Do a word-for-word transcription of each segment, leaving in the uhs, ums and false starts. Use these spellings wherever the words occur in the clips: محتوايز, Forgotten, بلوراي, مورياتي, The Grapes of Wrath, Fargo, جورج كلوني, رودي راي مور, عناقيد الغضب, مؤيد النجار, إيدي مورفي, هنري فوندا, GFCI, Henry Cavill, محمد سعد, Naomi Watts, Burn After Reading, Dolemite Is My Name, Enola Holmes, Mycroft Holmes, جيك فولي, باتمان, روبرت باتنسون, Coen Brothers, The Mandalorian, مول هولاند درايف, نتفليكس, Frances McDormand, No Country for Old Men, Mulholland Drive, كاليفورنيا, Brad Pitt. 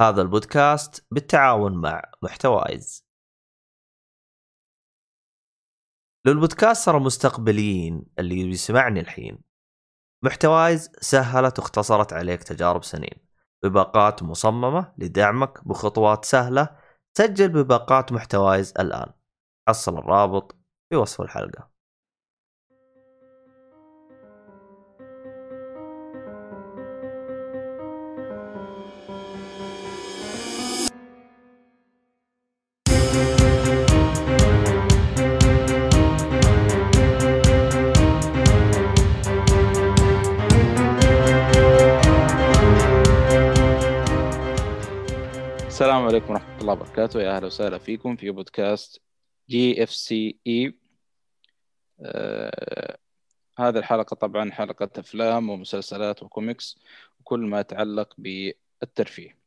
هذا البودكاست بالتعاون مع محتوايز. لو البودكاستر المستقبليين اللي يسمعني الحين، محتوايز سهلت واختصرت عليك تجارب سنين بباقات مصممة لدعمك بخطوات سهلة. سجل بباقات محتوايز الآن، حصل الرابط في وصف الحلقة. السلام عليكم ورحمة الله وبركاته، يا أهلا وسهلا فيكم في بودكاست جي إف سي آي. آه هذه الحلقة طبعا حلقة أفلام ومسلسلات وكوميكس وكل ما يتعلق بالترفيه.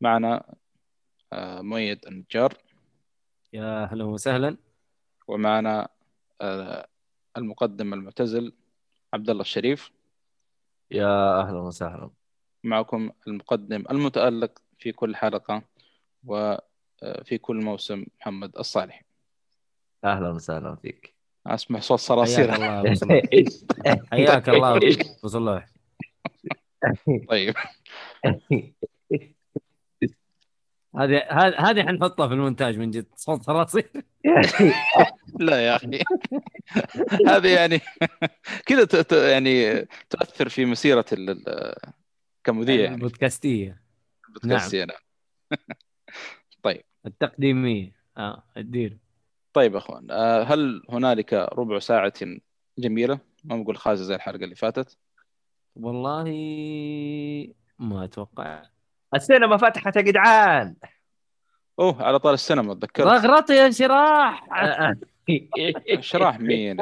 معنا آه مؤيد النجار، يا أهلا وسهلا. ومعنا آه المقدم المعتزل عبدالله الشريف، يا أهلا وسهلا. معكم المقدم المتألق في كل حلقة وفي كل موسم محمد الصالحي، أهلا وسهلا فيك. أسمع صوت صراصير، حياك الله أبو صلاح. طيب هذه هذه حنحطها في المونتاج، من جد صوت صراصير. لا يا أخي هذه يعني كذا يعني تؤثر في مسيرة الكمودية البودكاستية. نعم. طيب التقديمية آه الدير. طيب أخوان، آه هل هنالك ربع ساعة جميلة ما نقول خازة زي الحلقة اللي فاتت؟ والله ما أتوقع. السينما فتحت يا جدعان. أوه على طار السينما أتذكر رغرطي يا شراح. شراح مين؟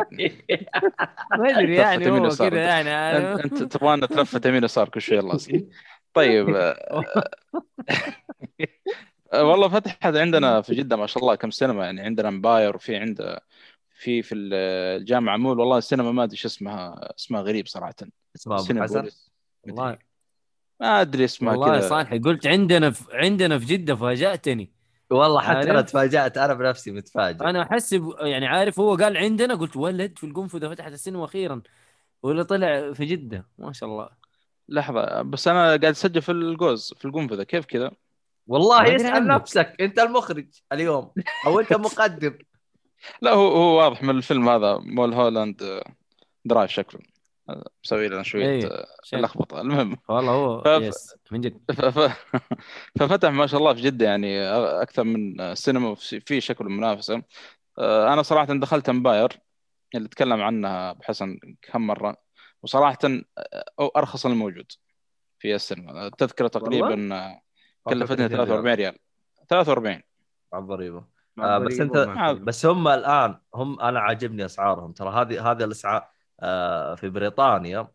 ما أدري يعني هو كده يعني أنا... أنت تبغانا تلفت يمين صار كل شيء الله سيدي. طيب والله فتحت عندنا في جدة ما شاء الله كم سينما، يعني عندنا امباير وفي عند في في الجامعة مول. والله السينما ما ادري ايش اسمها، اسمها غريب صراحة، اسمها حسن والله ما ادري اسمها كذا. والله صالح قلت عندنا في عندنا في جدة فاجأتني والله، حتى انا تفاجأت، انا بنفسي متفاجئ. انا احس يعني عارف هو قال عندنا قلت ولد في القنفذة فتحت السينما اخيرا، واللي طلع في جدة ما شاء الله. لحظة بس أنا قاعد أسجل في الجوز في القنفذة، كيف كذا؟ والله يسأل نفسك، أنت المخرج اليوم أو أنت مقدم. لا هو هو واضح من الفيلم هذا مول هولاند درايف شكله مسوي لنا شوية لخبطة. المهم والله هو يس من جد ففتح ما شاء الله في جدة يعني أكثر من السينما في شكل منافسة. أنا صراحة دخلت أمباير اللي تكلم عنها بحسن كم مرة، وصراحة أو أرخص الموجود في السينما. التذكرة تقريبا كلفتني ثلاثة وأربعين ريال، ثلاثة وأربعين على الضريبة. آه بس أنت بس هم الآن هم أنا عاجبني أسعارهم ترى. هذه هذه الأسعار آه في بريطانيا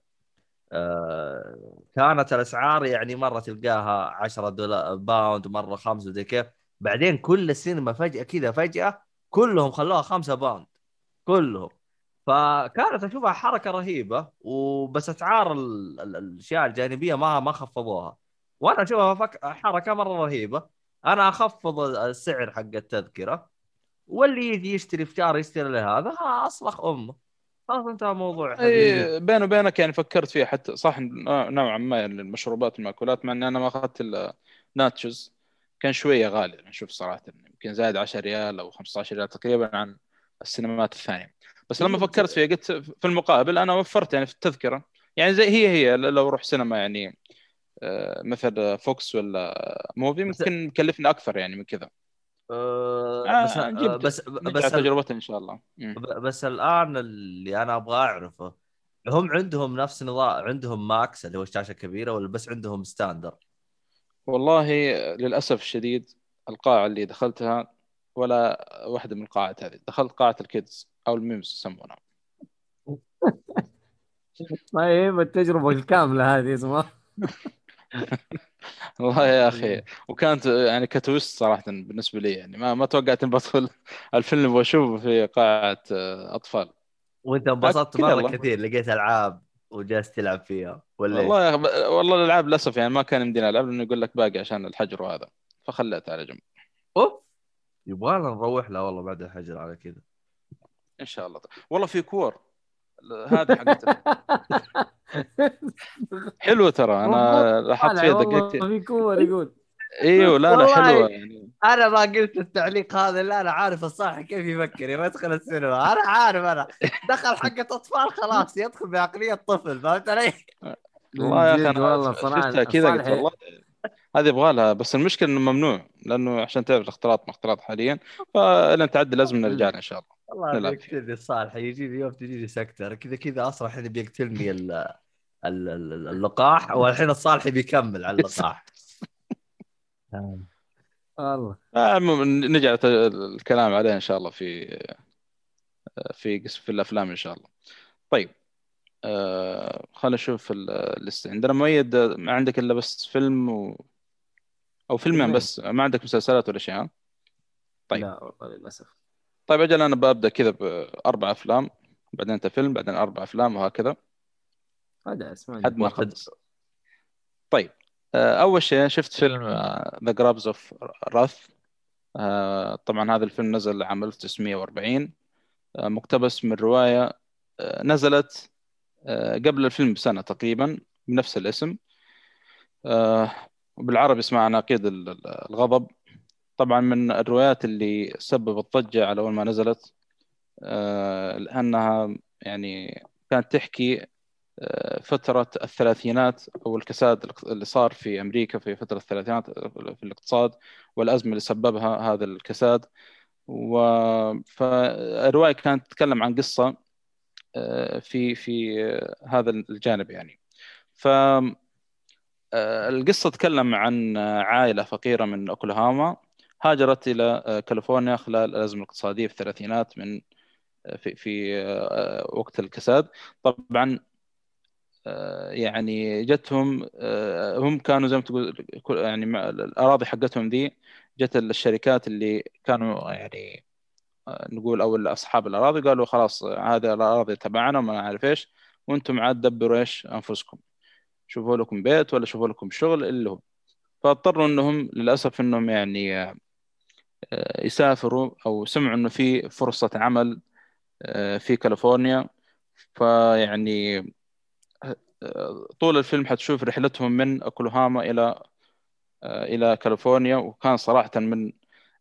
آه كانت الأسعار يعني مرة تلقاها عشرة دولار باوند، مرة خمسة وذي كيف، بعدين كل السينما فجأة كذا فجأة كلهم خلوها خمسة باوند كلهم. فكانت أشوفها حركة رهيبة، وبس أسعار الأشياء الجانبية ما ما خفضوها، وأنا أشوفها فك... حركة مرة رهيبة. أنا أخفض السعر حق التذكرة، واللي يجي يشتري في شهر يشتري لهذا أصلح أمه، خلاص انتهى موضوع. أي بينه وبينك يعني فكرت فيها حتى صح نوعا ما المشروبات والمأكولات، مع أن أنا ما أخذت الناتشوز كان شوية غالي نشوف صراحة، يمكن زايد عشرة ريال أو خمسة عشر ريال تقريبا عن السينمات الثانية. بس لما فكرت فيها قلت في المقابل أنا وفرت يعني في التذكرة، يعني زي هي هي لو روح سينما يعني مثل فوكس ولا موفي ممكن كلفني أكثر يعني من كذا. أه بس أه بس بس تجربتها إن شاء الله. بس الآن اللي أنا أبغى أعرفه، هم عندهم نفس نظام عندهم ماكس اللي هو الشاشة كبيرة، ولا بس عندهم ستاندر؟ والله للأسف الشديد القاعة اللي دخلتها ولا واحدة من القاعات هذه، دخلت قاعة الكيدز أو الميمز يسمونها. ما هي التجربة الكاملة هذه اسمها. والله يا أخي وكانت يعني كتوست صراحة بالنسبة لي، يعني ما ما توقعت إن بدخل الفيلم وأشوفه في قاعة أطفال. وأنت انبسطت مرة كثير لقيت ألعاب وجالس تلعب فيها ولا والله يا أخ... والله الألعاب للأسف يعني ما كان يمدينا ألعب لأنه يقول لك باقي عشان الحجر وهذا، فخليتها على جنب. أوه يبغانا نروح لا والله بعد الحجر على كذا إن شاء الله. والله في كور هذا حقته حلوة ترى، أنا حط فيها دقيقتين في كور يقول ايوه لا لا حلوه يعني. انا ما قلت التعليق هذا الا انا عارف الصح كيف يفكر يبغى يدخل السينما، انا عارف انا دخل حقه اطفال خلاص يدخل بعقليه الطفل، فهمت علي؟ والله يا اخي والله صراحه كذا قلت والله هذه يبغى لها، بس المشكله انه ممنوع لانه عشان تعرف الاختلاط مختلط حاليا، فلن تعد لازم نرجع ان شاء الله. والله يقتلني الصالح يجي لي يوم تجي لي سكتة كذا كذا اصرح اللي بيقتلني اللقاح، والحين الصالح بيكمل على اللقاح. الله المهم نجعل الكلام عليه ان شاء الله في في في الافلام ان شاء الله. طيب آه خلينا نشوف اللسته عندنا. مؤيد ما عندك الا بس فيلم و... او فيلمين بس، ما عندك مسلسلات ولا شيء؟ طيب لا والله للاسف. طيب اجل انا ببدا كذا باربع افلام بعدين انت فيلم بعدين اربع افلام وهكذا هذا اسمعني حد ما خلص. طيب أول شيء شفت فيلم The Grapes of Wrath. طبعا هذا الفيلم نزل عام ألف وتسعمية وأربعين، مقتبس من رواية نزلت قبل الفيلم بسنة تقريبا بنفس الاسم، بالعربي اسمها عناقيد الغضب. طبعا من الروايات اللي سببت ضجة على أول ما نزلت، لأنها يعني كانت تحكي فترة الثلاثينات أو الكساد اللي صار في أمريكا في فترة الثلاثينات في الاقتصاد والأزمة اللي سببها هذا الكساد. فالرواية كانت تتكلم عن قصة في في هذا الجانب يعني. فالقصة تتكلم عن عائلة فقيرة من أوكلاهوما هاجرت إلى كاليفورنيا خلال الأزمة الاقتصادية في الثلاثينات من في في وقت الكساد. طبعاً يعني جتهم هم كانوا زي ما تقول يعني الأراضي حقتهم دي جت الشركات اللي كانوا يعني نقول أو أصحاب الأراضي قالوا خلاص هذه الأراضي تبعنا وما نعرف إيش، وأنتم عاد دبروا إيش أنفسكم، شوفوا لكم بيت ولا شوفوا لكم شغل اللي هو. فاضطروا أنهم للأسف أنهم يعني يسافروا، أو سمعوا أنه في فرصة عمل في كاليفورنيا. فيعني طول الفيلم حتشوف رحلتهم من أوكلاهوما إلى إلى كاليفورنيا، وكان صراحة من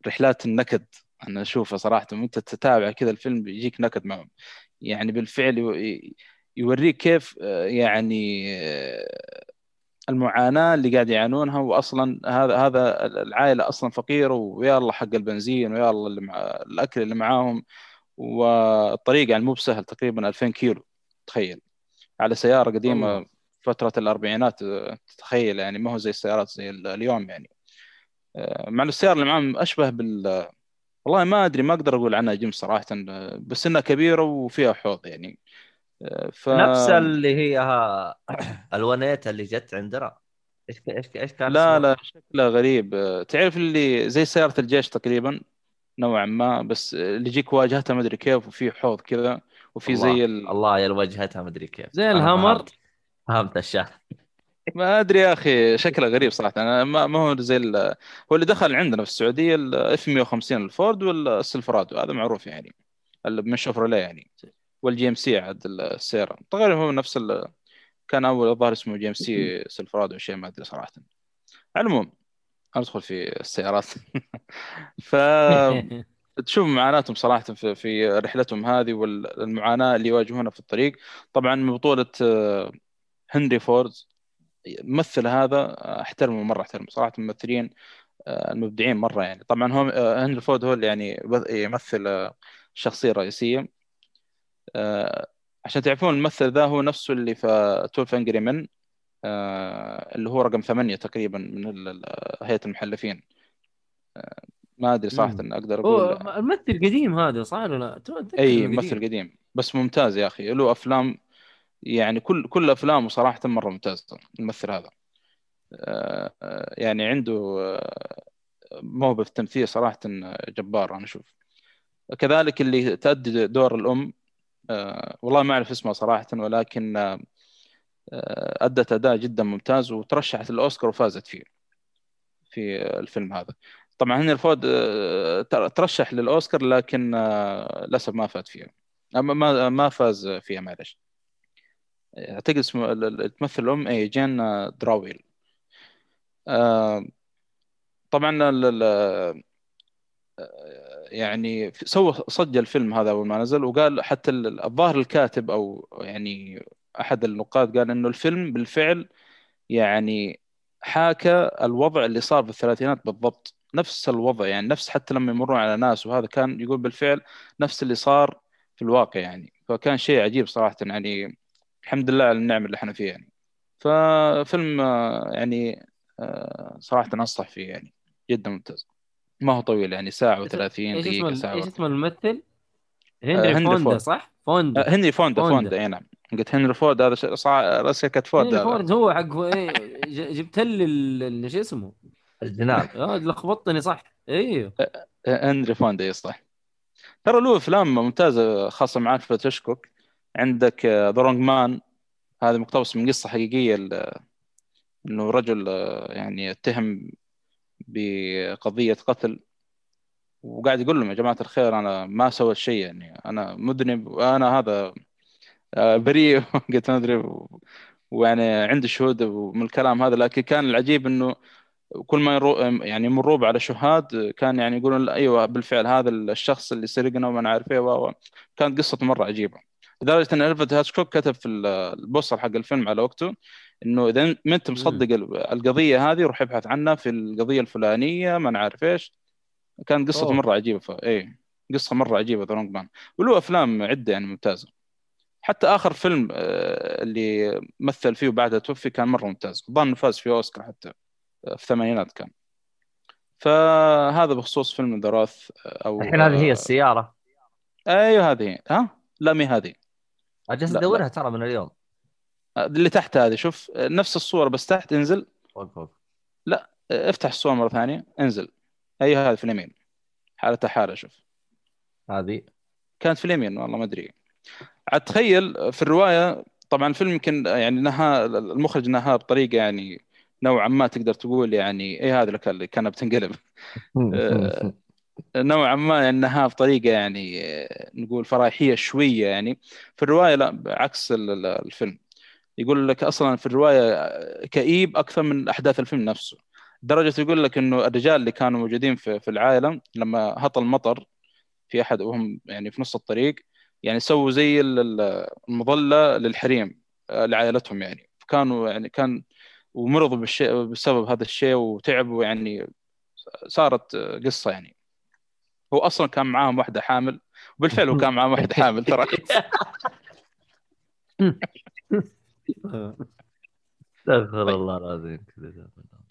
رحلات النكد أنا أشوفها صراحة. وأنت تتابع كذا الفيلم بيجيك نكد معهم يعني بالفعل، يوريك كيف يعني المعاناة اللي قاعد يعانونها. وأصلا هذا هذا العائلة أصلا فقيرة، ويا الله حق البنزين ويا الله اللي مع الأكل اللي معاهم، والطريق يعني مو بسهل، تقريبا ألفين كيلو تخيل على سيارة قديمة أوه. فترة الأربعينات تتخيل يعني، ما هو زي السيارات زي اليوم يعني. مع السيارة اللي معهم أشبه بال والله ما أدري ما أقدر أقول عنها جيم صراحة، بس إنها كبيرة وفيها حوض يعني. ف... نفس اللي هي ها... الونيت اللي جت عندنا إيش إيش إيش كان لا لا شكلها غريب، تعرف اللي زي سيارة الجيش تقريبا نوعا ما، بس اللي يجيك واجهتها ما أدري كيف، وفي حوض كذا وفي زي ال... الله يا الوجهتها ما ادري كيف زي الهامر فهمت الشهر ما ادري يا اخي شكله غريب صراحه. انا ما ما هو زي ال... هو اللي دخل عندنا في السعوديه الاف مية وخمسين الفورد والسلفرادو هذا معروف يعني اللي من شفرله يعني، والجي ام سي عاد السياره تقريبا هو نفس ال... كان اول الظاهر اسمه جي ام سي سلفرادو شيء ما ادري صراحه. المهم ادخل في السيارات ف تشوف معاناتهم صراحة في في رحلتهم هذه والمعاناة اللي يواجهونها في الطريق. طبعا من بطولة هنري فورد ممثل هذا احترمه مرة، احترمه صراحة ممثلين المبدعين مرة يعني. طبعا هم هنري فورد هو اللي يعني يمثل الشخصية الرئيسية. عشان تعرفون الممثل ذا هو نفسه اللي في تويلف أنجري من اللي هو رقم ثمانية تقريبا من هيئة المحلفين، ما أدري صراحة إن أقدر أقول. الممثل قديم هذا صح ولا لا؟ أي ممثل قديم بس ممتاز يا أخي، له أفلام يعني كل كل أفلامه صراحة مرة ممتازة الممثل هذا. يعني عنده موهبة في التمثيل صراحة جبار أنا أشوف. كذلك اللي تأدي دور الأم والله ما أعرف اسمها صراحة، ولكن أدت أداء جدا ممتاز وترشحت للأوسكار وفازت فيه في الفيلم هذا. طبعا هنري فوندا ترشح للأوسكار لكن للأسف ما فاز فيه ما ما فاز فيه معلش. أعتقد تمثل الأم أي جين دراويل. طبعا ال يعني سوى صج الفيلم هذا أول ما نزل، وقال حتى الظاهر الكاتب أو يعني أحد النقاد قال إنه الفيلم بالفعل يعني حاكى الوضع اللي صار في الثلاثينات بالضبط، نفس الوضع يعني نفس حتى لما يمرون على ناس وهذا كان يقول بالفعل نفس اللي صار في الواقع يعني. فكان شيء عجيب صراحة يعني، الحمد لله على النعمة اللي احنا فيها يعني. ففيلم يعني صراحة أنصح فيه يعني، جدا ممتاز، ما هو طويل يعني ساعة وثلاثين دقيقة ساعة. إيش اسم الممثل؟ هنري, هنري فوندا, فوندا صح؟ فوندا هنري فوندا فوندا, فوندا. أي نعم، قلت هنري فوندا هذا صار راسك كتفورد. هنري فوندا هو حق إيه، جبت لي ال شو اسمه؟ الجناب. آه لخبطتني صح؟ إيه هنري فوندا يصح. ترى له أفلام ممتازة خاصة مع عارفة تشكوك، عندك ذا رونج مان، هذا مقتبس من قصة حقيقية إنه رجل يعني اتهم بقضية قتل وقاعد يقول لهم يا جماعة الخير أنا ما سويت شيء يعني، أنا مذنب وأنا هذا بريء قلت أدري ويعني عندي شهود من الكلام هذا. لكن كان العجيب إنه كل ما يرو يعني مروب على شهاد كان يعني يقولون أيوة بالفعل هذا الشخص اللي سرقنا وما نعرفه، وكانت قصة مرة عجيبة لدرجة أن ألفت هاتشكوك كتب في البوستر حق الفيلم على وقته إنه إذا ما أنت مصدق القضية هذه روح ابحث عنها في القضية الفلانية ما نعرف إيش. كانت قصة أوه. مرة عجيبة ف... إيه قصة مرة عجيبة ذا رونج مان، وله أفلام عدة يعني ممتازة. حتى آخر فيلم اللي مثل فيه وبعدها توفي كان مرة ممتاز، ظن فاز فيه أوسكار حتى في الثمانينات كان. فهذا بخصوص فيلم دراث أو الحين هذه هي السيارة. أيوه هذه ها لا مي هذه أجلس أدورها ترى من اليوم اللي تحت هذه، شوف نفس الصورة بس تحت انزل وقف. لا افتح الصورة مرة ثانية انزل، هي هذه في اليمين حالة حالة، شوف هذه كانت في اليمين والله ما أدري. أتخيل في الرواية طبعا الفيلم يمكن يعني نهى المخرج نهى بطريقة يعني نوعا ما تقدر تقول يعني إيه هذا اللي كان بتنقلب نوعا ما أنها بطريقة يعني نقول فرايحية شوية يعني. في الرواية لا عكس الفيلم، يقول لك أصلا في الرواية كئيب أكثر من أحداث الفيلم نفسه، درجة يقول لك إنه الرجال اللي كانوا موجودين في في العائلة لما هطل مطر في أحد وهم يعني في نص الطريق يعني سووا زي المظلة للحريم لعائلتهم يعني، كانوا يعني كان ومرضوا بالشيء بسبب هذا الشيء وتعبوا يعني، صارت قصة يعني. هو أصلا كان معاهم واحدة حامل، وبالفعل هو كان معاهم واحدة حامل ترى استغفر الله العظيم.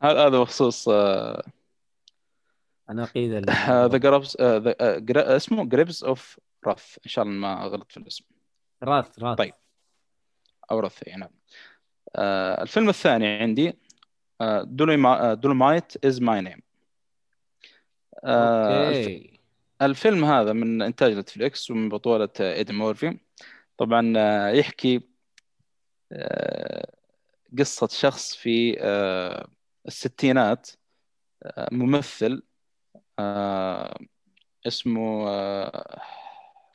هذا بخصوص عناقيد The Grapes اسمه Grapes of Wrath إن شاء الله ما غلط في الاسم، راث راث طيب أو رث يعني. آه الفيلم الثاني عندي آه Dolemite Is My Name. آه okay. الفيلم هذا من إنتاج نتفليكس ومن بطولة إيدي مورفي. طبعا آه يحكي قصة شخص في الستينات ممثل اسمه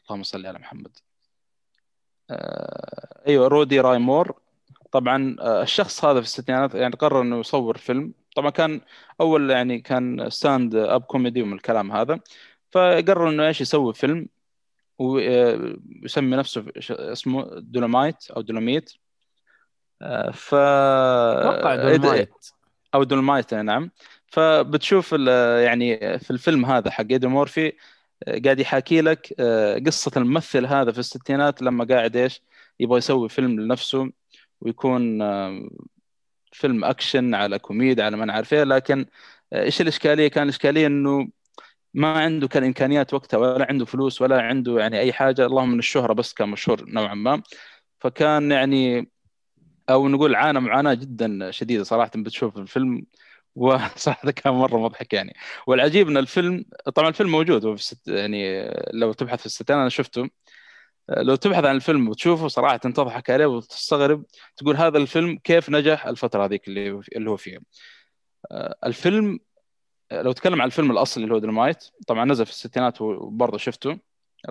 اللهم صل على محمد أيوة رودي راي مور. طبعا الشخص هذا في الستينات يعني قرر إنه يصور فيلم، طبعا كان أول يعني كان ستاند أب كوميدي ومن الكلام هذا، فقرر إنه إيش يسوي فيلم ويسمي نفسه اسمه دولمايت أو دولميت ف أو دولمايت نعم. فبتشوف يعني في الفيلم هذا حق إيدي مورفي قاعد يحكي لك قصة الممثل هذا في الستينات لما قاعد إيش يبغى يسوي فيلم لنفسه ويكون فيلم أكشن على كوميدي على ما نعرفه، لكن إيش الإشكالية؟ كان الإشكالية إنه ما عنده كان إمكانيات وقتها ولا عنده فلوس ولا عنده يعني أي حاجة، اللهم من الشهرة بس كان مشهور نوعا ما. فكان يعني أو نقول عانى معاناة جدا شديدة صراحة بتشوف الفيلم، وصراحة كان مرة مضحك يعني. والعجيب إن الفيلم طبعا الفيلم موجود وفي يعني لو تبحث في الستان أنا شفته لو تبحث عن الفيلم وتشوفه صراحة تضحك عليه وتستغرب، تقول هذا الفيلم كيف نجح الفترة هذيك اللي اللي هو فيها. الفيلم لو تكلم عن الفيلم الأصلي اللي هو دولمايت، طبعا نزل في الستينات وبرضه شفته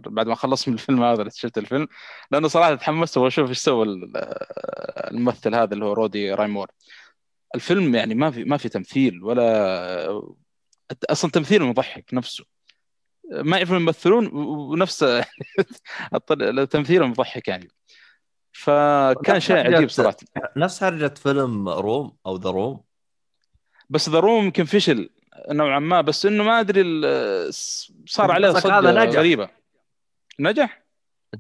بعد ما خلصت من الفيلم هذا، شفت الفيلم لأنه صراحة تحمست وأشوف إيش سوى الممثل هذا اللي هو رودي راي مور. الفيلم يعني ما في ما في تمثيل ولا أصلا، تمثيل مضحك نفسه ما يعرفون يمثلون ونفس التمثيل مضحك يعني، فكان شيء عجيب صراحة. نفس هرجة فيلم روم أو ذا روم، بس ذا روم يمكن فشل نوعا ما، بس إنه ما أدري صار عليه صدمة غريبة. نجح؟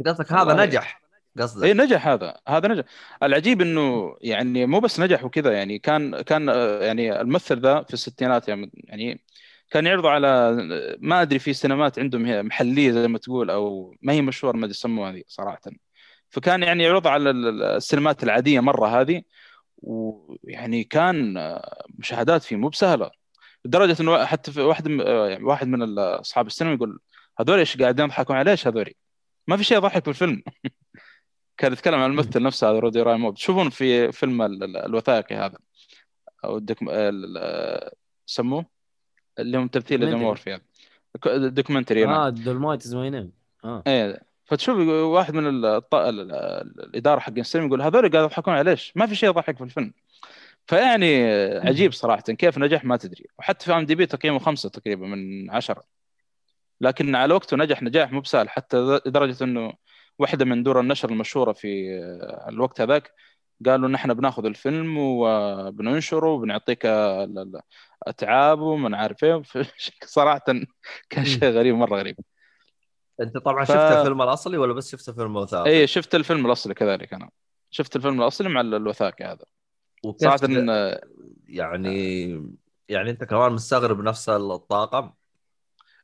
قصدك هذا نجح؟ قصدك إيه نجح هذا هذا نجح. العجيب إنه يعني مو بس نجح وكذا، يعني كان كان يعني الممثل ذا في الستينات يعني كان يعرضوا على ما أدري في سينمات عندهم هي محلية زي ما تقول، أو ما هي مشهورة ما أدري يسموها هذه صراحة، فكان يعني يعرضوا على السينمات العادية مرة هذه، ويعني كان مشاهدات فيه مو بسهلة، لدرجة إنه حتى في واحد واحد من أصحاب السينما يقول هذول إيش قاعدين يضحكون عليه، إيش هذول ما في شيء يضحك بالفيلم. كان يتكلم عن الممثل نفسه هذا رودي راي مور، تشوفون في فيلم الوثائقي هذا أو سموه اللي هم تمثيل الجمهور فيها دوكيومنتري اه دولمايت إز ماي نيم اه ايه. فتشوف واحد من الطاقه الاداره حق السينما يقول هذول قاعد يضحكون على ايش، ما في شيء يضحك في الفيلم. فيعني عجيب صراحه كيف نجح ما تدري، وحتى في ام دي بي تقييمه خمسة تقريبا من عشرة، لكن على وقته نجح نجاح مو بسهل، حتى لدرجه انه واحده من دور النشر المشهوره في الوقت هذاك قالوا نحن بناخذ الفيلم وبننشره وبنعطيك اتعاب وما نعرف ايه. صراحه كان شيء غريب مره غريب. انت طبعا ف... شفت الفيلم الاصلي ولا بس شفت فيلم وثائقي؟ ايه شفت الفيلم الاصلي كذلك، انا شفت الفيلم الاصلي مع الوثائقي هذا. وصراحه إن... يعني يعني انت كمان مستغرب نفس الطاقم؟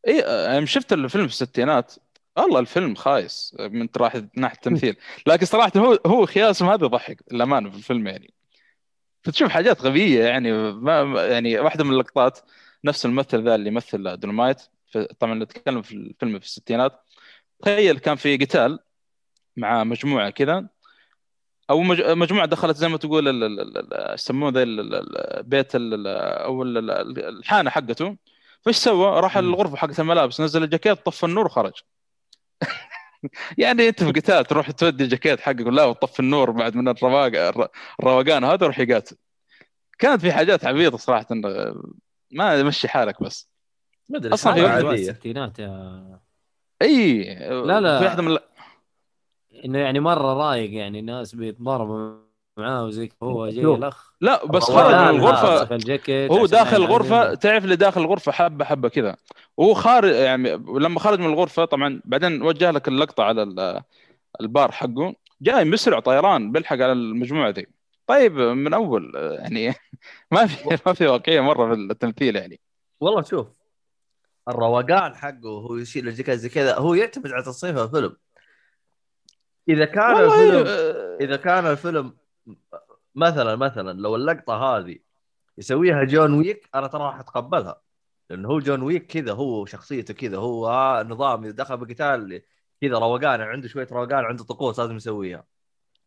ايه انا شفت الفيلم في الستينات، والله الفيلم خايس من ناحية التمثيل، لكن صراحة هو هو خياسهم هذا ضحك الأمان في الفيلم يعني. فتشوف حاجات غبية يعني، ما يعني واحدة من اللقطات نفس الممثل ذا اللي مثل دولمايت، طبعا نتكلم في الفيلم في الستينات، تخيل كان في قتال مع مجموعة كذا أو مجموعة دخلت زي ما تقول يسمون ذا البيت أو الحانة حقته، فش سوى راح الغرفة حقت الملابس، نزل الجاكيت طفى النور وخرج. يعني انت في قتال تروح تودي الجاكيت حقك ولا وطفي النور بعد من الرواق الروقان هذا روح يقاتل. كانت في حاجات عبيطه صراحه، ما مشي حالك بس ما ادري اصلا في الستينات يا... اي لا لا في واحده من انه يعني مره رايق يعني، الناس بيتضاربوا معاه وزي هو جاي الاخ لا بس خرج من الغرفه، هو داخل الغرفه تعرف اللي داخل الغرفه حبه حبه كذا، وهو خارج يعني لما خرج من الغرفه طبعا بعدين وجه لك اللقطه على البار حقه، جاي مسرع طيران بلحق على المجموعه دي. طيب من اول يعني ما في ما في واقعيه مره في التمثيل يعني. والله شوف الروقان حقه هو يشيل الجكاز زي كذا، هو يعتمد على تصنيفه فيلم. اذا كان الفيلم اذا كان الفيلم مثلا مثلا لو اللقطه هذه يسويها جون ويك انا ترى راح اتقبلها، لانه هو جون ويك كذا، هو شخصيته كذا، هو نظام اذا دخل بقتال كذا روقان، عنده شويه روقان، عنده طقوس لازم يسويها.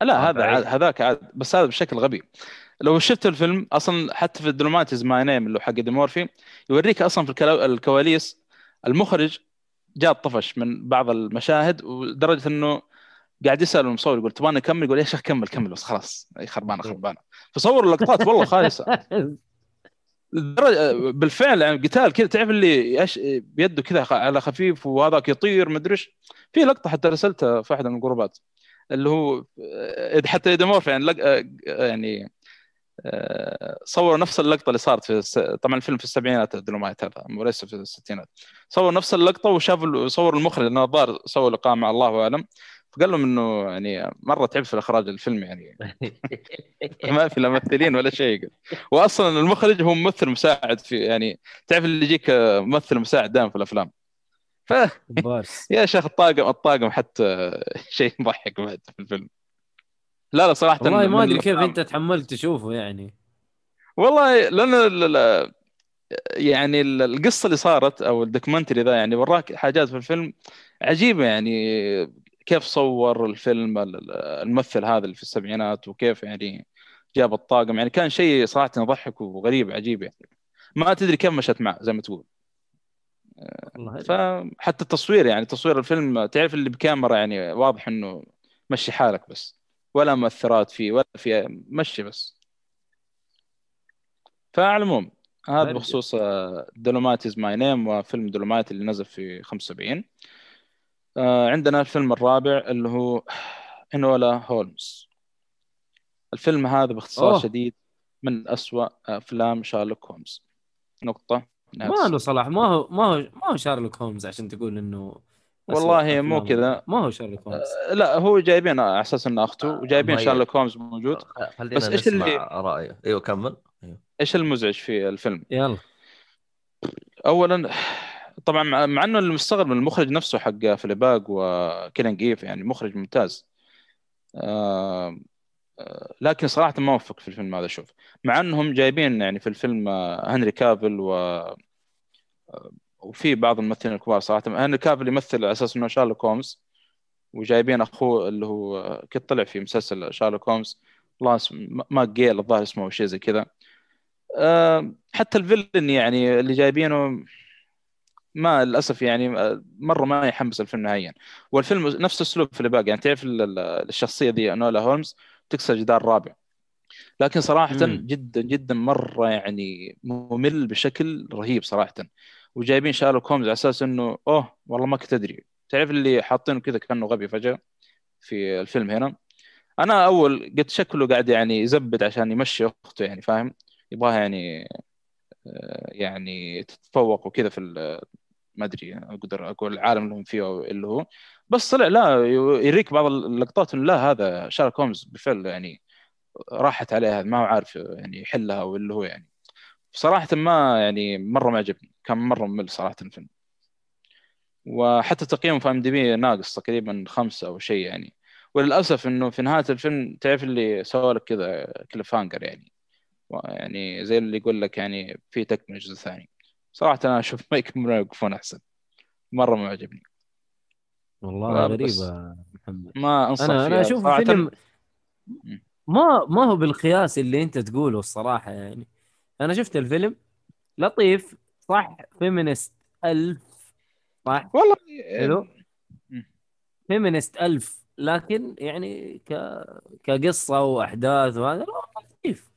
لا هذا عاد هذاك عاد، بس هذا بشكل غبي. لو شفت الفيلم اصلا حتى في دولمايت إز ماي نيم اللي حق ديمورفي يوريك اصلا في الكواليس المخرج جاء طفش من بعض المشاهد، ودرجه انه قاعد يسأل المصور يقول تبغى نكمل، يقول يا شيخ كمل كمل بس خلاص اي خربانه خربانه. فصور اللقطات والله خالصه بالفعل يعني قتال كذا، تعرف اللي بيده كذا على خفيف وهذاك يطير مدري ايش. في لقطه حتى رسلتها في احدى من الجروبات اللي هو حتى دمور يعني لق... يعني صور نفس اللقطه اللي صارت في الس... طبعا الفيلم في السبعينات دولمايت هذا وليس في الستينات، صور نفس اللقطه وشافوا صور المخرج لانه ضار سوى لقاء مع الله اعلم، فقال لهم انه يعني مره تعب في اخراج الفيلم يعني ما في لا ممثلين ولا شيء، واصلا المخرج هو ممثل مساعد في يعني تعرف اللي يجيك ممثل مساعد دائم في الافلام. ف يا شيخ الطاقم الطاقم حتى شيء مضحك بعد في الفيلم. لا لا صراحه والله ما ادري كيف انت تحملت تشوفه يعني، والله لان يعني القصه اللي صارت او الدوكيومنتري ذا يعني وراك حاجات في الفيلم عجيبه يعني كيف صور الفيلم الممثل هذا اللي في السبعينات وكيف يعني جاب الطاقم، يعني كان شيء صراحة يضحك وغريب عجيب يعني ما تدري كم مشت معه زي ما تقول. فحتى التصوير يعني تصوير الفيلم تعرف اللي بكاميرا يعني واضح انه مشي حالك بس، ولا مؤثرات فيه ولا في مشي بس. فعلموم هذا بخصوص Dolemite Is My Name وفيلم Dolemite اللي نزل في خمسة وسبعين. عندنا الفيلم الرابع اللي هو Enola Holmes. الفيلم هذا باختصار أوه. شديد من أسوأ أفلام شارلوك هولمز. نقطة ناس. ما له صلاح، ما هو ما هو ما هو شارلوك هولمز عشان تقول إنه والله مو كذا، ما هو شارلوك هولمز. لا هو جايبين على أساس إنه أخته وجايبين شارلوك هولمز موجود. بس إيش اللي رأيه؟ أيوة كمل. أيوة. إيش المزعج في الفيلم؟ يلا أولاً طبعاً مع إنه المستغرب من المخرج نفسه حق فليباغ وكيلينغ إيف يعني مخرج ممتاز. آه... لكن صراحة ما وفق في الفيلم هذا. شوف مع أنهم جايبين يعني في الفيلم هنري كافيل و... وفي بعض الممثلين الكبار صراحة. هنري كافيل يمثل على أساس أنه شارلوك هولمز، وجايبين أخوه اللي هو كده طلع في مسلسل شارلوك هولمز الله اسم... ما جيل الظاهر اسمه أو شيء زي كذا. أه... حتى الفيلن يعني اللي جايبينه ما للأسف يعني مرة ما يحمس الفيلم نهائيا. والفيلم نفس السلوب في الباقي يعني تعرف الشخصية دي أنولا هولمز تكسر جدار رابع. لكن صراحة مم. جدا جدا مرة يعني ممل بشكل رهيب صراحة. وجايبين شارلوك هولمز على أساس أنه أوه والله ما كنت أدري، تعرف اللي حاطينه كذا كأنه غبي فجأة في الفيلم هنا. أنا أول قلت شكله قاعد يعني يزبد عشان يمشي أخته يعني فاهم، يبغاها يعني يعني تتفوق وكذا في ما أدري أقدر أقول العالم اللي هم فيه اللي هو. بس طلع لا يريك بعض اللقطات إن لا هذا شارلوك هولمز بالفعل يعني راحت عليها ما هو عارف يعني يحلها واللي هو يعني صراحة ما يعني مرة ما عجبني، كان مرة ممل صراحة الفيلم. وحتى تقييمه في إم دي بي ناقص تقريبا خمسة أو شيء يعني. وللأسف إنه في نهاية الفيلم تعرف اللي سوى لك كذا كليف هانجر يعني يعني زي اللي يقول لك يعني في تكمل جزء ثاني. صراحة أنا أشوف ما يكملون يوقفون أحسن، مرة ما عجبني والله. غريبة محمد ما أنصح أنا, أنا أشوف الفيلم ما ما هو بالقياس اللي أنت تقوله الصراحة يعني. أنا شفت الفيلم لطيف صح، فيمينست ألف صح والله حلو فيمينست ألف، لكن يعني ك كقصة وأحداث وهذا لطيف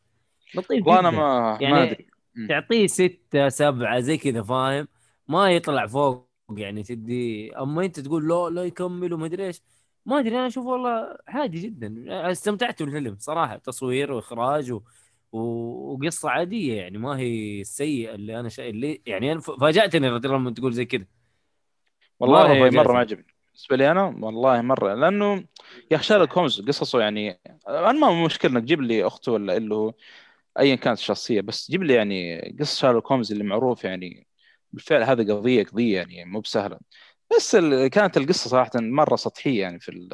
لطيف والله. أنا ما يعني ما أدري تعطيه ستة سبعة زي كذا فاهم، ما يطلع فوق يعني تدي. أما أنت تقول لا لا يكمل وما أدري إيش ما أدري. أنا أشوف والله هادي جدا، استمتعت بالفيلم صراحة. تصوير وإخراج و... و... وقصة عادية يعني ما هي السيئة اللي أنا شيء اللي يعني أنا فاجأتني رضيلا لما تقول زي كده والله. مرة, مرة ما عجبني بالنسبة لي أنا والله مرة، لأنه يا شارلوك هولمز قصصه يعني أنا ما مشكلة إنك تجيب لي أخته ولا اللي هو أيا كانت الشخصية، بس جيب لي يعني قصة شارلوك هولمز اللي معروف يعني بالفعل هذا قضية قضية يعني مو بسهلة. بس ال... كانت القصة صراحة مرة سطحية يعني في ال...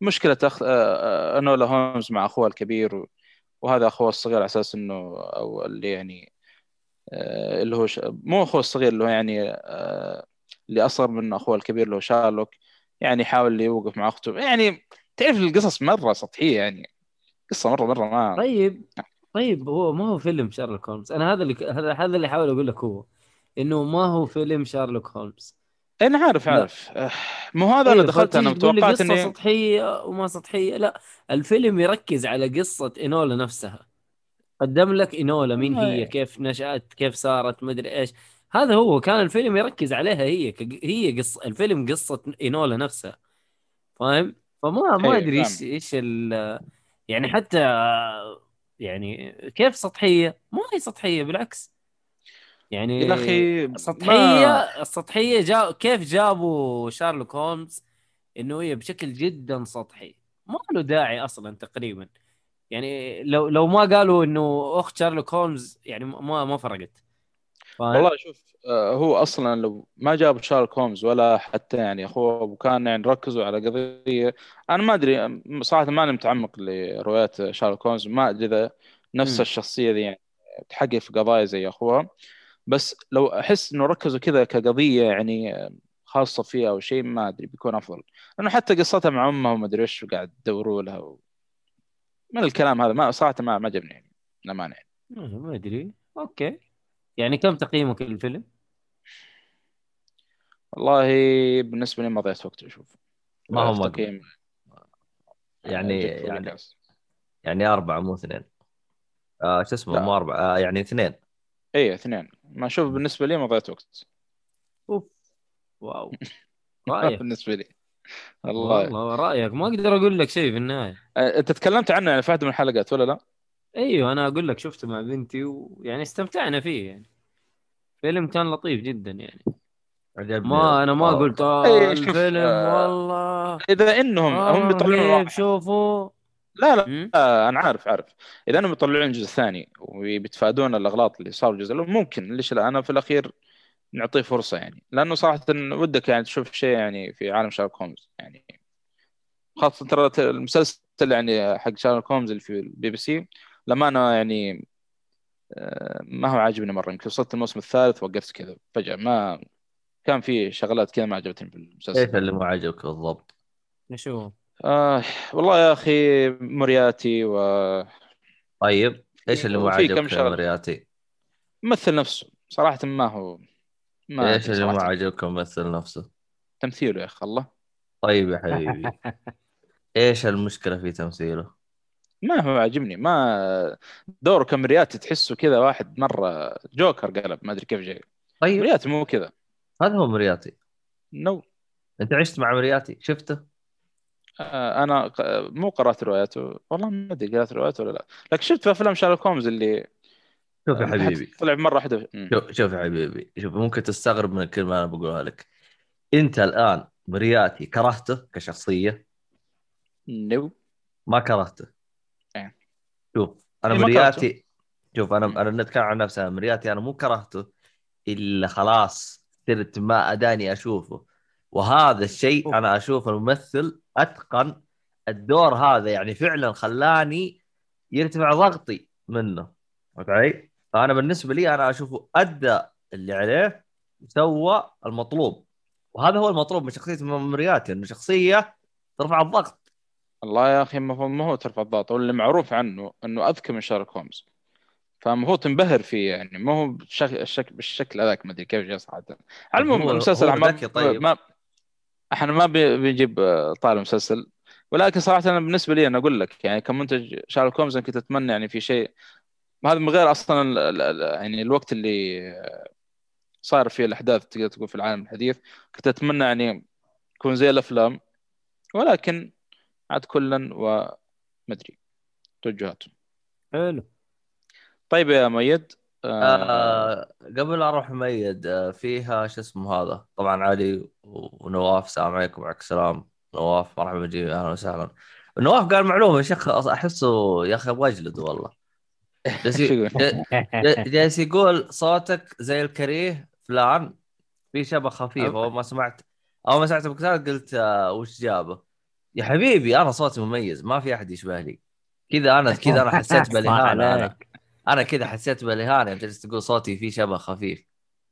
مشكلة أخ... أنولا هولمز مع أخوها الكبير و... وهذا أخوه الصغير على أساس إنه أو اللي يعني آه اللي هو ش... مو أخوه الصغير اللي هو يعني آه اللي أصغر من أخوه الكبير اللي هو شارلوك يعني يحاول اللي يوقف مع أخته. يعني تعرف القصص مرة سطحية يعني قصة مرة مرة ما طيب طيب هو ما هو فيلم شارلوك هولمز. أنا هذا اللي هذا هذا اللي حاول أقول لك هو إنه ما هو فيلم شارلوك هولمز. أنا عارف عارف لا. مو هذا اللي دخلت أنا متوقعت إنه قصة سطحية وما سطحية. لا الفيلم يركز على قصة إنولا نفسها، قدم لك إنولا مين هي أي. كيف نشأت كيف صارت مدري إيش. هذا هو كان الفيلم يركز عليها هي ك... هي قصة الفيلم قصة إنولا نفسها فاهم. فما ما أدري إيش إيش ال يعني حتى يعني كيف سطحية ما هي سطحية بالعكس يعني أخي سطحية ما... السطحية جا... كيف جابوا شارلوك هولمز إنه هي بشكل جدا سطحي ما له داعي أصلا تقريبا يعني. لو لو ما قالوا إنه أخت شارلوك هولمز يعني ما ما فرقت والله. شوف هو أصلا لو ما جابوا شارلوك هولمز ولا حتى يعني أخوه وكان يعني ركزوا على قضية. أنا ما أدري صراحة ما أنا متعمق لروايات شارلوك هولمز ما أدري إذا نفس م. الشخصية دي يعني تحقق في قضايا زي أخوها. بس لو أحس إنه ركزوا كذا كقضية يعني خاصة فيها أو شيء ما أدري بيكون أفضل، لأنه حتى قصتها مع أمها وما أدري إيش وقاعد تدوروا لها و... من الكلام هذا ما صراحة ما ما جبني يعني لا مانع ما أدري. أوكي يعني كم تقييمك للفيلم؟ والله بالنسبة لي ما ضيعت وقت أشوف. ما هو تقييم يعني يعني يعني أربعة مو اثنين. آه شو اسمه مو أربعة آه يعني اثنين. إيه اثنين ما أشوف بالنسبة لي ما ضيعت وقت. أوف واو رأيك بالنسبة لي الله والله رأيك ما أقدر أقول لك شيء في النهاية. أنت تكلمت عنه يعني في واحدة من الحلقات ولا لا؟ أيوه أنا أقول لك شفته مع بنتي ويعني استمتعنا فيه يعني فيلم كان لطيف جدا يعني ما أنا ما أوه. قلت آه الفيلم آه والله إذا إنهم آه هم بيطلعون شوفوا لا لا آه أنا عارف عارف إذا إنهم بيطلعون جزء ثاني وبيتفادون الأغلاط اللي صار الجزء ممكن ليش لا أنا في الأخير نعطيه فرصة يعني لأنه صراحة ودك يعني تشوف شيء يعني في عالم شارلوك هومز يعني خاصة ترى المسلسل يعني حق شارلوك هومز اللي في البي بي سي لما أنا يعني ما هو عاجبني مرة يمكن وصلت الموسم الثالث وقفت كذا فجأة ما كان في شغلات كذا ما عجبتني في المسلسل. كيف اللي ما عجبك بالضبط؟ نشوف آه والله يا أخي مورياتي و طيب إيش اللي ما عجبك مورياتي؟ ممثل نفسه صراحة ما هو ما إيش اللي ما عجبك ممثل نفسه؟ تمثيله يا أخي الله. طيب يا حبيبي إيش المشكلة في تمثيله؟ ما هو عاجبني ما دوره كمرياتي تحسه كذا واحد مرة جوكر قلب ما أدري كيف جاي. طيب مرياتي مو كذا هذا هو مرياتي نو no. أنت عشت مع مرياتي شفته؟ آه أنا مو قرأت رواياته والله ما أدري قرأت رواياته ولا لا لكن شفت في أفلام شارلوك هومز اللي شوف يا حبيبي طلع مرة واحدة شوف شوف يا حبيبي شوف ممكن تستغرب من الكلمة أنا بقولها لك أنت الآن مرياتي كرهته كشخصية؟ نو no. ما كرهته شوف أنا مرياتي شوف أنا أنا نتكلم عن نفسي أنا مرياتي أنا مو كرهته إلا خلاص صرت ما أداني أشوفه وهذا الشيء أنا أشوف الممثل أتقن الدور هذا يعني فعلا خلاني يرتفع ضغطي منه أوكي فأنا بالنسبة لي أنا أشوفه أدى اللي عليه سوى المطلوب وهذا هو المطلوب من شخصية مرياتي إنه شخصية ترفع الضغط. الله يا أخي ما هو ترفع الضغط واللي معروف عنه أنه أذكى من شارلوك هومز فما هو تنبهر فيه يعني ما هو بالشكل بالشكل هذاك ما أدري كيف جاء صراحة على المهم المسلسل طيب. ما إحنا ما بيجيب طالع مسلسل ولكن صراحة أنا بالنسبة لي أنا أقول لك يعني كمنتج شارلوك هومز كنت أتمنى يعني في شيء هذا من غير أصلا ال ال يعني الوقت اللي صار فيه الأحداث تقدر تقول في العالم الحديث كنت أتمنى يعني يكون زي الأفلام ولكن عاد كلا ومدري توجهاتهم حلو. طيب يا مؤيد آه... آه قبل أروح مؤيد آه فيها شو اسمه هذا طبعا علي ونواف السلام عليكم وعليكم السلام نواف مرحبا جي أهلا وسهلا. نواف قال معلومة يا شيخ أحسه يا أخي واجلد والله جالس يقول صوتك زي الكريه فلان في شبه خفيف أو ما سمعت أو ما سمعت بكثار قلت آه وش جابه يا حبيبي أنا صوتي مميز ما في أحد يشبه لي كذا أنا كذا أنا حسيت بالإهانة أنا أنا كذا حسيت بالإهانة جالس تقول صوتي فيه شبه خفيف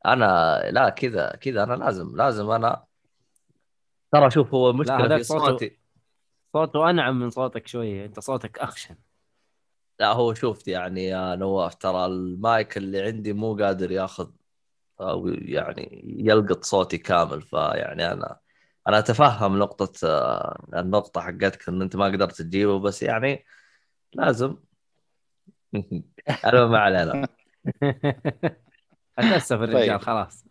أنا لا كذا كذا أنا لازم لازم أنا ترى شوف هو مشكلة في صوتي صوته أنعم من صوتك شوية أنت صوتك أخشن لا هو شوفت يعني يا نواف ترى المايك اللي عندي مو قادر يأخذ أو يعني يلقط صوتي كامل فيعني أنا أنا أتفهم نقطة النقطة حقتك إن أنت ما قدرت تجيبه بس يعني لازم أنا ما علينا أتأسف الرجال خلاص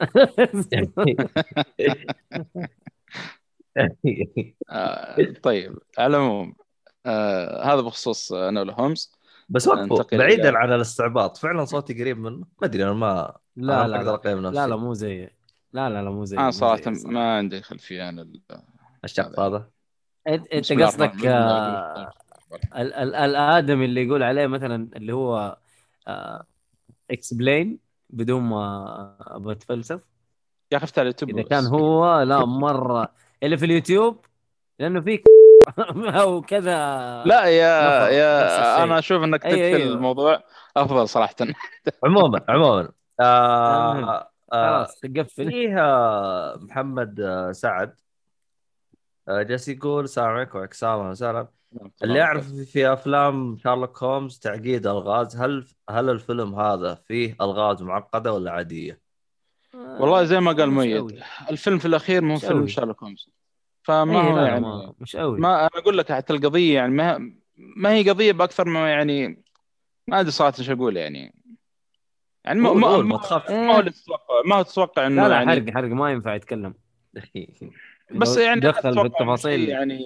طيب على العموم آه هذا بخصوص إنولا هومز بس وقفه بعيدا عن الاستعباط فعلا صوتي قريب منه ما أدري أنا ما لا أنا لا لا, لا لا مو زي لا لا لا مو زي أنا صراحة ما عندي خلفية عن الشخص هذا أنت قصدك آه ال ال الآدم اللي يقول عليه مثلا اللي هو آه إكسبلين بدون ما بتفلسف يا خفت على اليوتيوب إذا كان هو لا مرة اللي في اليوتيوب لأنه فيك أو كذا لا يا يا أنا أشوف أنك تكتب أيوة. الموضوع أفضل صراحة عموما عموما آه خلاص تقفل فيها. محمد سعد جالس يقول السلام عليكم. وعليكم السلام. اللي يعرف في أفلام شارلوك هومز تعقيد ألغاز، هل هل الفيلم هذا فيه ألغاز معقدة ولا عادية؟ والله زي ما قال مؤيد، الفيلم في الأخير مو فيلم شارلوك هومز، فما هو يعني مش قوي. ما أنا أقول لك حتى القضية يعني ما ما هي قضية بأكثر ما يعني ما أدري صراحة إيش أقول يعني. يعني ما ما ما تخاف ما تتوقع ما تتوقع إنه لا حرق حرق ما ينفع يتكلم بس يعني دخل بالتفاصيل يعني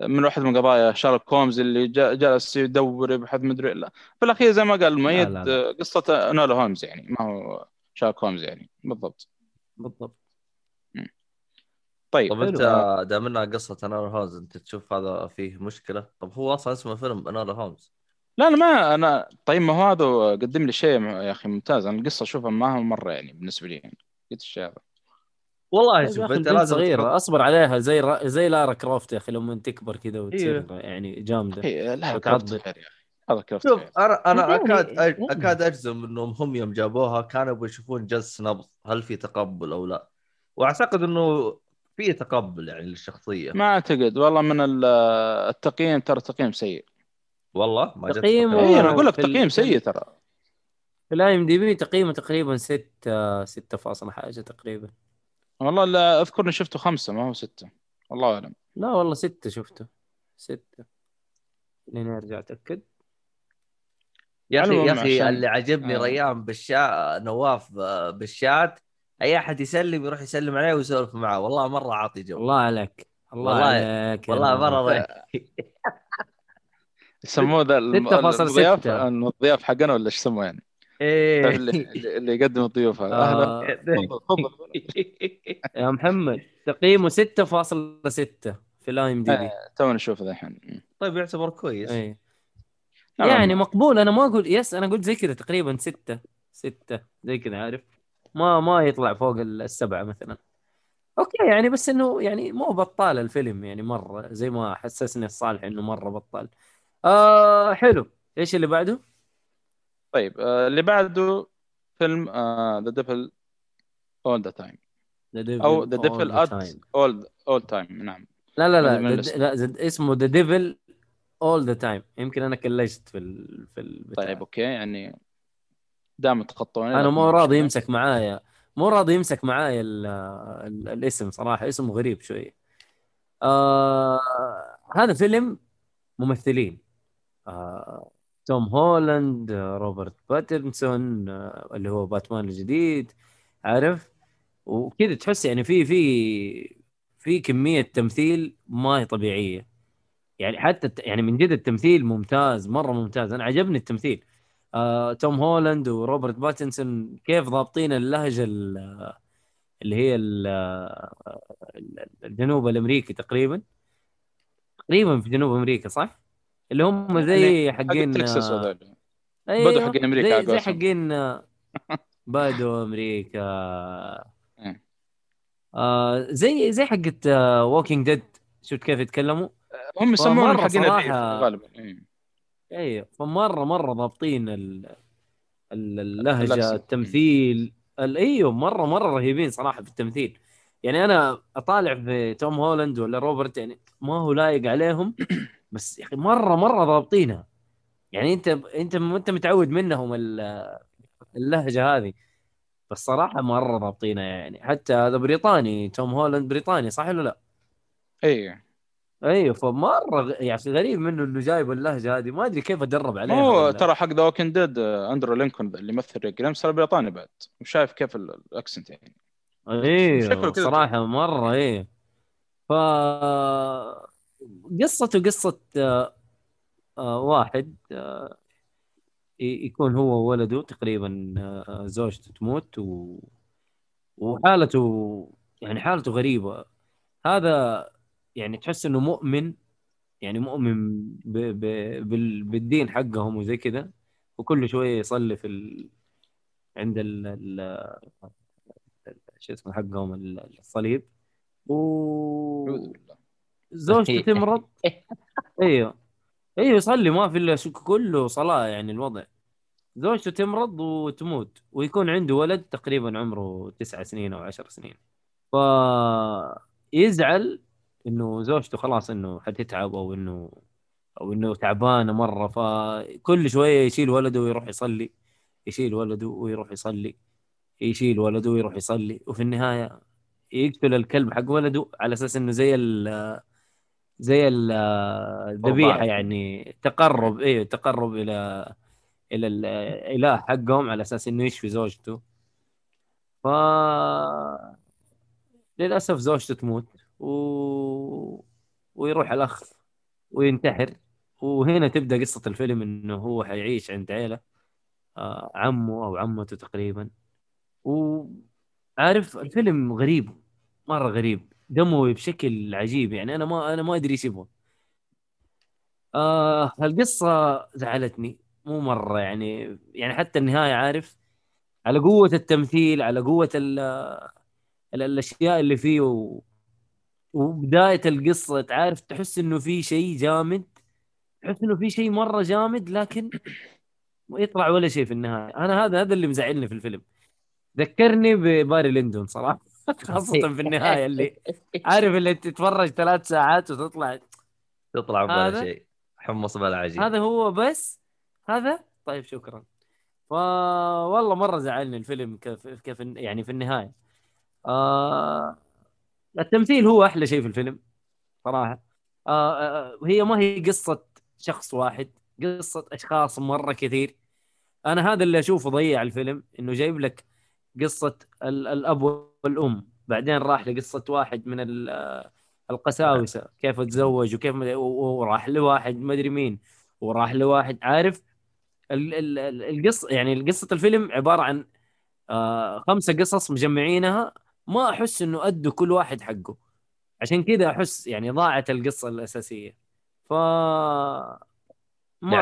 من واحد من قضايا شارلوك هومز اللي جلس يدور يبحث مدري لا في الأخير زي ما قال المؤيد قصة إنولا هولمز يعني ما هو شارلوك هومز يعني بالضبط بالضبط. طيب طب انت دامنا قصة إنولا هولمز انت تشوف هذا فيه مشكلة؟ طب هو اصلا اسمه فيلم إنولا هولمز. لا انا ما انا طيب ما هو هذا قدم لي شيء يا اخي ممتاز. انا القصة اشوفها ما مرة يعني بالنسبة لي يعني قلت الشيء والله شوف انت لازم صغيرة اصبر عليها زي را... زي لارا كرافت يا اخي لما تكبر كذا وتصير يعني جامدة. لا كرافت يا اخي هذا كرافت. شوف انا انا اكاد اكاد اجزم انهم هم يوم جابوها كانوا بيشوفون جلسة نبض هل في تقبل او لا، واعتقد انه في تقبل يعني للشخصية. ما أعتقد والله من التقييم ترى تقييم سيء والله ما تقييم و... أنا أقول لك تقييم سيء ترى في الآي إم دي بي تقييمه تقريبا ستة ستة فاصل حاجة تقريبا. والله لا أذكرني شفته خمسة ما هو ستة والله أعلم. لا والله ستة شفته ستة لين أرجع أتأكد يا أخي. يا أخي اللي عجبني آه. ريان بالشا نواف بالشات اي احد يسلم يروح يسلم عليه ويسولف معه والله مره عاطي جو. الله عليك الله عليك والله مره يسموه ذا الضياف الضياف حقنا ولا ايش يسموه يعني ايه اللي يقدم الضيوف هذا. اهلا يا محمد تقييمه ستة فاصلة ستة في الاي ام دي بي تو نشوف ذا الحين. طيب يعتبر كويس يعني مقبول. انا ما اقول يس انا قلت زي كذا تقريبا ستة ستة زي كذا عارف ما ما يطلع فوق السبعة مثلا اوكي يعني بس انه يعني مو بطال الفيلم يعني مره زي ما حسسني الصالح انه مره بطال. آه حلو ايش اللي بعده؟ طيب آه اللي بعده فيلم آه The Devil All the Time او The Devil All All All Time. نعم لا لا لا, لا, لا اسمه The Devil All the Time. يمكن انا كلشت في ال... في البتاع. طيب اوكي يعني دام تخطوني انا مو راضي يمسك معايا مو راضي يمسك معايا ال ال الاسم صراحه اسمه غريب شويه. آه هذا فيلم ممثلين آه توم هولاند روبرت باترنسون آه اللي هو باتمان الجديد عارف وكذا تحس يعني في في في كميه تمثيل ما هي طبيعيه يعني حتى يعني من جد التمثيل ممتاز مره ممتاز. انا عجبني التمثيل آه، توم هولاند وروبرت باتنسون كيف ضابطين اللهجة اللي هي الجنوب الأمريكي تقريبا تقريبا في جنوب أمريكا صح اللي هم زي حقين تكساس هذول بدو حقين أمريكا زي حقين بدو أمريكا آه، زي زي حقت ووكينج ديد شفت كيف يتكلموا هم يسمون حقين الريف غالبا ايه فمره مره ضابطين اللهجه التمثيل الايوه مره مره رهيبين صراحه في التمثيل. يعني انا اطالع في توم هولاند ولا روبرت يعني ما هو لايق عليهم بس يا اخي مره مره ضابطينها يعني انت انت انت متعود منهم اللهجه هذه بس صراحه مره ضابطينها يعني. حتى هذا بريطاني توم هولاند بريطاني صح ولا لا؟ ايه ايوه فمره يعني غريب منه انه جايب اللهجه هذه ما ادري كيف ادرب عليها. هو ترى حق ذا ووكينج ديد اندرو لينكولن اللي يمثل جريمسر بريطاني بعد وشايف كيف الاكسنت يعني ايوه صراحه مره ايه. ف قصته قصه واحد يكون هو وولده تقريبا زوجته تموت و... وحالته يعني حالته غريبه. هذا يعني تحس انه مؤمن يعني مؤمن ب ب بالدين حقهم وزي كذا وكل شويه يصلي في ال... عند ال ايش اسمه حقهم الصليب و زوجته تمرض ايوه ايوه يصلي ما في الا كله صلاه يعني الوضع زوجته تمرض وتموت ويكون عنده ولد تقريبا عمره تسعة سنين أو عشر سنين، فيزعل إنه زوجته خلاص إنه حتتعب أو إنه أو إنه تعبانة مرة، فكل شوية يشيل ولده ويروح يصلي، يشيل ولده ويروح يصلي، يشيل ولده ويروح يصلي، وفي النهاية يقتل الكلب حق ولده على أساس إنه زي ال زي الذبيحة يعني تقرب إيه تقرب إلى إلى الإله حقهم على أساس إنه يشفي زوجته. ف للأسف زوجته تموت و... ويروح الأخ وينتحر، وهنا تبدأ قصة الفيلم إنه هو حيعيش عند عيلة عمه أو عمته تقريبا. وعارف الفيلم غريب مرة، غريب دموي بشكل عجيب، يعني أنا ما أنا ما أدري إيش يبغى. آه القصة زعلتني مو مرة يعني، يعني حتى النهاية عارف على قوة التمثيل، على قوة ال ال الأشياء اللي فيه و... وبداية القصة تعرف تحس إنه في شيء جامد، تحس إنه في شيء مرة جامد، لكن يطلع ولا شيء في النهاية. أنا هذا هذا اللي مزعلني في الفيلم، ذكرني بباري لندن صراحة خاصة في النهاية اللي عارف اللي تتفرج ثلاث ساعات وتطلع تطلع ولا شيء، حمص بلا عجيب هذا هو بس هذا. طيب شكرا. فوالله مرة زعلني الفيلم كيف كيف يعني في النهاية. آه... التمثيل هو أحلى شيء في الفيلم صراحة. آه... آه... هي ما هي قصة شخص واحد، قصة أشخاص مرة كثير. أنا هذا اللي أشوفه ضيع الفيلم، إنه جايب لك قصة الأب والأم، بعدين راح لقصة واحد من القساوسة كيف تزوج وكيف مد... وراح لواحد ما أدري مين وراح لواحد عارف القصة. يعني قصة الفيلم عبارة عن خمسة قصص مجمعينها، ما أحس إنه أدوا كل واحد حقه، عشان كذا أحس يعني ضاعت القصة الأساسية. ف يعني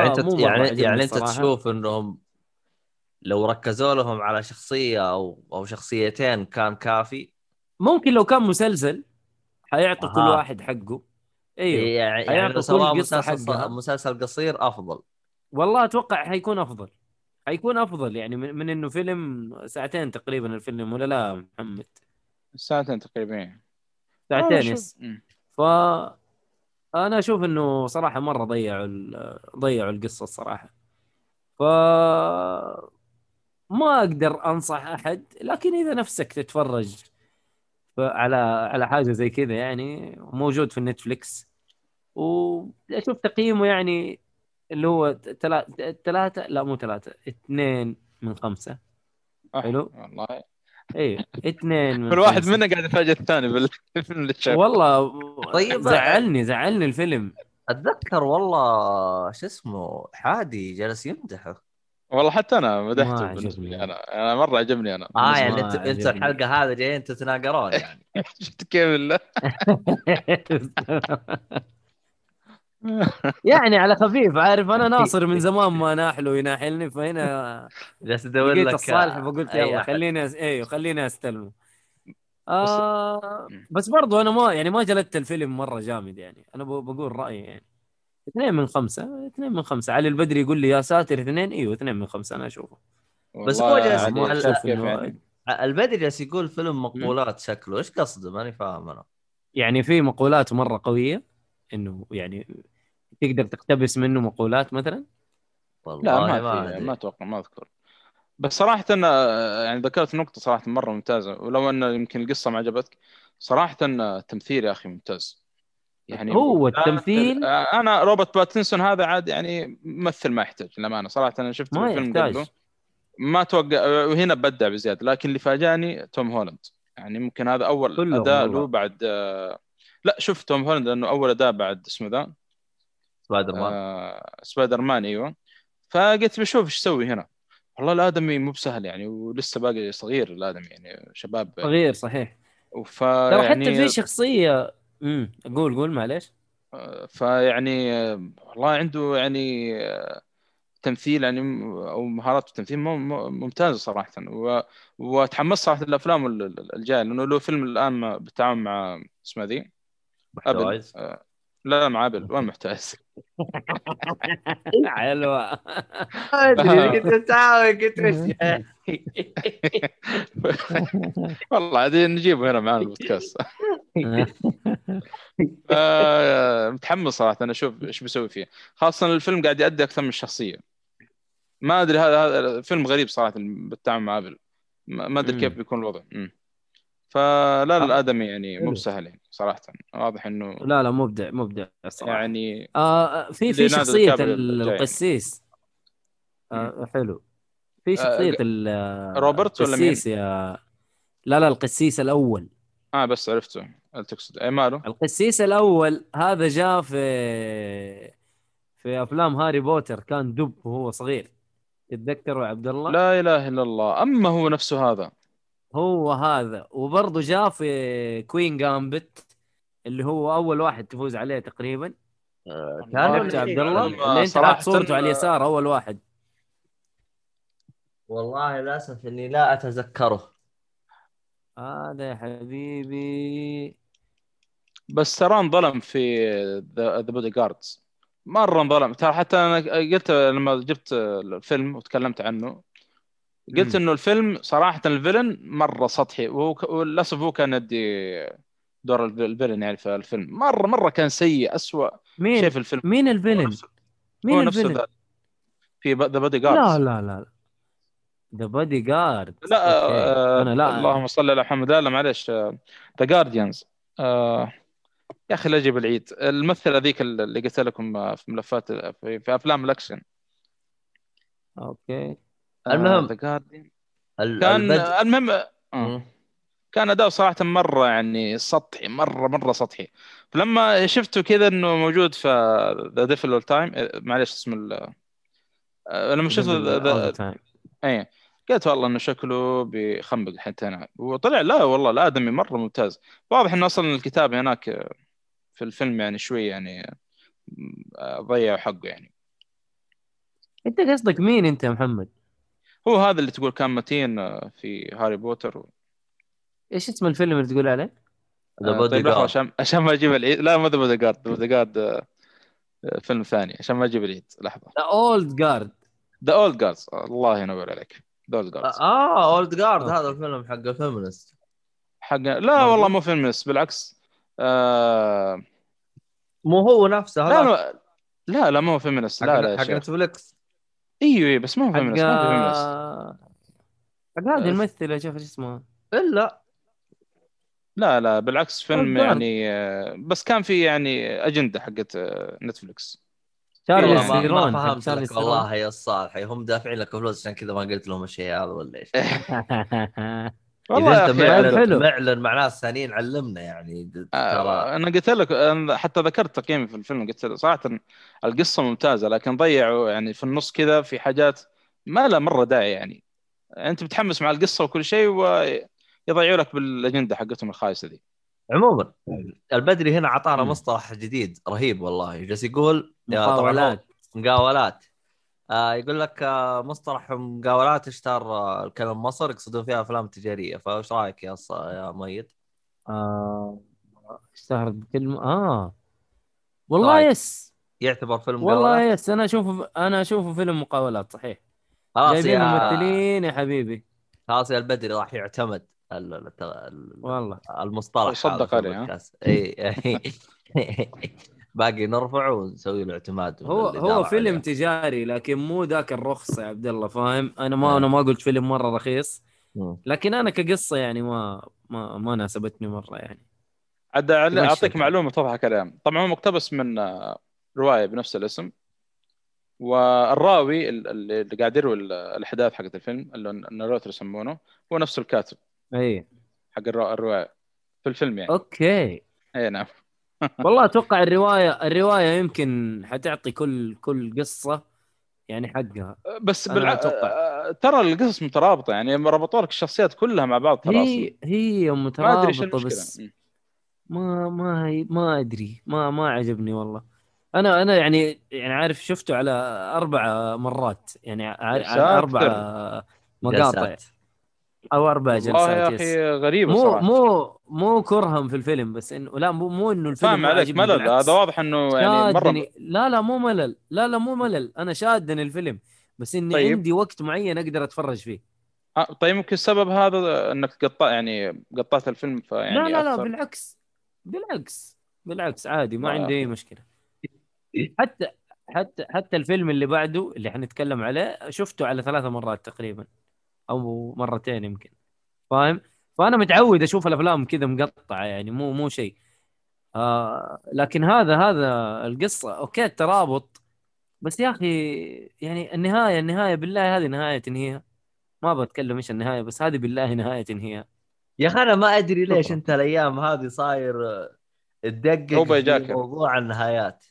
أنت يعني, يعني أنت تشوف إنهم لو ركزوا لهم على شخصية أو أو شخصيتين كان كافي. ممكن لو كان مسلسل هيعطي كل واحد حقه. أيوه يعني, يعني سواء مسلسل, مسلسل قصير أفضل. والله أتوقع هيكون أفضل، هيكون أفضل يعني من, من إنه فيلم ساعتين تقريبا الفيلم، ولا لا محمد؟ ساعتين تقريبا، ساعتين. فأنا أشوف إنه صراحة مرة ضيعوا ال... ضيعوا القصة الصراحة. فما أقدر أنصح أحد، لكن إذا نفسك تتفرج على على حاجة زي كذا يعني موجود في النتفليكس، وأشوف تقييمه يعني اللي هو تلاتة تلاتة لا مو تلاتة اتنين من خمسة. حلو والله. ايه اتنين من كل واحد منا قاعد يفاجئ الثاني بالفيلم اللي شايفه والله. طيب زعلني زعلني الفيلم. اتذكر والله شو اسمه حادي جلس يمدحه، والله حتى انا مدحته بالنسبه لي، انا انا مره عجبني انا. اه يعني انت انت الحلقه هذا جايين تتناقرون يعني شفت كيف الله يعني على خفيف عارف. انا ناصر من زمان ما ناحله يناحلني، فهنا جالس ادور لك الصالح فقلت يلا خليني أس... ايوه خليني استلمه. آه... بس برضو انا ما يعني ما جلدت الفيلم مره جامد يعني. انا ب... بقول رايي يعني اثنين من خمسة، اثنين من خمسة. علي البدري يقول لي يا ساتر اثنين، ايوه اثنين من خمسة انا اشوفه. بس هو جالس يعني البدري جالس يقول فيلم مقولات شكله، ايش قصده ماني فاهم انا. يعني في مقولات مره قويه انه يعني تقدر تقتبس منه مقولات مثلا. والله لا ما ما اتوقع، ما اذكر. بس صراحه انا يعني ذكرت نقطه صراحه مره ممتازه، ولو ان يمكن القصه ما عجبتك صراحه التمثيل يا اخي ممتاز. يعني هو التمثيل انا روبرت باتنسون هذا عاد يعني ممثل ما يحتاج للامانه صراحه. انا شفت الفيلم قبله ما توقع، وهنا بدع بزياده. لكن اللي فاجاني توم هولاند، يعني ممكن هذا اول اداء له بعد لا شفت توم هولاند لأنه أول أداء بعد اسمه ذا سبايدر مان. آه سبايدر مان أيوة. فقلت بشوف إيش سوي هنا. والله الآدمي مو بسهل يعني، ولسه باقي صغير الآدمي يعني شباب صغير صحيح. وفا يعني حتى في شخصية أمم أقول قول معلش. آه فيعني آه والله عنده يعني آه تمثيل يعني أو مهارات التمثيل ممتازة صراحة. و... وتحمس صراحة الأفلام الجاية، لأنه له فيلم الآن بالتعاون مع اسمه ذي محتوايز. لا معابل وين محتوايز. حلوة. أدري كنت أساوي كنت رشيا. والله عادي نجيبه هنا معنا البودكاست. متحمس صراحة أنا أشوف إيش بيسوي فيه، خاصة الفيلم قاعد يؤدي أكثر من الشخصية. ما أدري هذا فيلم غريب صراحة بالتعامل مع معابل، ما أدري كيف بيكون الوضع. فلا الادمي يعني مو سهل صراحه، واضح انه لا لا مبدع مبدع صراحه يعني. آه في في شخصيه القسيس آه حلو، في شخصيه آه روبرت ولا مين يا... لا لا القسيس الاول اه بس عرفته تقصد اي ماله القسيس الاول هذا جاء في في افلام هاري بوتر، كان دب وهو صغير تتذكروا عبد الله؟ لا اله الا الله. اما هو نفسه هذا هو هذا، وبرضه جاء في كوين جامبت اللي هو أول واحد تفوز عليه تقريبا آه، كان عبد الله اللي انت راح صورته على اليسار أول واحد. والله للأسف إني لا أتذكره هذا آه يا حبيبي، بس ترى انظلم في ذا ذا بودي جاردز مرة انظلم. ترى حتى أنا قلت لما جبت الفيلم وتكلمت عنه قلت إنه الفيلم صراحة الفيلن مرة سطحي، وللأسف هو كان يدي دور الفيلن يعني في الفيلم مرة مرة كان سيء أسوأ شيء في الفيلم. مين الفيلن؟ مين الفيلن؟ في ذا بودي جارد. لا لا لا ذا بودي جارد. لا آه أنا لا اللهم صل على محمد. لا معلش ذا جارديانز يا أخي لا أجيب العيد. الممثلة ذيك اللي قلت لكم في ملفات في, في أفلام الأكشن. أوكي. المهم كان المهم آه. كان أداء صراحة مرة يعني سطحي مرة مرة سطحي. فلما شفته كذا إنه موجود في The Devil All the Time معلش اسم ال لما شفته ذا إيه قلت والله إنه شكله بيخنبق حتى أنا، وطلع لا والله الآدمي مرة ممتاز. واضح إنه أصلا الكتاب هناك في الفيلم يعني شوي يعني ضيع حقه يعني. أنت قصدك مين أنت يا محمد؟ هو هذا اللي تقول كان متين في هاري بوتر و... ايش اسم الفيلم اللي تقول عليه؟ ذا بودي جارد. عشان عشان ما اجيب العيد. لا ما ذا بودي جارد، ذا بودي جارد فيلم ثاني عشان ما اجيب العيد. لحظه ذا اولد جارد. ذا اولد جارد الله ينور عليك. ذا اولد جارد اه اولد جارد هذا الفيلم حق الفيمنست حق. لا والله مو فيمنست بالعكس آه... مو هو نفسه. لا لا لا مو فيمنست. لا لا حق نتفليكس. ايوه بس ما فهمنا اسمه حق هذه الممثله شوف ايش اسمها. الا لا لا بالعكس فيلم يعني بس كان في يعني اجنده حقت نتفليكس. شارلي سيرون والله يا الصالحي هم دافعين لك فلوس عشان كذا ما قلت لهم الشيء هذا ولا ايش. والله انت معلن, معلن مع ناس ثانيين علمنا يعني آه. انا قلت لك أنا حتى ذكرت تقييمي في الفيلم قلت صراحه القصه ممتازه لكن ضيعوا يعني في النص كذا في حاجات ما لها مره داعي يعني. انت بتحمس مع القصه وكل شيء ويضيعوا لك بالاجنده حقتهم الخايسه دي. عموما البدري هنا اعطانا مصطلح جديد رهيب والله جالس يقول مقاولات مقاولات آه يقول لك آه مصطلح مقاولات اشتهر آه الكلام مصر يقصدون فيها أفلام تجارية. فايش رأيك يا ص... يا مؤيد؟ آه اشتهر بكلمة آه والله آه. يس يعتبر فيلم مقاولات والله يس. أنا أشوفه أنا أشوفه فيلم مقاولات صحيح. جايبين ممثلين يا حبيبي خلاص يا البدري راح يعتمد ال... ال... ال... والله المصطلح صدق عليه. باقي نرفعه ونسوي له اعتماد. هو هو فيلم عليها. تجاري لكن مو ذاك الرخص يا عبد الله فاهم. انا ما م. انا ما قلت فيلم مره رخيص لكن انا كقصه يعني ما ما ما ناسبتني مره يعني. عاد اعطيك معلومه تضحك كلام. طبعا هو مقتبس من روايه بنفس الاسم، والراوي اللي قاعد يروي الاحداث حقت الفيلم اللي الناريتور يسمونه هو نفس الكاتب اي حق الروايه في الفيلم يعني. اوكي اي نعم. والله أتوقع الرواية الرواية يمكن حتعطي كل كل قصة يعني حقها. بس بالع... ترى القصص مترابطة يعني ربطوا لك الشخصيات كلها مع بعض. هي هي مترابطة بس ما ما هي ما أدري ما ما عجبني والله. أنا أنا يعني يعني عارف شفته على أربع مرات يعني على أربع مقاطع او اربع جلسات. يا اخي غريبه صراحه، مو مو مو كرهم في الفيلم، بس انه لا مو مو انه الفيلم عليك ملل، هذا واضح انه يعني مره. لا لا مو ملل، لا لا مو ملل، انا شادني الفيلم، بس اني طيب. عندي وقت معين اقدر اتفرج فيه. طيب ممكن السبب هذا انك قطع يعني قطعت الفيلم فيعني لا لا لا أكثر. بالعكس بالعكس بالعكس عادي، ما آه. عندي اي مشكله. حتى حتى حتى الفيلم اللي بعده اللي حنتكلم عليه شفته على ثلاثة مرات تقريبا او مرتين يمكن، فاهم؟ فانا متعود اشوف الافلام كذا مقطعه، يعني مو مو شيء آه لكن هذا هذا القصه اوكي الترابط، بس يا اخي يعني النهايه النهايه بالله هذه نهايه تنهيها، ما بتكلم ايش النهايه، بس هذه بالله نهايه تنهيها يا اخي. انا ما ادري ليش انت الايام هذه صاير تدقق في موضوع النهايات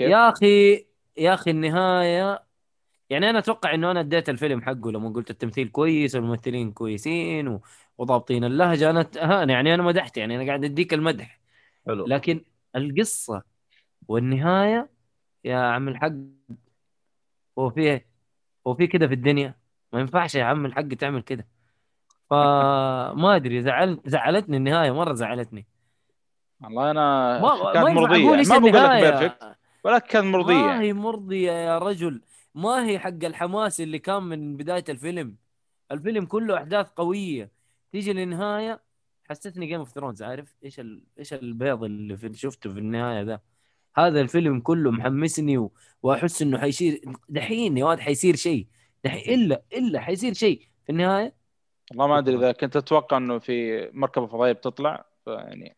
يا اخي. يا اخي النهايه يعني انا اتوقع انه انا اديت الفيلم حقه لما قلت التمثيل كويس والممثلين كويسين وضابطين اللهجه، انا يعني انا مدحت، يعني انا قاعد اديك المدح حلو. لكن القصه والنهايه يا عم الحق، هو في هو في كده في الدنيا؟ ما ينفعش يا عم الحق تعمل كده. فما ادري زعل زعلتني النهايه، مره زعلتني والله. انا ما... كانت مرضيه، ما بقول لك بيرفكت ولكن كانت مرضيه. ما هي مرضيه يا رجل، ما هي حق الحماس اللي كان من بداية الفيلم. الفيلم كله أحداث قوية، تيجي للنهاية حسيتني جيم اوف ثرونز، عارف إيش ال... إيش البيض اللي في... شفته في النهاية ده. هذا الفيلم كله محمسني و... وأحس إنه حيصير دحين يا واد، حيصير شيء دحين، إلا إلا حيصير شيء في النهاية. والله ما أدري إذا كنت أتوقع إنه في مركبة فضائية بتطلع، فيعني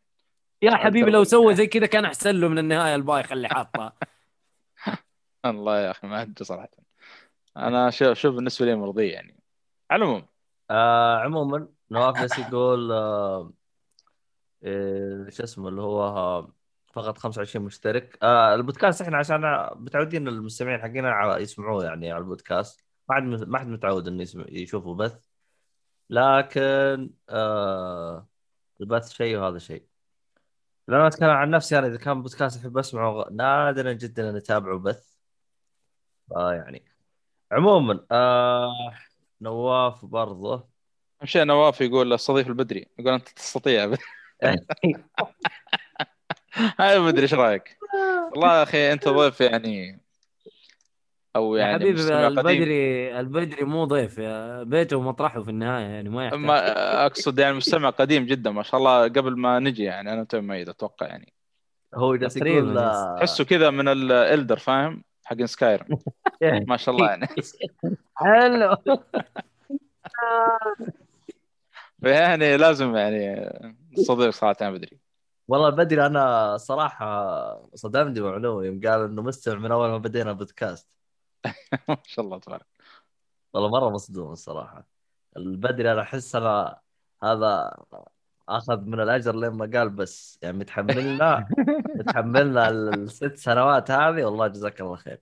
يا حبيبي لو سوى زي كده كان أحسن له من النهاية البايخ اللي حاطها. الله يا اخي ما ادري صراحه، انا شوف بالنسبه لي مرضيه يعني. على العموم آه عموما نواف بس يقول آه ايش اسمه اللي هو آه فقط خمسة وعشرين مشترك. آه البودكاست احنا عشان متعودين المستمعين حقنا يسمعوه يعني على البودكاست، ما حد ما حد متعود انه يشوفه بث، لكن آه البث شيء وهذا شيء. لما اتكلم عن نفسي انا اذا كان بودكاست احب اسمعه، نادرا جدا ان اتابعه بث آه يعني. عموما آه نواف برضه مشي، نواف يقول استضيف البدري، يقول أنت تستطيع. هاي بدري إيش رأيك؟ والله يا أخي أنت ضيف يعني، أو يعني حبيبي البدري. البدري مو ضيف، بيته ومطرحه في النهاية يعني، ما يحتاج. ما أقصد يعني مستمع قديم جدا ما شاء الله قبل ما نجي يعني، أنا مؤيد أتوقع يعني هو ده يقول حسه كذا من الإلدر، فاهم؟ حق سكاير ما شاء الله يعني. حلو يعني لازم يعني الصديق ساعتين بدري. والله بدري انا صراحه صدمني معلومه يوم قال انه مستمع من اول ما بدينا البودكاست. ما شاء الله تبارك، والله مره مصدوم الصراحه. البدري انا احس انا هذا اخذ من الاجر لما قال بس يعني متحملنا متحملنا الست سنوات هذه، والله جزاك الله خير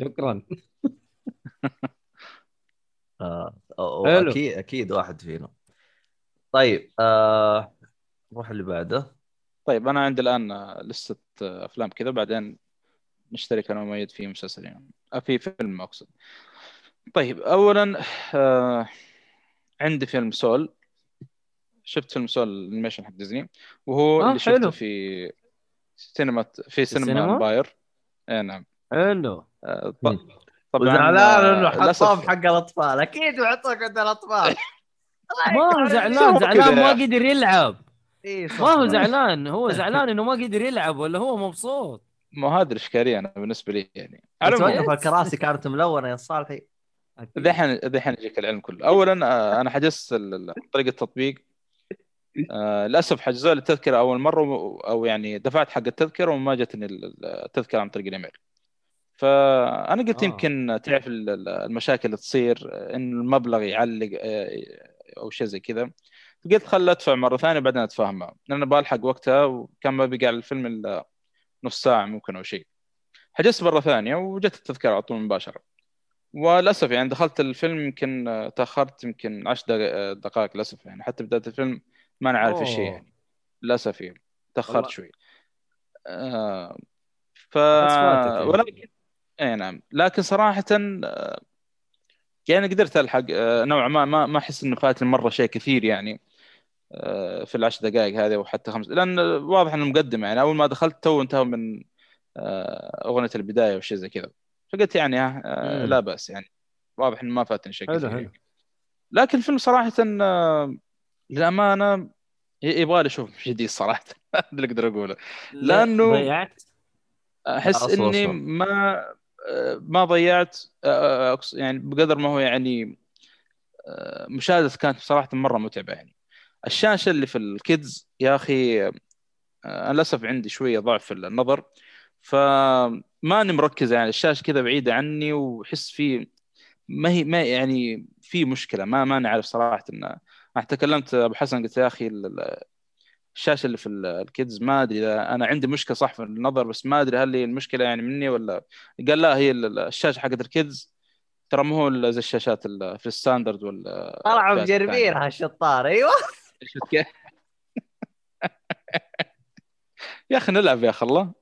شكرا. آه اكيد اكيد واحد فينا. طيب آه نروح اللي بعده. طيب انا عندي الان لسه افلام كذا، بعدين نشترك انا ومؤيد في مسلسلين في فيلم اقصد. طيب اولا آه عندي فيلم سول. شفت فيلم سول الانيميشن حق ديزني، وهو آه اللي شفته حلو. في سينما في سينما باير. اي نعم حلو. طب... طبعا زعلان انه حطوه حق الاطفال، اكيد وحطوه عند الاطفال. ما هو زعلان زعلان ما قدر يلعب. ما هو زعلان، هو زعلان انه ما قدر يلعب ولا هو مبسوط؟ ما هادر اشكاليه انا بالنسبه لي يعني. على الكراسي كانت ملونه يا صالحي. دحين دحين يجيك العلم كله. اولا انا حجزت طريقه التطبيق، آه، للأسف حجزوا التذكرة أول مرة أو يعني دفعت حق التذكرة وما جتني التذكرة عن طريق الإيميل. فأنا قلت آه. يمكن تعرف المشاكل اللي تصير إن المبلغ يعلق أو شيء زي كذا، قلت خل أدفع مرة ثانية بعدين أتفاهمها، لأن بالحق وقتها وكان ما بقى على الفيلم نص ساعة ممكن أو شيء. حجزت مرة ثانية وجت التذكرة على طول مباشرة، وللأسف يعني دخلت الفيلم يمكن تأخرت يمكن عشر دقائق للأسف يعني، حتى بداية الفيلم ما أنا عارف الشيء يعني للأسف تأخرت شوي. آه ف ولكن أي نعم، لكن صراحة يعني قدرت ألحق نوعا ما ما ما أحس إنه فات المرة شيء كثير يعني في العشر دقائق هذه وحتى خمس، لأن واضح إنه مقدم يعني. أول ما دخلت تو انتهى من أغنية البداية وشيء زي كذا، فقلت يعني لا بأس يعني، واضح إنه ما فاتن شيء كثير. لكن الفيلم صراحة للأمانة يبغى لي أشوف جديد صراحة اللي أقدر أقوله، لأنه أحس إني ما ما ضيعت يعني بقدر ما هو يعني. مشاهدة كانت صراحة مرة متعبة يعني. الشاشة اللي في الكيدز يا أخي أنا للأسف عندي شوية ضعف في النظر، فماني مركز يعني، الشاشة كذا بعيدة عني وحس في ما هي ما يعني في مشكلة ما ما نعرف صراحة. إن أنا تكلمت أبو حسن قلت يا أخي الشاشة اللي في الكيدز ما أدري أنا عندي مشكلة صح في النظر، بس ما أدري هل هي المشكلة يعني مني ولا. قال لا هي الشاشة حقت الكيدز ترى مو هو زي الشاشات في الستاندرد ولا طلعوا مجربين هالشطار. أيوة يا أخي نلعب يا أخي الله،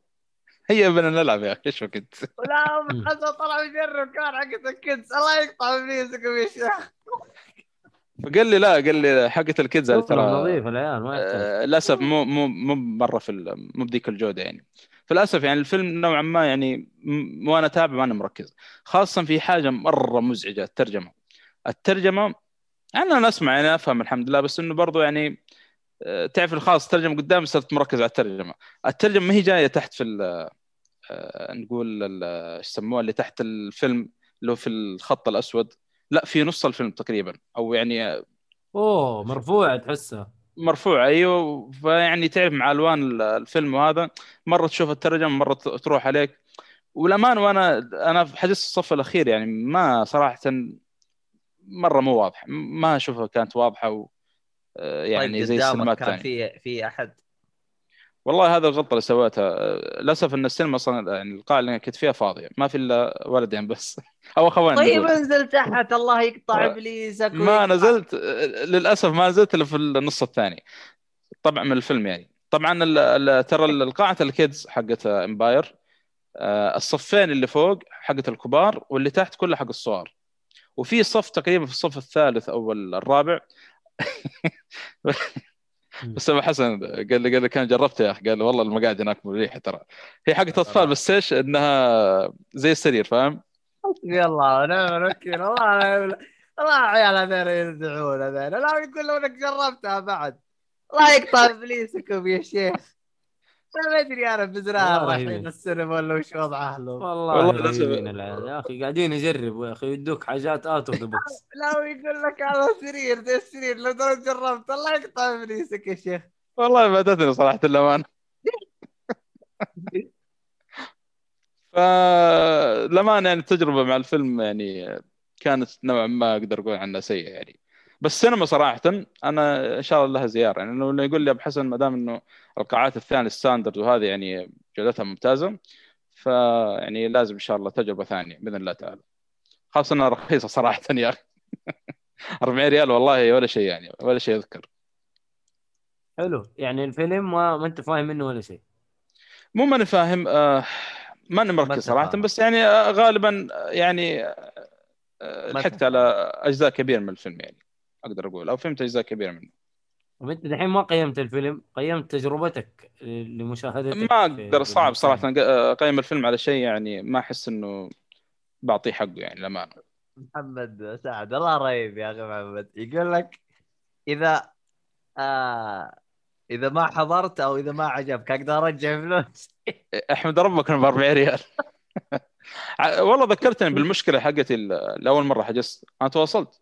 هي بدنا نلعب يا أخي إيش وكنت لا حسن طلعوا مجرب كان حقت الكيدز الله يقطع ميزك ويش يا أخي. فقال لي لا، قال لي حقة الكيدز ترى نظيف العيال ما يحتاج للأسف مو مو مو مرة في مو بديك الجودة يعني. فللأسف يعني الفيلم نوعا ما يعني وأنا تابع ما أنا مركز، خاصة في حاجة مرة مزعجة الترجمة. الترجمة يعني أنا أسمع أنا أفهم الحمد لله، بس إنه برضو يعني تعرف الخاص ترجم قدام صرت مركز على الترجمة. الترجمة ما هي جاية تحت في نقول إيش يسموها اللي تحت الفيلم اللي هو في الخط الأسود، لا في نص الفيلم تقريبا او يعني اوه مرفوع تحسها مرفوع ايوه. فيعني تعرف مع الوان الفيلم وهذا مره تشوف الترجمه مره تروح عليك. والامان وانا انا في حدث الصف الاخير يعني ما صراحه مره مو واضح، ما اشوفها كانت واضحه و يعني طيب زي السينما كان في في احد والله هذا الغلطه اللي سويتها للاسف ان السينما صار يعني القاعه اللي كنت فيها فاضيه ما في الا ولدين بس او اخوان. طيب انزل تحت الله يقطع ابليسك. ما نزلت للاسف، ما نزلت الا في النص الثاني طبعا من الفيلم يعني. طبعا ترى القاعه الكيدز حقت امباير الصفين اللي فوق حقت الكبار واللي تحت كله حق الصغار، وفي صف تقريبا في الصف الثالث او الرابع بس أبو حسن قال لي قال لي كان جربته يا أخي، قال لي والله المقاعد هناك مريحة ترى، هي حقة أطفال بس إيش إنها زي السرير فاهم. يلا أنا نوكي الله الله يا هذا يدعون هذا لا يقول لو إنك جربتها بعد الله يقطع إبليسكم يا شيخ. ما أدري أنا بزراعة رايحين السينما ولا وش وضعه له والله يا أخي قاعدين يجربوا يا أخي يدوك حاجات آتو دبوكس لا ويقول لك على سرير ذا السرير لو درت جربت الله يقطع إبليسك يا شيخ. والله ما أدتني صراحة الأمان فالأمان يعني التجربة مع الفيلم يعني كانت نوعا ما أقدر أقول عنها سيئة يعني. بس السينما صراحة أنا إن شاء الله لها زيارة يعني. لو يقول لي أبو حسن مدام إنه القاعات الثانية الستاندرد وهذه يعني جودتها ممتازة، فيعني لازم إن شاء الله تجربة ثانية بإذن الله تعالى، خاصة أنها رخيصة صراحة يا أخي أربعين ريال والله ولا شيء يعني ولا شيء يذكر. حلو يعني الفيلم ما أنت فاهم منه ولا شيء؟ مو ما أنا فاهم آه ما أنا مركز صراحة، بس يعني غالبا يعني لحقت على أجزاء كبيرة من الفيلم يعني أقدر أقول أو فهمت أجزاء كبيرة منه. وأنت الحين ما قيمت الفيلم، قيمت تجربتك لمشاهدتك. ما أقدر صعب صراحة قيم الفيلم على شيء يعني ما أحس إنه بعطيه حقه يعني. لما محمد سعد الله رهيب يا أخي محمد يقول لك إذا آه إذا ما حضرت أو إذا ما عجبك أقدر أرجع فلوس أحمد ربك أنا بأربعين ريال والله ذكرتني بالمشكلة حقتي الأول مرة حجزت أنا تواصلت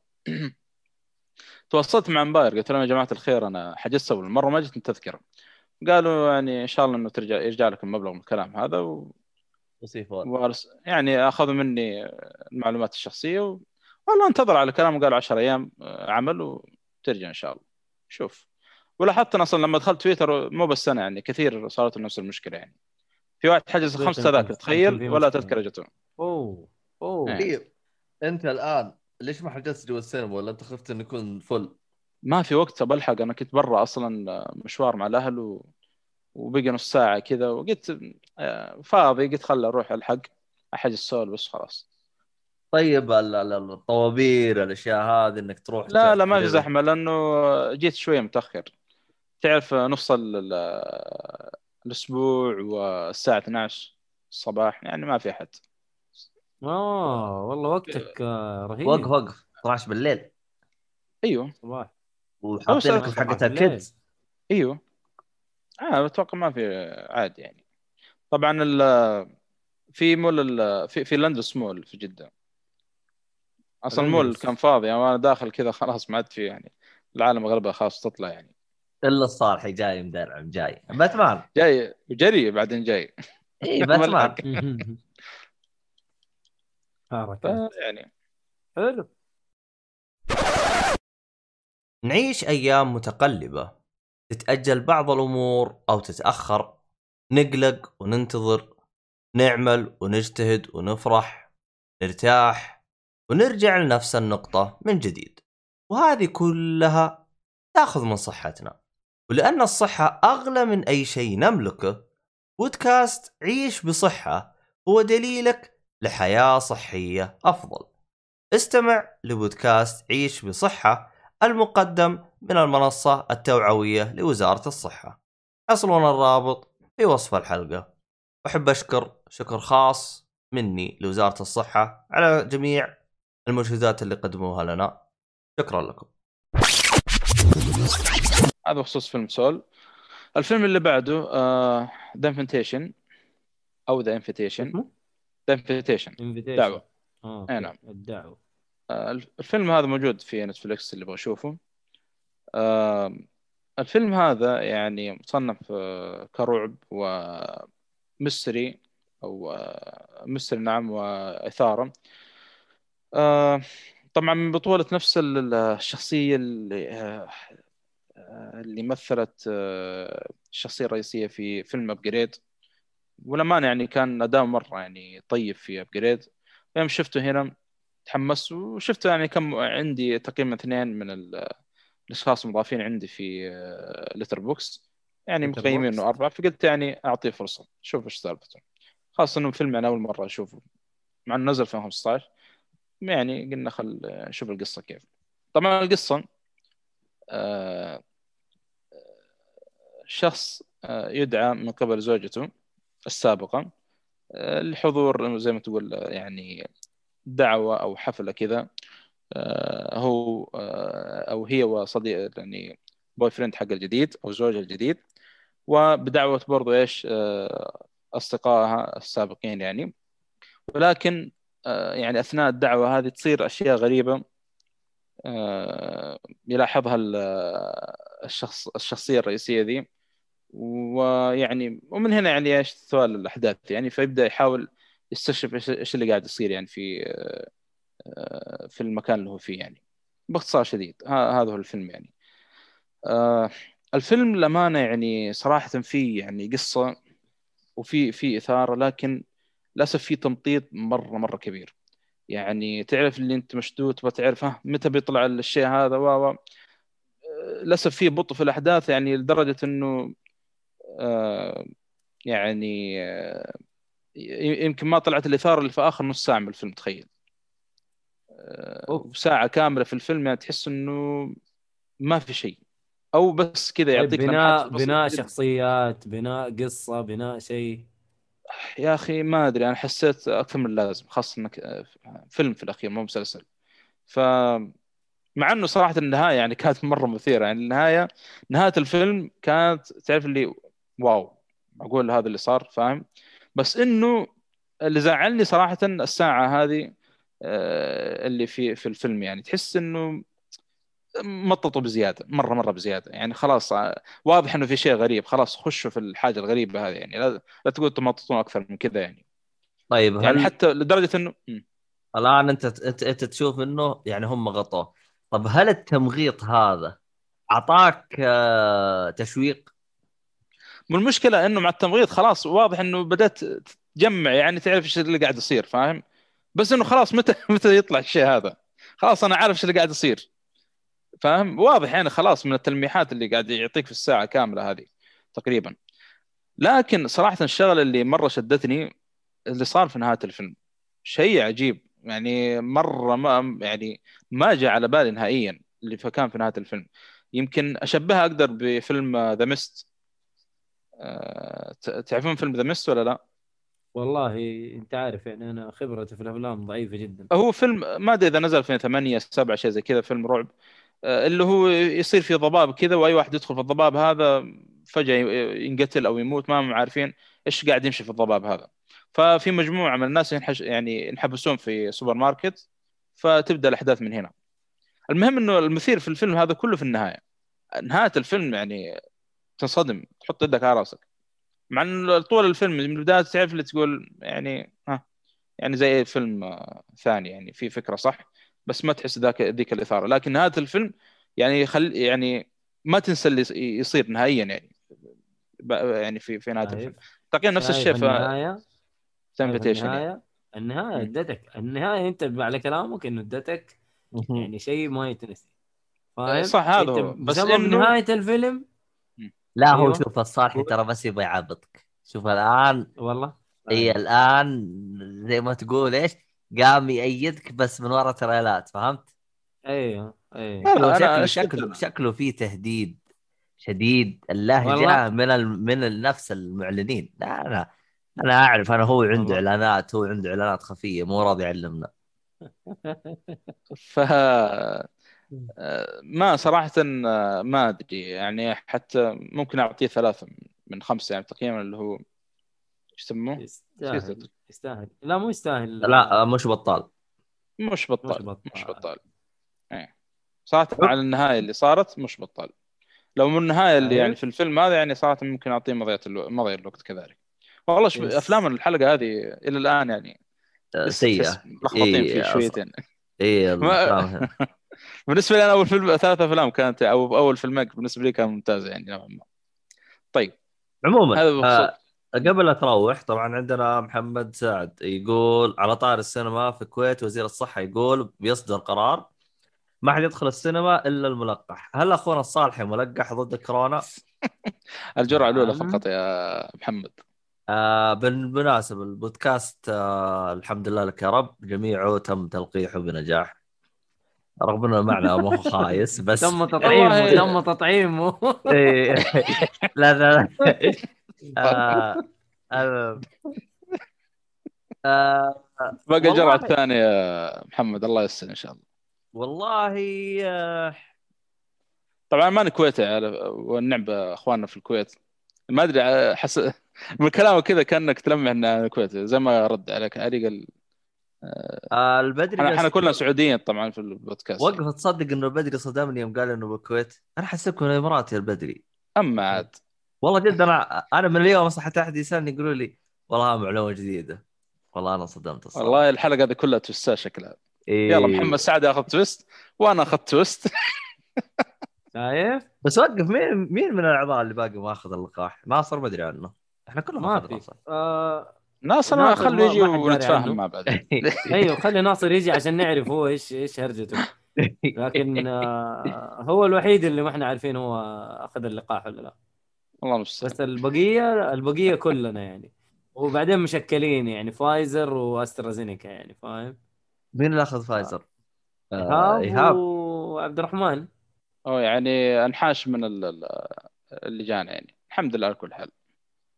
تواصلت مع امباير قلت لهم يا جماعه الخير انا حجزت اول مره ما جتني تذكره، قالوا يعني ان شاء الله انه ترجع يرجع لك المبلغ من الكلام هذا و... وارس... يعني اخذوا مني المعلومات الشخصيه و... والله انتظر على الكلام وقالوا عشر ايام عمل وترجع ان شاء الله. شوف ولاحظت انا اصلا لما دخلت تويتر مو بس انا يعني كثير صارت نفس المشكله يعني. في واحد حجز خمس تذاكر تخيل ولا تذكره جته. اوه اوه يعني. انت الان ليش ما حجزت جوا السينما ولا انت خفت انه يكون فل؟ ما في وقت بلحق انا كنت برا اصلا مشوار مع الاهل و... وبقى نص ساعه كذا وقلت فاضي قلت خلي اروح الحق احجز سول بس خلاص. طيب الطوابير الاشياء هذه انك تروح لا تتحدث. لا ما في زحمه لانه جيت شويه متاخر، تعرف نص الاسبوع والساعه اثنا عشر الصباح يعني ما في احد. اه والله وقتك رهيب. وقف وقف اثنا عشر بالليل. ايوه صباح وحاطين لك حقتها الكيدز. ايوه اه اتوقع ما في عاد يعني. طبعا في مول في في لندس مول في جده اصلا المول كان فاضي يعني وانا داخل كذا خلاص ما عاد في يعني العالم غربه خلاص تطلع يعني الا الصالحي جاي مدرعم جاي باتمان جاي جري بعدين جاي اي باتمان حركه يعني حلو. نعيش ايام متقلبه، تتاجل بعض الامور او تتاخر، نقلق وننتظر، نعمل ونجتهد ونفرح، نرتاح ونرجع لنفس النقطة من جديد، وهذه كلها تأخذ من صحتنا. ولأن الصحة أغلى من أي شيء نملكه، بودكاست عيش بصحة هو دليلك لحياة صحية أفضل. استمع لبودكاست عيش بصحة المقدم من المنصة التوعوية لوزارة الصحة، حصلون الرابط في وصف الحلقة. أحب أشكر شكر خاص مني لوزارة الصحة على جميع المجهودات اللي قدموها لنا، شكرا لكم. هذا بخصوص فيلم سول. الفيلم اللي بعده The Invitation أو The Invitation The Invitation دعوة. اي نعم الدعوة. الفيلم هذا موجود في نتفليكس اللي بشوفه. الفيلم هذا يعني مصنف كرعب وميستري أو ميستري نعم وإثارة. آه طبعا من بطولة نفس الشخصية اللي آه اللي مثلت آه الشخصية الرئيسية في فيلم أبجريد، ولما يعني كان أداء مرة يعني طيب في أبجريد. يوم شفته هنا تحمس وشفته يعني كم عندي تقييم اثنين من الأشخاص المضافين عندي في آه لتر بوكس يعني مقيمين إنه أربعة، فقلت يعني أعطيه فرصة شوف إيش سالفته، خاصة إنه فيلم أنا أول مرة أشوفه مع إنه نزل في ألفين وخمسة عشر يعني قلنا خل نشوف القصة كيف. طبعا القصة آه شخص آه يدعى من قبل زوجته السابقة آه لحضور زي ما تقول يعني دعوة أو حفلة كذا، آه هو آه أو هي وصديق يعني بوي فريند حق الجديد أو زوجها الجديد، وبدعوة برضو إيش آه أصدقائها السابقين يعني. ولكن يعني أثناء الدعوة هذه تصير أشياء غريبة يلاحظها الشخص الشخصية الرئيسية ذي، ويعني ومن هنا يعني إيش تتوالى الأحداث يعني، فيبدأ يحاول يستكشف إيش اللي قاعد يصير يعني في في المكان اللي هو فيه يعني. باختصار شديد هذا هو الفيلم يعني. الفيلم لمانة يعني صراحة فيه يعني قصة وفي في إثارة، لكن للأسف في تمطيط مرة مرة كبير يعني. تعرف اللي أنت مشدود بتعرفه متى بيطلع الشيء هذا و للأسف في بطء في الأحداث يعني لدرجة أنه آه يعني آه يمكن ما طلعت الإثارة اللي في آخر نص ساعة من الفيلم. تخيل آه ساعة كاملة في الفيلم يعني تحس أنه ما في شيء أو بس كذا يعطيك بناء بناء شخصيات بناء قصة بناء شيء. يا أخي ما أدري أنا حسيت أكثر من اللازم، خاصة إنك فيلم في الأخير مو مسلسل. فمع أنه صراحة النهاية يعني كانت مرة مثيرة يعني. النهاية نهاية الفيلم كانت تعرف اللي واو أقول هذا اللي صار فاهم، بس إنه اللي زعلني صراحة الساعة هذه اللي في في الفيلم يعني تحس إنه مططوا بزيادة مرة مرة بزيادة يعني. خلاص واضح إنه في شيء غريب، خلاص خشوا في الحاجة الغريبة هذه يعني، لا لا تقول تمططون أكثر من كذا يعني. طيب يعني هل... حتى لدرجة إنه الآن أنت أنت أنت تشوف إنه يعني هم غطوا. طب هل التمغيط هذا أعطاك تشويق؟ من المشكلة إنه مع التمغيط خلاص واضح إنه بدأت تجمع يعني تعرف إيش اللي قاعد يصير فاهم، بس إنه خلاص متى متى يطلع الشيء هذا خلاص أنا عارف إيش اللي قاعد يصير فاهم. واضح يعني خلاص من التلميحات اللي قاعد يعطيك في الساعة كاملة هذه تقريبا. لكن صراحة الشغلة اللي مرة شدتني اللي صار في نهاية الفيلم شيء عجيب يعني مرة ما يعني ما جاء على بالي نهائيا اللي فكان في نهاية الفيلم. يمكن أشبهها أقدر بفيلم The Mist. أه تعرفون فيلم The Mist ولا لا؟ والله أنت عارف يعني أنا خبرتي في الأفلام ضعيفة جدا. هو فيلم ما أدري إذا نزل في ثمانية سبعة شيء زي كذا، فيلم رعب اللي هو يصير في ضباب كذا، وأي واحد يدخل في الضباب هذا فجأة ينقتل أو يموت، ما هم عارفين إيش قاعد يمشي في الضباب هذا. ففي مجموعة من الناس ينحش يعني ينحبسون في سوبر ماركت، فتبدأ الأحداث من هنا. المهم إنه المثير في الفيلم هذا كله في النهاية، نهاية الفيلم يعني تنصدم، تحط يدك على رأسك، مع إنه طول الفيلم من البداية تعرف اللي تقول يعني ها يعني زي فيلم ثاني يعني في فكرة صح بس ما تحس ذاك ذيك الإثارة. لكن نهاية الفيلم يعني خل يعني ما تنسى اللي يصير نهائيا يعني يعني في في نهاية الفيلم تقريبا نفس الشيء. في النهاية النهاية ادتك النهاية أنت على كلامك إنه ادتك يعني شيء ما يتنسي، صح هذا. بس إنه نهاية الفيلم لا هو أيوه. شوف الصالحي ترى بس يبغى يعبطك. شوف الآن والله هي الآن زي ما تقول إيش قام يأيدك بس من وراء تريلات، فهمت؟ أيوه أيوه شكله شكله, شكله فيه تهديد شديد اللهجة من ال... من النفس المعلنين. لا أنا أنا أعرف أنا هو عنده إعلانات هو عنده إعلانات خفية مو راضي يعلمنا. ف ما صراحة ما أدري يعني حتى ممكن أعطيه ثلاثة من خمسة يعني تقييم اللي هو يسموه يستاهل. يستاهل لا مو يستاهل لا مش بطال مش بطال مش بطال, مش بطال. يعني صراحة على النهاية اللي صارت مش بطال. لو من النهاية اللي يعني في الفيلم هذا يعني صراحة ممكن أعطيه مضيعة الو... مضيعة الوقت كذلك والله. شوف أفلام الحلقة هذه إلى الآن يعني سيئة لخبطين إيه في شويتين إيه ما... بالنسبة لي أنا أول فيلم ثلاثة أفلام كانت أو أول فيلم بالنسبة لي كان ممتاز يعني نوعا ما. طيب عموما آه قبل لا تروح طبعا عندنا محمد سعد يقول على طار السينما في الكويت وزير الصحة يقول بيصدر قرار ما حد يدخل السينما إلا الملقح. هل أخونا الصالحي ملقح ضد كورونا؟ الجرعة الأولى فقط يا محمد. آه بالمناسبة البودكاست آه الحمد لله لك يا رب جميعه تم تلقيحه بنجاح رغم أنه معنا مو خايس بس تم تطعيمه تم تطعيمه لا لا لا بقى جرعة الثانية يا محمد الله يسلم إن شاء الله. والله طبعا ما أنا كويتي والنعم بأخواننا في الكويت ما أدري حس من كلامه كذا كأنك تلمح أن الكويتي زي ما رد عليك أري قال آه البدري احنا كلنا سعوديين طبعا في البودكاست. وقف تصدق انه البدري صدامني يوم قال انه بالكويت انا حسبكم الامارات يا البدري اما عاد والله جد انا انا من اليوم اصحى تحت يسالني يقولوا لي والله معلومه جديده والله انا صدمت الصراحه. والله الحلقه هذه كلها توست شكلها إيه. يلا محمد سعد اخذ توست وانا اخذت توست شايف. بس وقف مين مين من الاعضاء اللي باقي ما اخذ اللقاح؟ ناصر ما ادري عنه احنا كلنا ما ادري ناصر انا خليه يجي ونتفاهم مع بعض. ايوه خلي ناصر يجي عشان نعرف هو ايش ايش هرجته. لكن هو الوحيد اللي ما احنا عارفين هو اخذ اللقاح ولا لا والله مش بس البقيه البقيه كلنا يعني وبعدين مشكلين يعني فايزر واسترازينيكا يعني فاهم. مين اللي اخذ فايزر؟ ايهاب وعبد الرحمن او يعني انحاش من اللي جانا يعني الحمد لله كل حال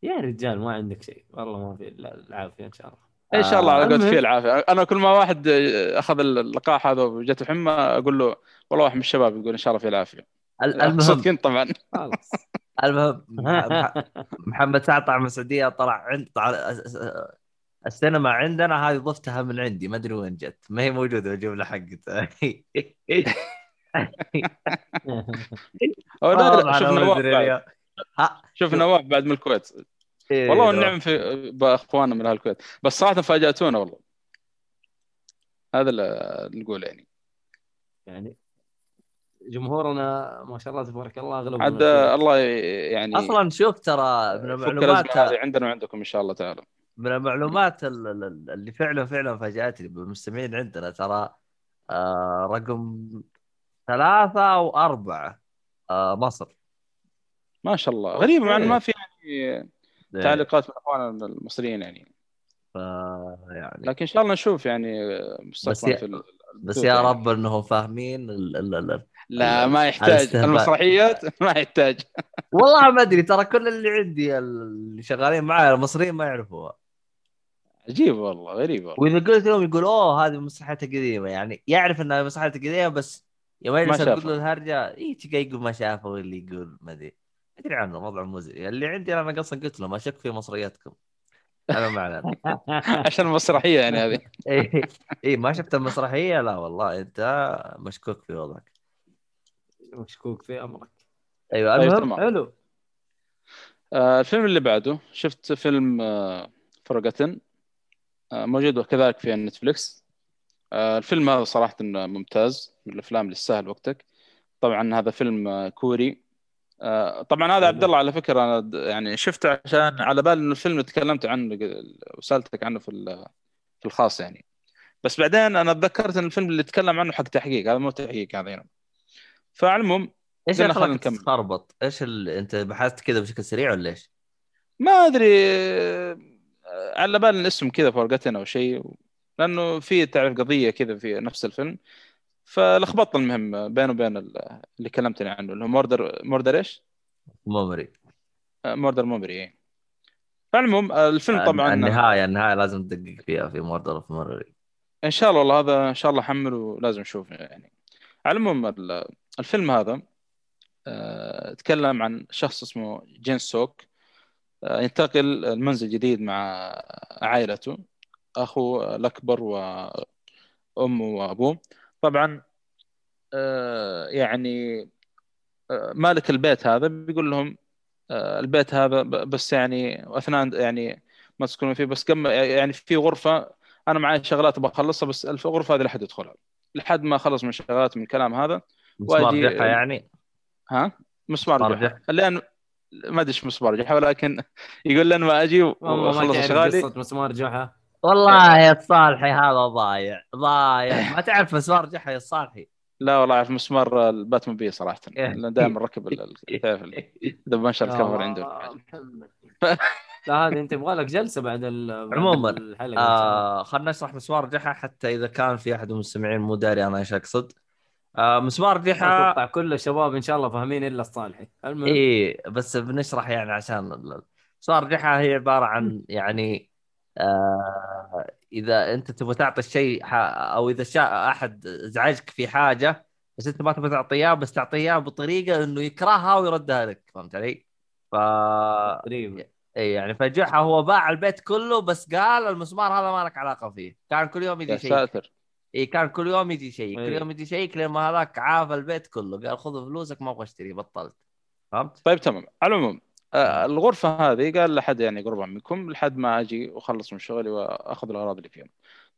يا رجال ما عندك شيء والله ما في العافية إن شاء الله إن شاء الله على قد فيه العافية. أنا كل ما واحد أخذ اللقاح هذا وجت الحمى أقول له والله واحد من الشباب يقول إن شاء الله فيه العافية المهم طبعا خلاص. المهم محمد سعد طلع من السعودية طلع عند طلع السينما عندنا هذه ضفتها من عندي ما أدري وين جت ما هي موجودة الجملة حقتها. أو لا لا شوفنا واقع شوف نواف بعد من الكويت والله النعم في باخواننا من هالكويت بس صراحه فاجاتونا والله. هذا اللي نقول يعني يعني جمهورنا ما شاء الله تبارك الله اغلبهم عاد الله يعني اصلا شوف ترى من المعلومات عندنا وعندكم ان شاء الله تعالى من المعلومات اللي فعلا فعلا فاجاتني بالمستمعين عندنا ترى رقم ثلاثة وأربعة مصر ما شاء الله غريب مع إيه. ما في يعني تعليقات من أخواننا المصريين يعني يعني لكن ان شاء الله نشوف يعني مستقبلا في ال... بس يا يعني. رب انهم فاهمين ال... ال... ال... لا ما يحتاج المسرحيات ما يحتاج والله ما ادري ترى كل اللي عندي اللي شغالين معايا المصريين ما يعرفوها عجيب والله غريب والله واذا قلت لهم يقول اوه هذه مسرحيات قديمه يعني يعرف انها مسرحيات قديمه بس يا ما يجلس يقول له الهرجه اي تجي ما شافه واللي يقول ما ادري ادري عنه وضع مزري اللي عندي انا قصا قلت له ما شك في مصرياتكم انا معنا عشان المسرحيه يعني هذه اي اي ما شفت المسرحيه لا والله انت مشكوك في وضعك مشكوك في امرك ايوه المهم حلو آه الفيلم اللي بعده شفت فيلم آه فرقتن آه موجود وكذلك في نتفليكس آه الفيلم هذا صراحه ممتاز من الافلام اللي تستاهل وقتك طبعا هذا فيلم آه كوري آه طبعا هذا عبد الله على فكره انا يعني شفته عشان على بال انه الفيلم تكلمت عنه وسالتك عنه في في الخاص يعني بس بعدين انا تذكرت ان الفيلم اللي تكلم عنه حق تحقيق هذا مو تحقيق هذا هنا فعلمهم ايش خلينا نكمل خربط ايش ال... انت بحثت كذا بشكل سريع ولا ايش ما ادري على بال الاسم كذا فرقتنا او شيء لانه في تعرف قضيه كذا في نفس الفيلم فلخبطت المهم بينه وبين اللي كلمتني عنه اللي هو موردر موردر ايش مومري موردر مومري فالمهم الفيلم طبعا النهايه النهايه لازم تدقق فيها في موردر اوف مومري ان شاء الله والله هذا ان شاء الله حمله لازم نشوفه يعني على المهم الفيلم هذا تكلم عن شخص اسمه جين سوك ينتقل المنزل جديد مع عائلته أخوه الأكبر وأمه وأبوه طبعا يعني مالك البيت هذا بيقول لهم البيت هذا بس يعني وأثناء يعني ما تسكنون فيه بس كم يعني في غرفة أنا معي شغلات بخلصها بس الغرفة هذه لحد يدخلها لحد ما خلص من شغلات من كلام هذا مسمار جحة يعني ها مسمار جحة الآن ما أدري إيش مسمار جحة ولكن يقول لأن ما أجي وخلص شغالي مسمار جحة والله يا الصالحي هذا ضايع ضايع ما تعرف مسمار جحة يا الصالحي لا والله أعرف مسمار الباتموبيل صراحة لأن دائما ركب الكافل دبنشر الكفر عنده لا هذا أنت يبغى لك جلسة بعد عموما الحلقة آه خلنا نشرح مسمار جحة حتى إذا كان في أحد المستمعين مو داري أنا إيش أقصد آه مسمار جحة أتوقع كل الشباب إن شاء الله فاهمين إلا الصالحي إيه بس بنشرح يعني عشان مسمار جحة هي عبارة عن يعني آه إذا أنت تبغى تعطي الشيء أو إذا شاء أحد ازعجك في حاجة بس أنت ما تبغى تعطيها بس تعطيها بطريقة إنه يكرهها ويردها لك فهمت علي فا اي يعني فجحه هو باع البيت كله بس قال المسمار هذا ما لك علاقه فيه كان كل يوم يجي شيء اي كان كل يوم يجي شيء كل يوم يجي شيء لما هذاك عاف البيت كله قال خذ فلوسك ما ابغى اشتري بطلت فهمت طيب تمام على العموم آه الغرفه هذه قال لحد يعني قربا منكم لحد ما اجي وخلص من شغلي واخذ الاغراض اللي فيهم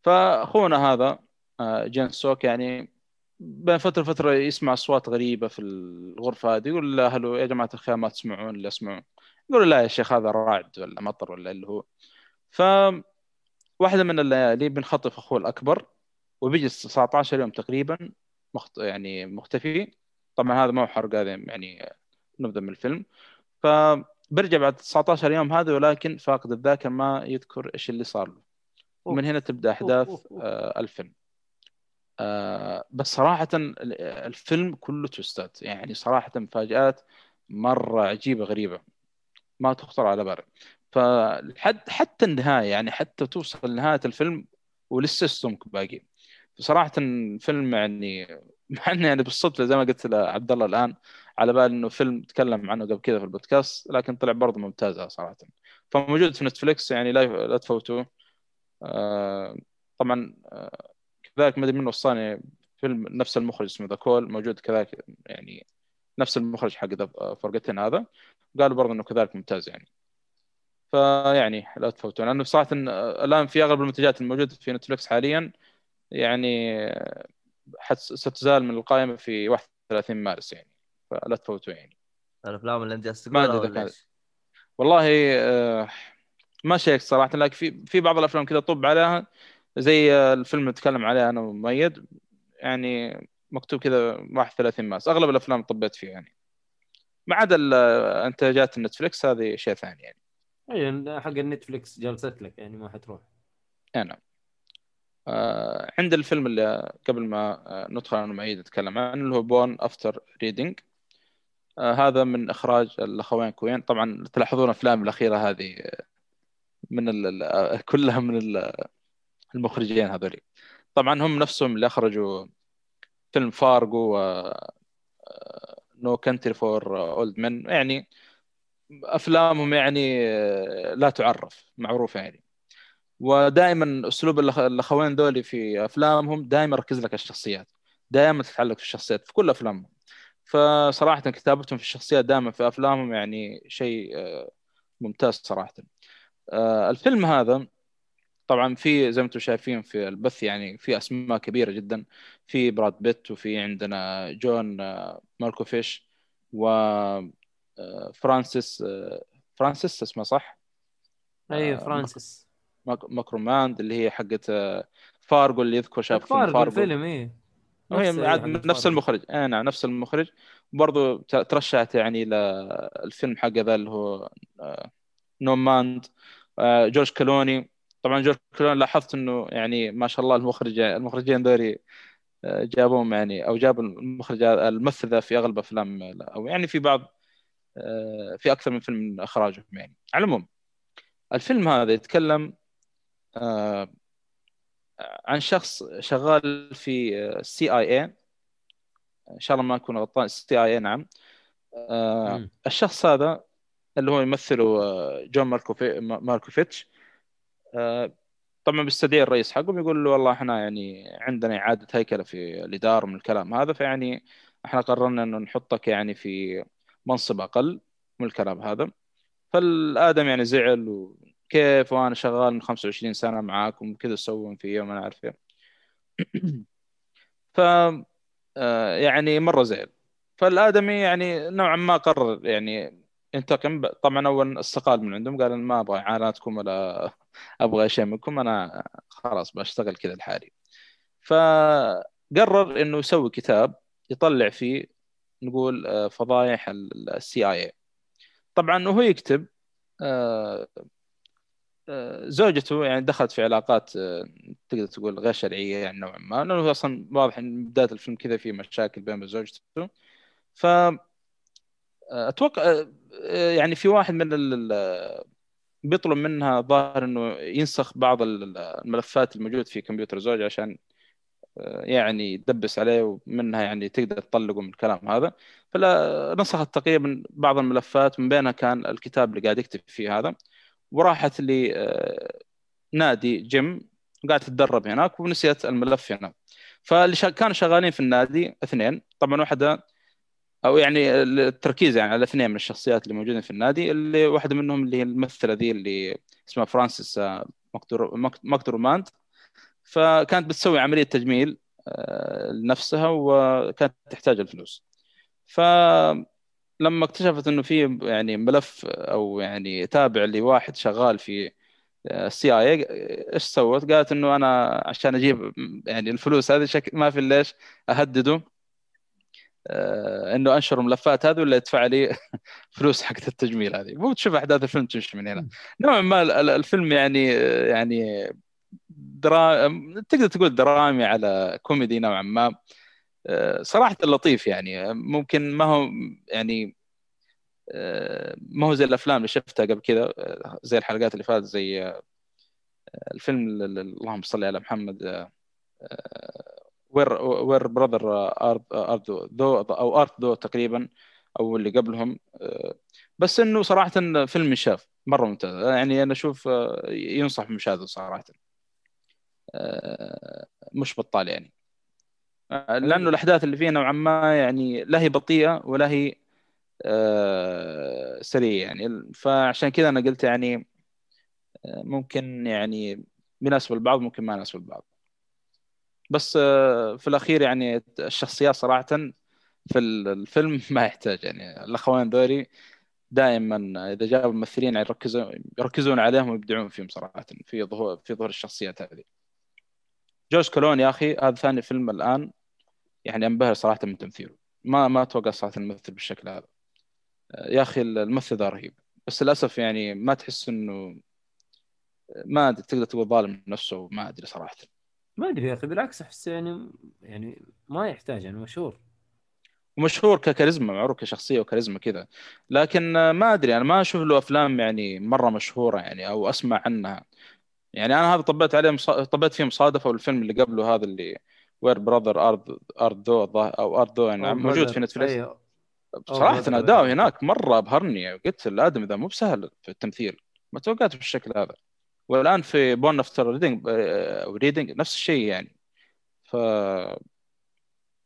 فاخونا هذا آه جين سوك يعني بين فتره فتره يسمع اصوات غريبه في الغرفه هذه يقول له يا جماعه الخير ما تسمعون اللي اسمعون يقولوا لا يا شيخ هذا رعد ولا مطر ولا اللي هو فواحدة من الليالي بنخطف أخوه الأكبر وبيجي تسعة عشر يوم تقريبا مخت... يعني مختفي طبعا هذا ما هو حرق هذا يعني نبدأ من الفيلم فبرجع بعد تسعة عشر يوم هذا ولكن فاقد الذاكرة ما يذكر إيش اللي صار له ومن هنا تبدأ أحداث آه الفيلم آه بس صراحة الفيلم كله توستات يعني صراحة مفاجآت مرة عجيبة غريبة ما تخطر على بالك فحد حتى النهايه يعني حتى توصل لنهايه الفيلم ولسه السمك باقي بصراحه الفيلم يعني مع انه يعني بالصدفه زي ما قلت لعبد الله الان على بال انه فيلم تكلم عنه قبل كذا في البودكاست لكن طلع برضه ممتازه صراحه فموجود في نتفليكس يعني لا تفوتوه آه طبعا آه كذلك ما ادري من وصاني فيلم نفس المخرج اسمه ذا كول موجود كذلك يعني نفس المخرج حق فرقتين هذا قالوا برضه انه كذلك ممتاز يعني فيعني لا تفوتون لانه صراحه الان في اغلب المنتجات الموجوده في نتفلكس حاليا يعني ستزال من القائمه في واحد وثلاثين مارس يعني فلا تفوتوا يعني الافلام اللي انت استقبلها والله ما شيك صراحه لكن في في بعض الافلام كذا طب عليها زي الفيلم اللي نتكلم عليه انا ومؤيد يعني مكتوب كذا واحد وثلاثين مارس اغلب الافلام طبيت فيه يعني ما عدا انتاجات نتفليكس هذه شيء ثاني يعني اي حق النتفليكس جلست لك يعني ما حتروح أنا آه عند الفيلم اللي قبل ما آه ندخل أنا معيد أتكلم عنه اللي هو بورن أفتر ريدينج. آه هذا من إخراج الأخوين كوين. طبعا تلاحظون أفلام الأخيرة هذه من كلها من المخرجين هذولي. طبعا هم نفسهم اللي أخرجوا فيلم فارغو و No Country for Old Men، يعني أفلامهم يعني لا تعرف، معروفة يعني. ودائما أسلوب الأخوين دولي في أفلامهم دائما ركز لك الشخصيات، دائما تتعلق في الشخصيات في كل أفلامهم. فصراحة كتابتهم في الشخصيات دائما في أفلامهم يعني شيء ممتاز صراحة. الفيلم هذا طبعا في زي ما انتم شايفين في البث يعني في اسماء كبيره جدا، في براد بيت وفي عندنا جون مالكوفيش وفرانسيس فرانسيس اسمه صح؟ ايوه فرانسيس ماكروماند اللي هي حقه فارغو اللي يذكر شاف فارغو الفيلم ايه نفس, نفس المخرج. انا نفس المخرج برضو ترشحت يعني للفيلم حق ذا اللي هو نوماند. جورج كلوني طبعا جورج كلوني لاحظت انه يعني ما شاء الله المخرج المخرجين دوري جابوهم يعني او جابوا المخرج الممثل في اغلب افلام او يعني في بعض في اكثر من فيلم من اخراجهم يعني. على العموم الفيلم هذا يتكلم عن شخص شغال في سي اي اي، ان شاء الله ما اكون غلطان، سي اي اي نعم. الشخص هذا اللي هو يمثله جون ماركوفي ماركوفيتش طبعا بيستدعي الرئيس حقه بيقول له والله احنا يعني عندنا إعادة هيكلة في الإدارة من الكلام هذا، فيعني احنا قررنا انه نحطك يعني في منصب اقل من الكلام هذا. فالآدم يعني زعل، وكيف وانا شغال من خمسة وعشرين سنة معاكم كذا تسوون في يوم انا عارف يوم. ف يعني مرة زعل. فالآدمي يعني نوعا ما قرر يعني انتقم. طبعا أول استقال من عندهم، قال أنا ما أبغى إعاناتكم ولا أبغى شيء منكم، أنا خلاص بشتغل كذا لحالي. فقرر إنه يسوي كتاب يطلع فيه نقول فضايح السي آي إيه. طبعا وهو يكتب زوجته يعني دخلت في علاقات تقدر تقول غير شرعية يعني نوعا ما، لأنه أصلا واضح إن بداية الفيلم كذا في مشاكل بين زوجته. ف اتوقع يعني في واحد من ال بيطلب منها ظاهر انه ينسخ بعض الملفات الموجود في كمبيوتر زوجها عشان يعني يدبس عليه ومنها يعني تقدر تطلقه من الكلام هذا. فلا نسخت تقريبا بعض الملفات، من بينها كان الكتاب اللي قاعد يكتب فيه هذا. وراحت لنادي جيم وقاعد تتدرب هناك ونسيت الملف هناك. فاللي كانوا شغالين في النادي اثنين، طبعا واحده أو يعني التركيز يعني على اثنين من الشخصيات اللي موجودين في النادي، اللي واحدة منهم اللي هي الممثلة ذي اللي اسمها فرانسيس ماكدورماند. فكانت بتسوي عملية تجميل لنفسها وكانت تحتاج الفلوس. فلما اكتشفت إنه في يعني ملف أو يعني تابع لواحد شغال في السي آي إيه، إيش سوت؟ قالت إنه أنا عشان أجيب يعني الفلوس هذه شك ما في ليش أهدده انه انشر ملفات هذه ولا يدفع لي فلوس حقت التجميل هذه. مو تشوف احداث الفيلم تمشي من هنا. نوعا ما الفيلم يعني يعني درا... تقدر تقول درامي على كوميدي نوعا ما، صراحه لطيف يعني. ممكن ما هو يعني ما هو زي الافلام اللي شفتها قبل كذا، زي الحلقات اللي فاتت، زي الفيلم اللهم صل على محمد وير وير براذر ارض ارض ذو او ارض ذو تقريبا او اللي قبلهم. بس انه صراحه إن فيلم شاف مره ممتاز يعني، انا اشوف ينصح بمشاهده صراحه، مش بطال يعني، لانه الاحداث اللي فيه نوعا ما يعني لا هي بطيئه ولا هي سريعه يعني. فعشان كذا انا قلت يعني ممكن يعني يناسب البعض ممكن ما يناسب البعض. بس في الأخير يعني الشخصيات صراحة في الفيلم ما يحتاج يعني. الأخوان دوري دائما إذا جابوا ممثلين يعني يركزون عليهم ويبدعون فيهم صراحة في ظهور في ظهور الشخصيات هذه. جورج كلوني يا أخي هذا ثاني فيلم الآن يعني أنبهر صراحة من تمثيله، ما ما أتوقع صراحة الممثل بالشكل هذا. يا أخي الممثل ذا رهيب، بس للأسف يعني ما تحس إنه ما أدري تقدر تقول ظالم نفسه، ما أدري صراحة، ما أدري يا أخي. بالعكس أحس يعني يعني ما يحتاج، يعني مشهور ومشهور ككاريزما، معروف كشخصية وكاريزما كذا، لكن ما أدري أنا ما أشوف له أفلام يعني مرة مشهورة يعني أو أسمع عنها. يعني أنا هذا طبّت عليه مص... طبّت فيه مصادفة، والفيلم اللي قبله هذا اللي وير براذر أرض أرضو أو أرضو يعني موجود في نتفليكس. أيوه. صراحة أداؤه هناك مرة أبهرني، قلت الآدم إذا مو بسهل في التمثيل، ما توقعت بالشكل هذا. والآن في بون أفتر ريدينج ريدينج نفس الشيء يعني. ف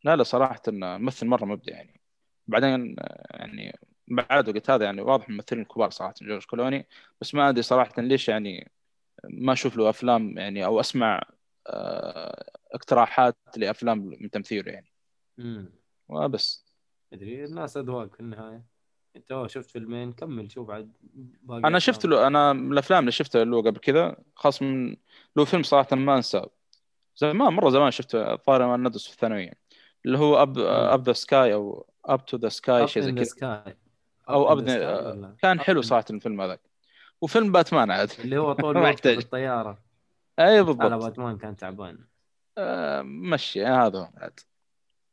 لا لا صراحة إنه ممثل مرة مبدع يعني. بعدين يعني بعد وقت هذا يعني واضح ممثلين كبار صراحة جورج كلوني، بس ما أدري صراحة ليش يعني ما أشوف له أفلام يعني أو أسمع اقتراحات لأفلام من تمثيله يعني. أمم. وبس. أدري الناس أذواق في النهاية. أنت هو شفت فيلمين كمل شوف بعد. أنا شفت له، أنا الأفلام اللي شفتها له قبل كذا خاص من له فيلم صراحة ما أنساه زمان مرة زمان شفته، طارئ ما ندرس في الثانوية، اللي هو أب أب the sky أو up to the sky شيء زي كذا أو أب كان حلو صراحة الفيلم هذاك. وفيلم باتمان عاد اللي هو طول الوقت بالطيارة. أي بالضبط. على باتمان كان تعبان. آه مشي هذا عاد.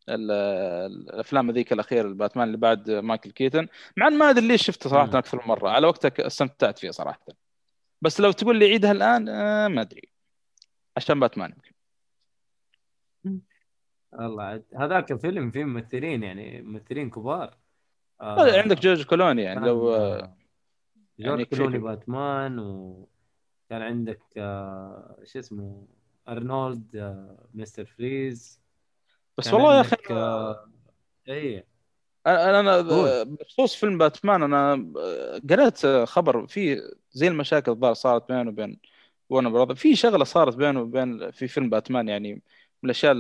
الأفلام ذيك الأخيرة الباتمان اللي بعد مايكل كيتن، مع ما أدري ليش شفته صراحة مم. أكثر من مرة، على وقتك استمتعت فيه صراحة، بس لو تقول لي عيدها الآن آه ما أدري عشان باتمان يمكن. الله هذاك الفيلم فيه ممثلين يعني ممثلين كبار. آه عندك جورج كلوني يعني لو آه جورج يعني كلوني باتمان، وكان عندك آه شو اسمه أرنولد آه مستر فريز. بس والله يا أخي آه... إيه أنا بخصوص فيلم باتمان أنا قرأت خبر فيه زي المشاكل ضار صارت بينه وبين وأنا برضه في شغلة صارت بينه وبين في فيلم باتمان يعني من الأشياء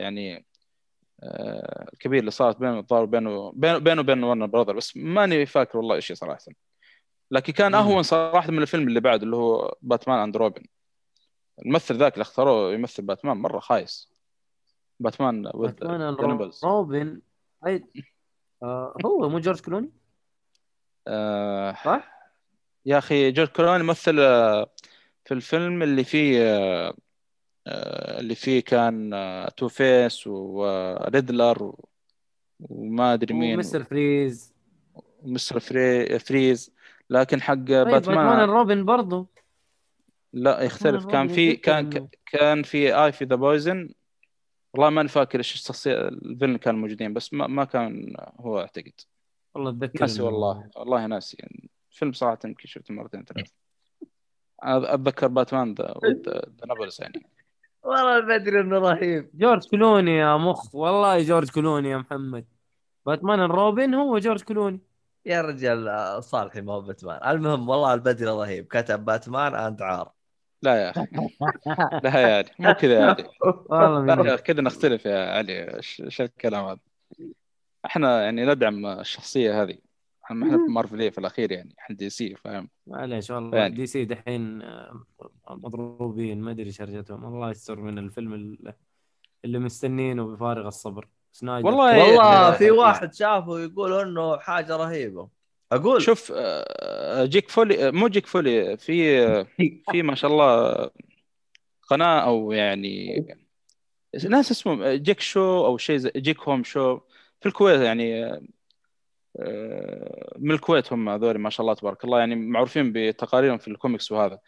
يعني آه الكبير اللي صارت بينه الضار بينه بينه بينه وبين وارنر براذر، بس ماني فاكر والله إشي صراحة، لكن كان أهون صراحة من الفيلم اللي بعد اللي هو باتمان أند روبن. الممثل ذاك اللي اختاروه يمثل باتمان مرة خايس، باتمان باتمان أند روبن. أي آه هو مو جورج كلوني آه صح يا أخي؟ جورج كلوني مثل في الفيلم اللي فيه آه اللي فيه كان تو فيس وريدلر وما أدري مين ومستر فريز ومستر فري... فريز لكن حق باتمان باتمان روبن برضو لا يختلف. كان في كان كان في آي في ذا بويزن، والله ما نفكر إيش الشخصية الفيلن كان موجودين، بس ما ما كان هو أعتقد والله أتذكر ناسي والله والله ناسي يعني. فيلم صراحة يمكن شفته مرتين ثلاث. أتذكر باتمان ذا ذا نابلس يعني والله بدري انه رهيب. جورج كلوني يا مخ، والله جورج كلوني يا محمد. باتمان الروبن هو جورج كلوني يا رجال صالحي، ما هو باتمان. المهم والله البدري رهيب، كتب باتمان أنت عار. لا يا أخي لا يا علي مو كذا يا علي والله كذا نختلف يا علي. ايش الكلام هذا؟ احنا يعني ندعم الشخصية هذه، احنا احنا مارفلية في الاخير يعني، احنا دي سي فاهم. معليش والله يعني. دي سي دحين مضروبين ما ادري شرجتهم، الله يستر من الفيلم اللي مستنينه بفارغ الصبر سنايدر. والله والله في واحد شافه يقول انه حاجة رهيبة. اقول شوف جيك فولي مو جيك فولي في في ما شاء الله قناة او يعني ناس اسمهم جيك شو او شيء زي جيك هوم شو في الكويت يعني، من الكويت هم هذول ما شاء الله تبارك الله يعني، معروفين بتقاريرهم في الكوميكس وهذا.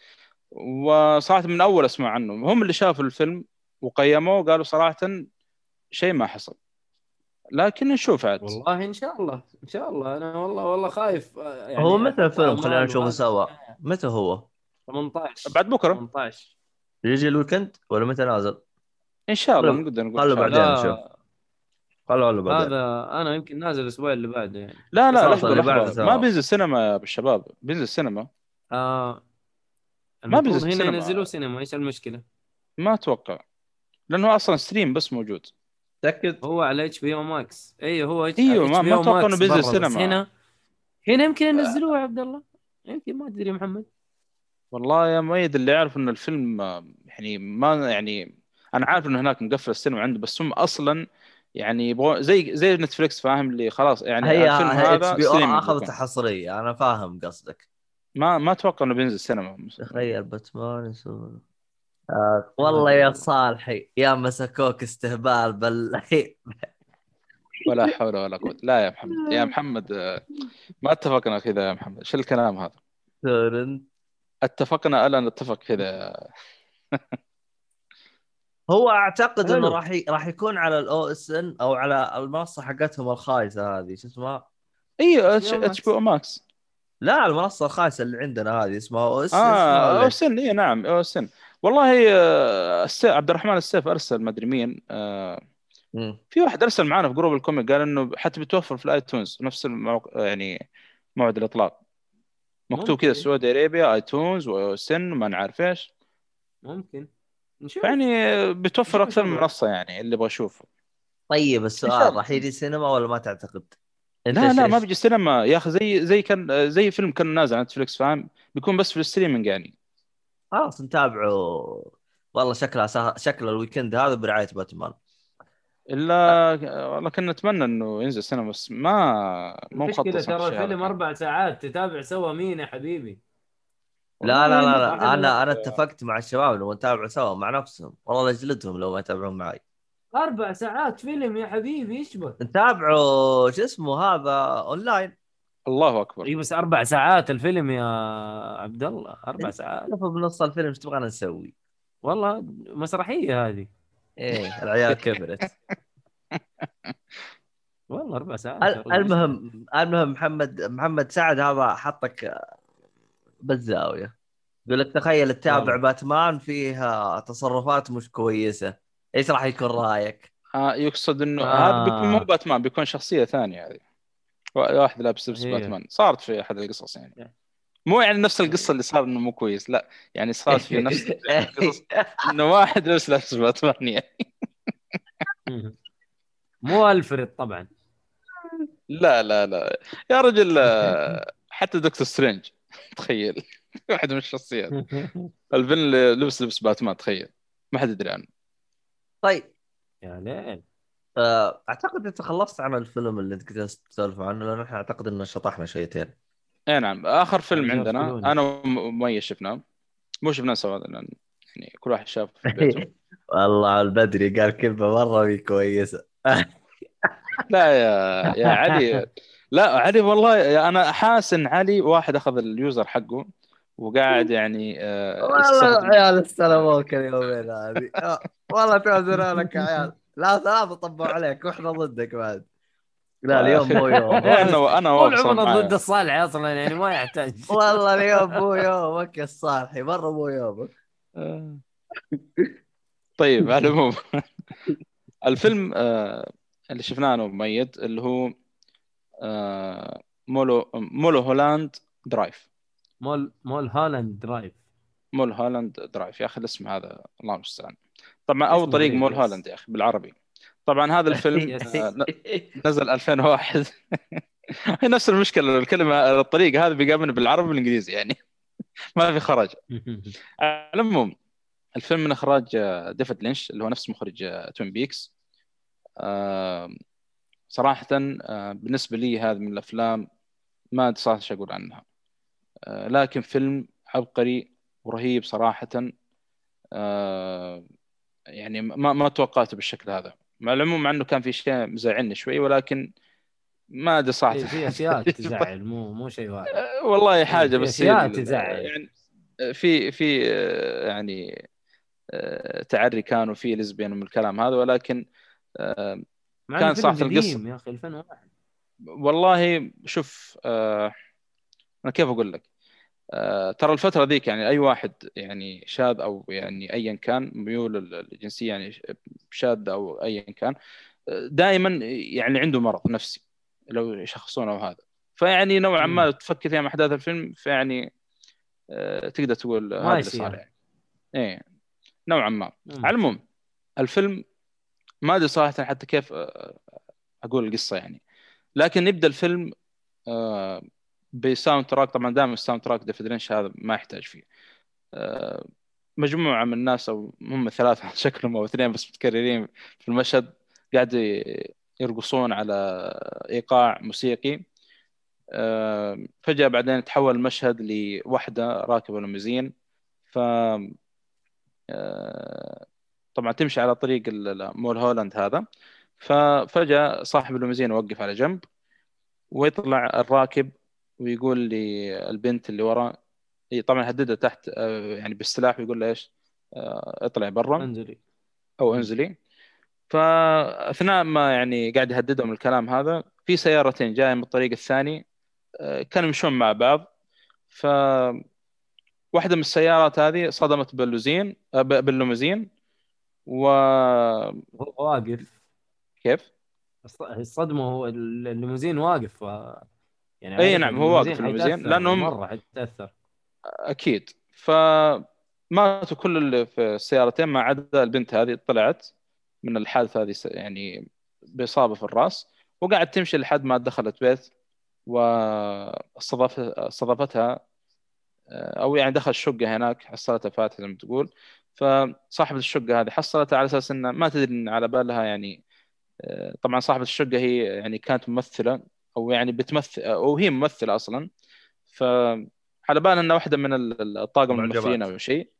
وصراحة من اول اسمع عنهم، هم اللي شافوا الفيلم وقيموه وقالوا صراحة شيء ما حصل، لكن نشوف عاد والله ان شاء الله ان شاء الله. انا والله والله خايف يعني. هو متى فيلم خلينا نشوفه سوا؟ متى هو؟ ثمانية عشر بعد بكره ثمانية عشر يجي الويكند ولا متى نازل؟ ان شاء الله نقدر نقول قالوا بعدين نشوف. قالوا له بعدين هذا انا يمكن نازل الاسبوع اللي بعده يعني. لا لا لحظة لحظة لحظة. ما بينزل سينما يا بالشباب، بينزل سينما آه. ما بينزل هنا ينزلوه سينما، ايش المشكله؟ ما اتوقع لانه اصلا ستريم بس موجود. تأكد هو على اتش بي او ماكس. اي هو اتش بي او ماكس. ما اتوقع انه بينزل سينما هنا هنا يمكن ينزلوه يا عبد الله، يمكن ما تدري محمد. والله يا مؤيد اللي يعرف انه الفيلم يعني ما يعني انا عارف انه هناك مقفل السينما عنده، بس هم اصلا يعني يبغوا زي زي نتفليكس فاهم اللي خلاص يعني الفيلم هذا اتش بي او اخذ تحصريه. انا فاهم قصدك ما ما اتوقع انه بينزل السينما. تخيل باتمان يسوي آه. والله يا صالحي يا مسكوك استهبال بالحين. ولا حول ولا قوة. لا يا محمد يا محمد ما اتفقنا كذا يا محمد. شو الكلام هذا؟ اتفقنا الا نتفق كذا. هو اعتقد انه راح ي... راح يكون على الاو اس ان او على المنصه حقتهم الخايسه هذه شو اسمها؟ ايوه اتش بي او ماكس. لا المنصه الخايسه اللي عندنا هذه اسمها او اس ان. اه او اس ان اي نعم او اس ان. والله عبد الرحمن السيف ارسل ما ادري مين آه... في واحد ارسل معانا في جروب الكوميك قال انه حتى بتوفر في الايتونز نفس المو... يعني موعد الاطلاق مكتوب كذا سعودي عربيا ايتونز واو اس ان ما نعرف ايش ممكن يعني بتوفر اكثر من منصه يعني اللي ابغى اشوفه. طيب السؤال راح يجي سينما ولا ما تعتقد؟ لا لا ما بيجي سينما يا اخي. زي زي كان زي فيلم كان نازل على نتفليكس فاهم بيكون بس في الستريمينج يعني خلاص نتابعه. والله شكله سه... شكله الويكند هذا برعايه باتمان الا أه. والله كنا نتمنى انه ينزل سينما بس ما مو مخطط. ترى الفيلم اربع ساعات تتابع سوا مين يا حبيبي؟ لا لا لا, لا. انا انا اتفقت مع الشباب انه نتابعوا سوا مع نفسهم. والله اجلدهم لو ما يتابعون معي. اربع ساعات فيلم يا حبيبي ايش بك نتابعوا شو اسمه هذا اونلاين. الله اكبر. اي بس اربع ساعات الفيلم يا عبد الله اربع ساعات شوف بنص الفيلم ايش تبغانا نسوي؟ والله مسرحيه هذه ايه العيال كبرت. والله اربع ساعات. المهم المهم محمد محمد سعد هذا حطك بالزاوية يقول لك تخيل تتابع باتمان فيها تصرفات مش كويسة ايش راح يكون رايك؟ آه يقصد انه آه. هذا بيكون مو باتمان بيكون شخصية ثانية هذه واحد لابس لبس باتمان صارت في احد القصص يعني مو يعني نفس القصة اللي صار انه مو كويس لا يعني صارت في نفس القصص انه واحد لابس لبس باتمان يعني مو الفريد طبعا. لا لا لا يا رجل حتى دكتور سترينج تخيل واحد من الشخصيات البن لبس لبس باتمان تخيل ما حد يدري عنه. طيب يا ليل اعتقد انت خلصت عن الفيلم اللي انت كنت تسولف عنه لانه احنا اعتقد انه شطحنا شويتين. اي نعم اخر فيلم عندنا انا ومي شفناه مو شفناه سوا لان يعني كل واحد شاف في بيته. والله البدري قال كلمه مره كويسه. لا يا يا علي لا علي والله أنا حاسن علي واحد أخذ اليوزر حقه وقاعد يعني والله عيال السلاموك اليومين هذه والله تعذر لك عيال. لا ثلاثة طبوا عليك وإحنا ضدك بعد. لا اليوم مو يوم. أنا أنا والله ضد الصالحي أصلا يعني ما يحتاج. والله اليوم مو يومك يا الصالحي مرة مو يومك. طيب على العموم الفيلم اللي شفناه أنا وميت اللي هو آه، مولو مولو هولاند درايف مول مول هولاند درايف مول هولاند درايف يا اخي الاسم هذا الله المستعان. طبعا اول طريق مول هولاند يا اخي بالعربي. طبعا هذا الفيلم نزل ألفين وواحد. هي نفس المشكله الكلمه الطريق هذا بيقابلنا بالعربي والانجليزي يعني ما في خرج. المهم الفيلم من اخراج ديفيد لينش اللي هو نفس مخرج توين بيكس. آه صراحة بالنسبة لي هذا من الأفلام ما أدري شو أقول عنها لكن فيلم عبقري ورهيب صراحة يعني ما ما توقعته بالشكل هذا. مع العموم مع إنه كان في شيء مزعلني شوي ولكن ما أدري صراحة في أشياء تزعل مو مو شيء واحد والله حاجة بس يعني في في يعني تعري كانوا في لزبيان من الكلام هذا ولكن كان صاحب القصة يا أخي ألفين وواحد. والله شوف آه أنا كيف أقول لك آه ترى الفترة ذيك يعني أي واحد يعني شاذ أو يعني أيا كان ميول الجنسية يعني شاذ أو أيا كان دائما يعني عنده مرض نفسي لو يشخصونه أو هذا فيعني نوعا ما تفكر فيها أحداث الفيلم فيعني آه تقدر تقول هذا اللي صار يعني إيه نوعا ما. على العموم الفيلم ما أدري صراحة حتى كيف أقول القصة يعني لكن نبدأ الفيلم بساوند تراك. طبعا دائما الساوند تراك ديفيد لينش هذا ما يحتاج فيه مجموعة من الناس أو هم ثلاثة شكلهم أو اثنين بس متكررين في المشهد قاعد يرقصون على إيقاع موسيقي فجأة بعدين تحول المشهد لوحدة راكبة ليموزين. ف طبعا تمشي على طريق مول هولند هذا، ففجأة صاحب الليموزين يوقف على جنب ويطلع الراكب ويقول لي البنت اللي ورا، طبعا هددها تحت يعني بالسلاح ويقول له ايش اطلع برا انزلي او انزلي. فاثناء ما يعني قاعد يهددهم الكلام هذا، في سيارتين جايه من الطريق الثاني كانوا يمشون مع بعض، ف واحده من السيارات هذه صدمت باللوزين بالليموزين و واقف. كيف الصدمه؟ هو الليموزين واقف يعني؟ اي نعم هو واقف الليموزين لانهم مره حتتاثر اكيد. فماتوا كل اللي في السيارتين ما عدا البنت هذه، طلعت من الحادثه هذه يعني باصابه في الراس، وقعدت تمشي لحد ما دخلت بيت واستضافتها او يعني دخل شقه هناك، حصلتها فاتحه زي ما تقول. فصاحبه الشقه هذه حصلتها على اساس انها ما تدري إن على بالها يعني، طبعا صاحبه الشقه هي يعني كانت ممثله او يعني بتمثل او هي ممثله اصلا، ف على بال انها واحده من الطاقم الممثلين او شيء،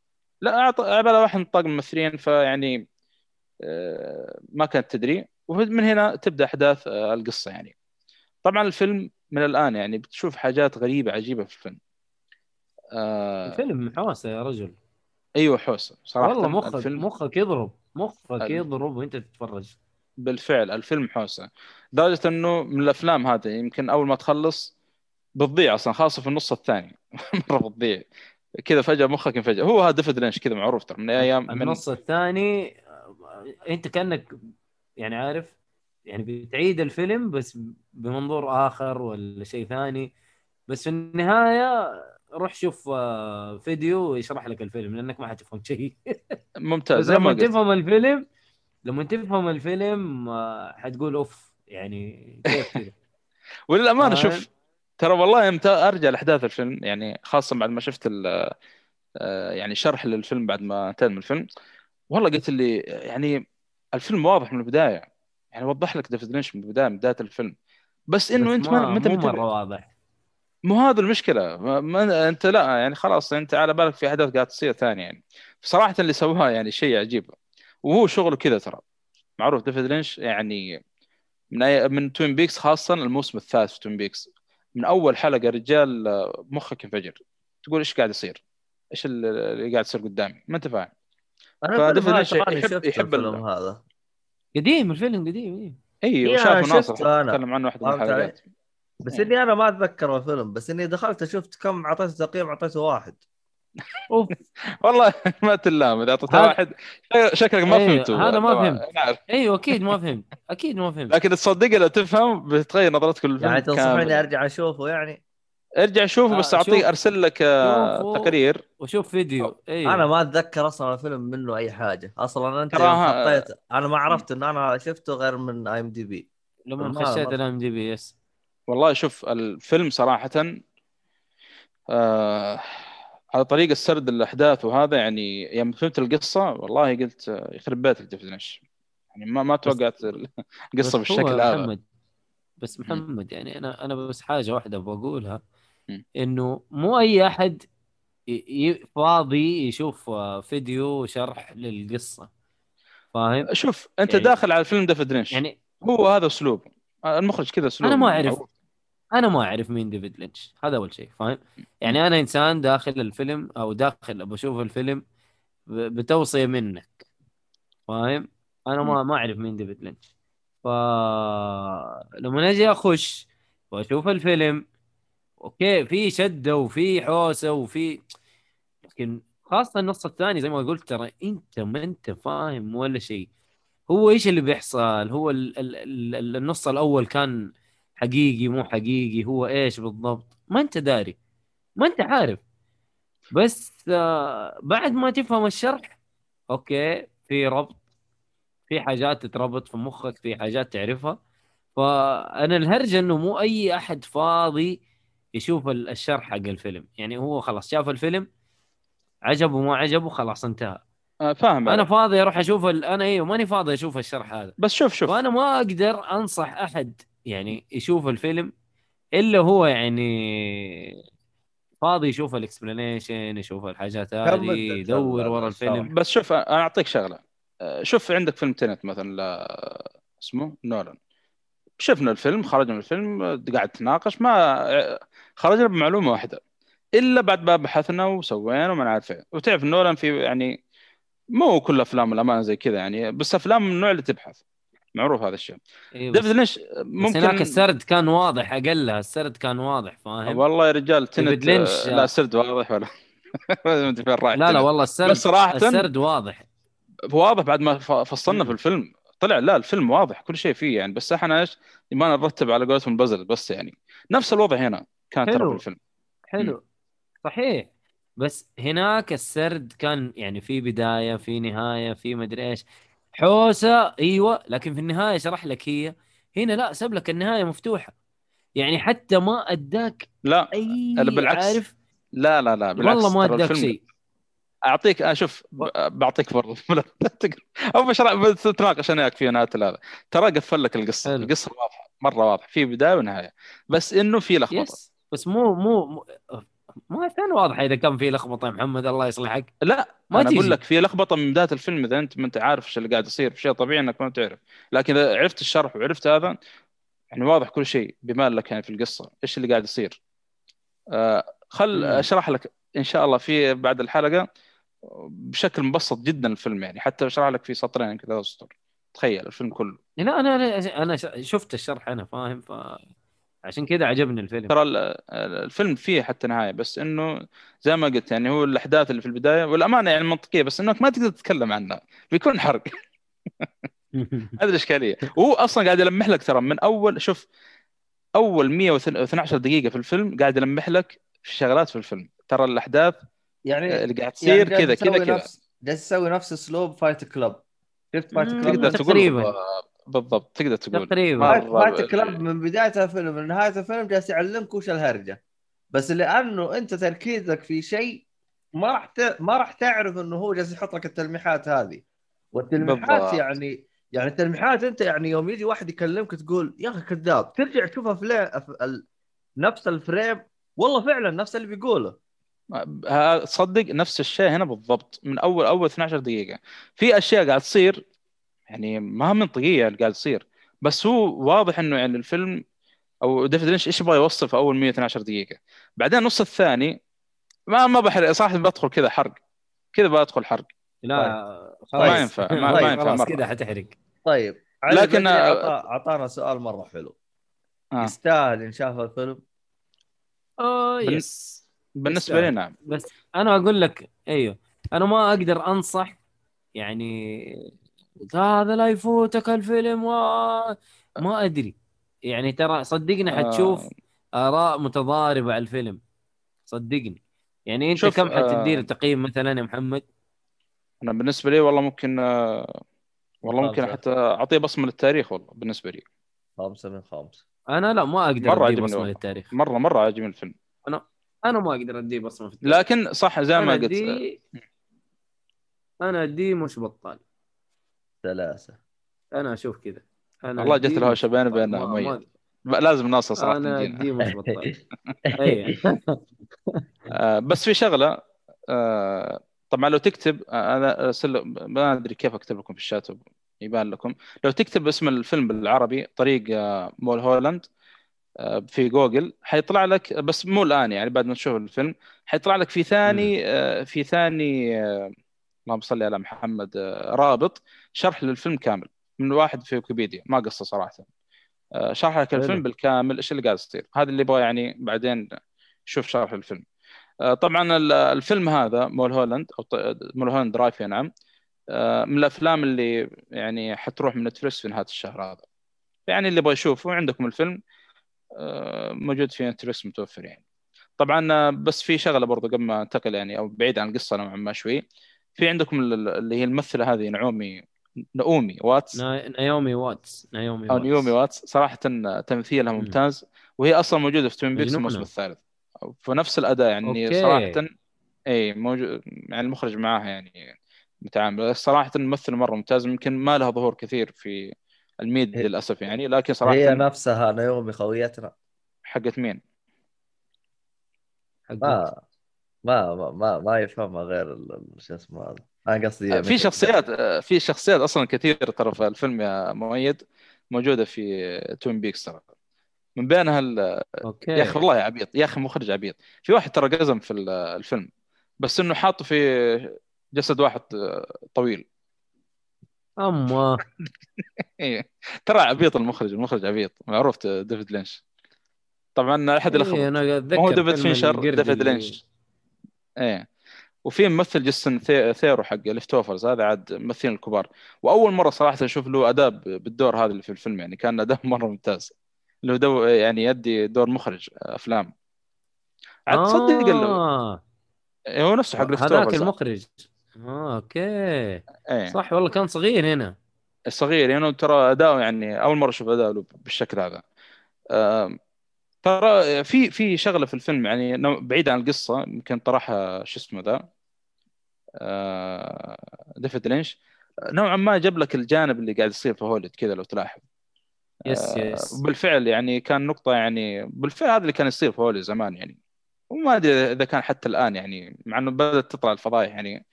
لا على بالها واحد من الطاقم الممثلين، فيعني ما كانت تدري. ومن هنا تبدا احداث القصه يعني. طبعا الفيلم من الان يعني بتشوف حاجات غريبه عجيبه في الفيلم. الفيلم حوسه يا رجل. ايوه حوسه صراحه والله، مخك مخك يضرب مخك يضرب وانت تتفرج. بالفعل الفيلم حوسه لدرجه انه من الافلام هذا يمكن اول ما تخلص بتضيع اصلا، خاصه في النص الثاني مره بتضيع كذا فجاه، مخك ينفجر. هو هذا ديفيد لينش كذا معروف ترى من ايام النص من... الثاني انت كانك يعني عارف يعني بتعيد الفيلم بس بمنظور اخر ولا شيء ثاني، بس في النهايه روح شوف فيديو يشرح لك الفيلم لانك ما حتفهم شيء ممتاز. لما تفهم الفيلم لما تفهم الفيلم حتقول اوف يعني كيف كذا. وللامانه شوف ترى والله امتى ارجع لاحداث الفيلم يعني، خاصه بعد ما شفت يعني شرح للفيلم بعد ما انتهى من الفيلم، والله قلت لي يعني الفيلم واضح من البدايه يعني، وضح لك ديفيد لينش من البدايه من بدايه الفيلم، بس انه بس انت ما ما انت واضح، مو هذا المشكله. ما انت لا يعني خلاص انت على بالك في احداث قاعده تصير ثانيه يعني. بصراحه اللي سواها يعني شيء عجيب، وهو شغله كذا ترى معروف ديفيد لينش يعني من أي... من توين بيكس، خاصه الموسم الثالث في توين بيكس من اول حلقه رجال مخك انفجر، تقول ايش قاعد يصير، ايش اللي قاعد يصير قدامي، ما انت فاهم. فديفيد لينش يحب يحب الفيلم هذا، قديم الفيلم قديم. ايوه شافه ناصر تكلم عنه واحد من الحلقات، بس اني انا ما اتذكر الفيلم، بس اني دخلت شفت كم عطيت تقييم، عطيته واحد والله ما تلام اذا اعطيته واحد شكلك ما فهمته. هذا ما فهمت. ايوه اكيد ما فهمت اكيد ما فهمت لكن تصدق لو تفهم بتغير نظرتك للفيلم يعني. تنصحني ارجع اشوفه يعني؟ ارجع شوفه بس اعطيه ارسل لك تقرير وشوف فيديو. أيوه. انا ما اتذكر اصلا الفيلم منه اي حاجه اصلا. انت حطيت انا ما عرفت ان انا شفته غير من اي ام دي بي، لما خشيت الاي ام دي بي. يس والله شوف الفيلم صراحه آه على طريق السرد الاحداث وهذا يعني، يوم يعني فهمت القصه والله قلت يخرب بيتك دفنش يعني، ما ما توقعت القصه بالشكل هذا. بس محمد يعني انا انا بس حاجه واحده بقولها، انه مو اي احد فاضي يشوف فيديو شرح للقصه، فاهم؟ شوف انت يعني داخل على الفيلم ديفيد لينش يعني، هو هذا اسلوب المخرج كذا اسلوب. انا ما اعرف انا ما اعرف مين ديفيد لينش، هذا اول شيء فاهم يعني. انا انسان داخل الفيلم او داخل بشوف الفيلم بتوصيه منك، فاهم؟ انا ما ما اعرف مين ديفيد لينش، فلما نجي اخش واشوف الفيلم اوكي في شده وفي حوسه وفي، لكن خاصه النص الثاني زي ما قلت ترى انت ما انت فاهم ولا شيء. هو ايش اللي بيحصل؟ هو ال ال ال النص الاول كان حقيقي مو حقيقي، هو ايش بالضبط ما انت داري، ما انت عارف. بس بعد ما تفهم الشرح اوكي في ربط، في حاجات تتربط في مخك، في حاجات تعرفها. فانا الهرجه انه مو اي احد فاضي يشوف الشرح حق الفيلم يعني. هو خلاص شاف الفيلم عجبه ما عجبه خلاص انتهى، فاهم؟ انا فاضي اروح اشوف ال... انا ايوه ماني فاضي اشوف الشرح هذا. بس شوف شوف وانا ما اقدر انصح احد يعني يشوف الفيلم إلا هو يعني فاضي يشوف الاكسبلانيشن، يشوف الحاجات هذه، يدور ورا الفيلم. بس شوف أنا أعطيك شغلة، شوف عندك فيلم تنت مثلا لا اسمه نولان، شفنا الفيلم خرجنا من الفيلم قاعد تناقش، ما خرجنا بمعلومة واحدة إلا بعد ما بحثنا وسوينا وما نعرفه. وتعرف نولان في يعني مو كل أفلام الأمان زي كذا يعني، بس أفلام من النوع اللي تبحث معروف هذا الشيء. أيوة ديفيد لينش ممكن هناك السرد كان واضح، أقلها السرد كان واضح فاهم. والله يا رجال ديفيد لينش لا سرد واضح ولا لا لا والله السرد السرد واضح واضح بعد ما فصلنا في الفيلم طلع لا الفيلم واضح كل شيء فيه يعني، بس احنا ايش ما نرتب على قولتهم البازل، بس يعني نفس الوضع هنا كان ترى في الفيلم حلو. م. صحيح، بس هناك السرد كان يعني في بداية في نهاية في مدري ايش حوسة ايوه، لكن في النهاية شرح لك هي هنا لا ساب لك النهاية مفتوحة يعني، حتى ما اداك لا اي بالعكس عارف. لا لا لا بالعكس والله ما اداك شيء. اعطيك اشوف بعطيك برضه او مش بتناقش انا يكفي انا ثلاثه ترى قفل لك القصه حلو. القصه واضحه مره واضح في بدايه ونهايه، بس انه في لخبطه yes. بس مو مو ما كان واضح اذا كان في لخبطه. محمد الله يصلحك لا ما انا اقول لك في لخبطه من بدايه الفيلم، اذا انت ما انت عارف ايش اللي قاعد يصير شيء طبيعي انك ما تعرف، لكن اذا عرفت الشرح وعرفت هذا يعني واضح كل شيء بما لك يعني في القصه ايش اللي قاعد يصير. آه خل اشرح لك ان شاء الله في بعد الحلقه بشكل مبسط جدا الفيلم يعني، حتى شرح لك في سطرين كذا سطر تخيل الفيلم كله. لا انا انا شفت الشرح انا فاهم، فعشان كذا عجبني الفيلم. ترى الفيلم فيه حتى نهايه، بس انه زي ما قلت يعني هو الاحداث اللي في البدايه والامانه يعني منطقيه، بس انك ما تقدر تتكلم عنها بيكون حرق ادري اشكاليه. وهو اصلا قاعد يلمح لك ترى من اول، شوف اول مية واثني عشر دقيقه في الفيلم قاعد يلمح لك في شغلات في الفيلم ترى الاحداث يعني اللي قاعد تصير كذا كذا كذا. جالس تسوي نفس اسلوب فايت كلاب، شفت فايت كلاب تقدر تقول بالضبط، تقدر تقول فايت كلاب من بدايه الفيلم لنهايه الفيلم جالس يعلمك وش الهرجه، بس لانه انت تركيزك في شيء ما راح ت... ما راح تعرف انه هو جالس يحط لك التلميحات هذه والتلميحات بالضبط. يعني يعني التلميحات انت يعني يوم يجي واحد يكلمك تقول يا اخي كذاب، ترجع تشوفها في ال... نفس الفريم والله فعلا نفس اللي بيقوله. تصدق نفس الشيء هنا بالضبط من اول اول اثني عشر دقيقه في اشياء قاعد تصير يعني ما منطقيه اللي قاعد تصير، بس هو واضح انه يعني الفيلم او ديفيد لينش ايش يبغى يوصف اول مية واثني عشر دقيقه. بعدين نص الثاني ما ما بحرق صراحه، بدخل كذا حرق كذا بدخل حرق لا خلاص ما ينفع ما ينفع كذا حتحرق. طيب لكن اعطانا سؤال مره حلو آه. يستاهل ان شاف الفيلم اه بال... يس بالنسبه لي نعم، بس انا اقول لك ايوه انا ما اقدر انصح يعني هذا لا يفوتك الفيلم و... ما ادري يعني ترى صدقني حتشوف اراء متضاربه على الفيلم صدقني يعني. انت كم حتدير تقييم مثلا يا محمد؟ انا بالنسبه لي والله ممكن والله ممكن حتى اعطيه بصمه للتاريخ والله بالنسبه لي خمسة من خمسة. انا لا ما اقدر ادي بصمه للتاريخ مره مره عاجبني الفيلم انا أنا ما أقدر أدي بصمة في التاريخ. لكن صح زي ما قلت دي... أنا أدي مش بطال ثلاثة أنا أشوف كذا. الله جت لها شبان بأنها ميت ما... لازم ناصر صراحة أنا أدي مش بطال أيه. بس في شغلة طبعا لو تكتب أنا أرسل ما أدري كيف أكتب لكم في الشات يبان لكم، لو تكتب اسم الفيلم بالعربي طريق مول هولند في جوجل حيطلع لك، بس مو الآن يعني بعد ما تشوف الفيلم حيطلع لك في ثاني مم. في ثاني اللهم صلي على محمد رابط شرح للفيلم كامل من واحد في ويكيبيديا ما قصة صراحة شرح لك الفيلم بالكامل إيش اللي قاعد يصير. هذا اللي يبغى يعني بعدين شوف شرح الفيلم. طبعا الفيلم هذا مول هولند أو مول هولند درايف نعم من الأفلام اللي يعني حتروح من نتفليكس في نهاية الشهر هذا يعني اللي يبغى يشوفه عندكم الفيلم موجود في نتفليكس متوفر يعني. طبعا بس في شغله برضه قبل ما انتقل يعني او بعيد عن القصه نوعا ما شوي، في عندكم اللي هي الممثله هذه نعومي نعومي واتس نعومي واتس نعومي واتس نعومي واتس صراحه تمثيلها ممتاز وهي اصلا موجوده في توين بيكس الموسم الثالث فنفس الاداء يعني أوكي. صراحه اي موجود يعني المخرج معاها يعني متعامل صراحه ممثله مره ممتاز، يمكن ما لها ظهور كثير في الميد للأسف يعني، لكن صراحة هي نفسها نيومي خويتنا حقت مين؟ ما ما ما ما يفهمها غير شو اسمه هذا. انا قصدي في شخصيات في شخصيات اصلا كثير ترى في الفيلم يا مؤيد موجوده في توين بيكس ترى، من بينها يا اخي والله يا عبيط يا اخي مخرج عبيط. في واحد ترى قزم في الفيلم بس انه حاطه في جسد واحد طويل اما ترى عبيط المخرج المخرج عبيط معروف ديفيد لينش طبعا احد الاخوه إيه هو ديفيد فينشر ديفيد لينش ايه. وفي ممثل جيسون ثيرو حق ليفتوفرز هذا عاد ممثلين الكبار، واول مره صراحه نشوف له اداء بالدور هذا اللي في الفيلم، يعني كان اداء مره ممتاز له دو يعني يدي دور مخرج افلام عاد تصدق آه. له هو نفسه حق ليفتوفرز هذاك المخرج اه اوكي ايه. صح والله كان صغير هنا الصغير هنا ترى اداؤه يعني اول مره اشوف اداؤه بالشكل هذا. أه ترى في في شغله في الفيلم يعني بعيد عن القصه يمكن طرحها شو اسمه ذا أه ديفيد لينش نوعا ما جاب لك الجانب اللي قاعد يصير في هوليد كذا لو تلاحظ أه يس يس بالفعل يعني كان نقطه يعني بالفعل هذا اللي كان يصير في هوليد زمان يعني، وما ادري اذا كان حتى الان يعني مع انه بدات تطلع الفضائح يعني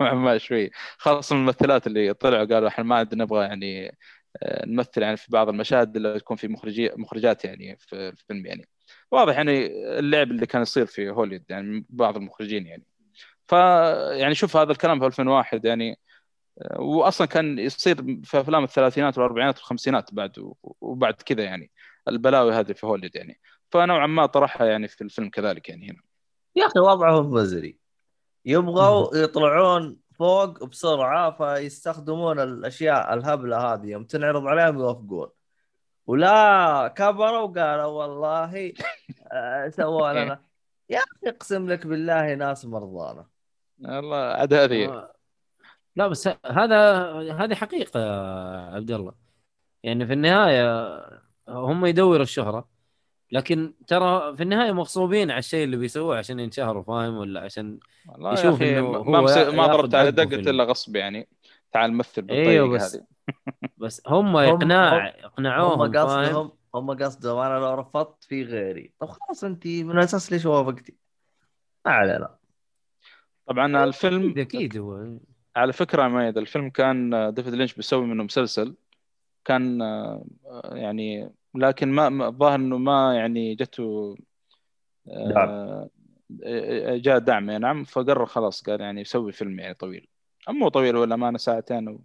نوعا ما شوي خاصه الممثلات اللي طلعوا قالوا احنا ما عندنا نبغى يعني نمثل يعني في بعض المشاهد اللي تكون في مخرجي مخرجات يعني في الفيلم يعني واضح يعني اللعب اللي كان يصير في هوليود يعني بعض المخرجين يعني ف يعني شوف هذا الكلام في ألفين وواحد يعني، واصلا كان يصير في افلام الثلاثينات والاربعينات والخمسينات بعد وبعد كذا يعني البلاوي هذه في هوليود يعني، فنوعا ما طرحها يعني في الفيلم كذلك يعني هنا. يا اخي وضعهم مزري يبغوا يطلعون فوق بسرعة فيستخدمون الأشياء الهبلة هذه يوم تنعرض عليهم يوافقون، ولا كبروا وقالوا والله سووا لنا يا أخي أقسم لك بالله ناس مرضانا الله عاد هذه. لا بس هذا هذه حقيقة عبد الله، يعني في النهاية هم يدوروا الشهرة لكن ترى في النهاية مغصوبين على الشيء اللي بيسووه عشان ينشهروا فاهم، ولا عشان يشوف إنه ما, ما ضربت على دقة إلا غصب يعني تعال مثل بالطريقة هذه بس هم إقناع إقنعوهم هم قصدهم هم قصدهم أنا لو رفضت في غيري طب خلاص أنت من أساس ليش وافقتي أعلى لا, لا طبعا الفيلم أكيد هو على فكرة ما يد الفيلم كان ديفيد لينش بيسوي منه مسلسل كان يعني لكن ما ظاهر انه ما يعني جته دعم. جاء دعم يعني نعم فقرر خلاص قال يعني يسوي فيلم يعني طويل مو طويل ولا ما انا ساعتين و...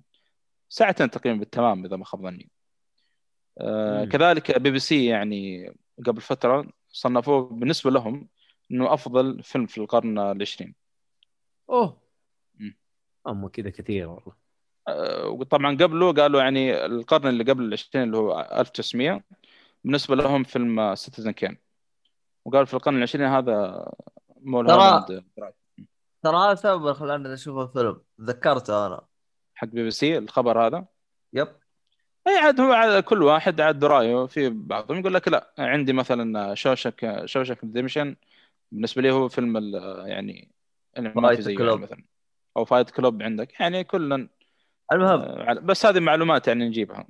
ساعتين تقريبا بالتمام اذا ما خاب ظني. آه كذلك بي بي سي يعني قبل فتره صنفوه بالنسبه لهم انه افضل فيلم في القرن العشرين. اوه امم كذا كثير والله. وطبعا قبله قالوا يعني القرن اللي قبل العشرين اللي هو ألف وتسعمية بالنسبه لهم فيلم سيتيزن كين، وقالوا في القرن العشرين هذا مولهولاند درايف ترى سبب خلاني اشوف الفيلم ذكرته انا حق بي بي سي الخبر هذا يب اي عاد هو على كل واحد عاد رايه في بعضهم يقول لك لا عندي مثلا شوشك شوشك ديمشن بالنسبه لي هو فيلم يعني فايت كلوب مثلا او فايت كلوب عندك يعني كلن المهم. بس هذه معلومات يعني نجيبها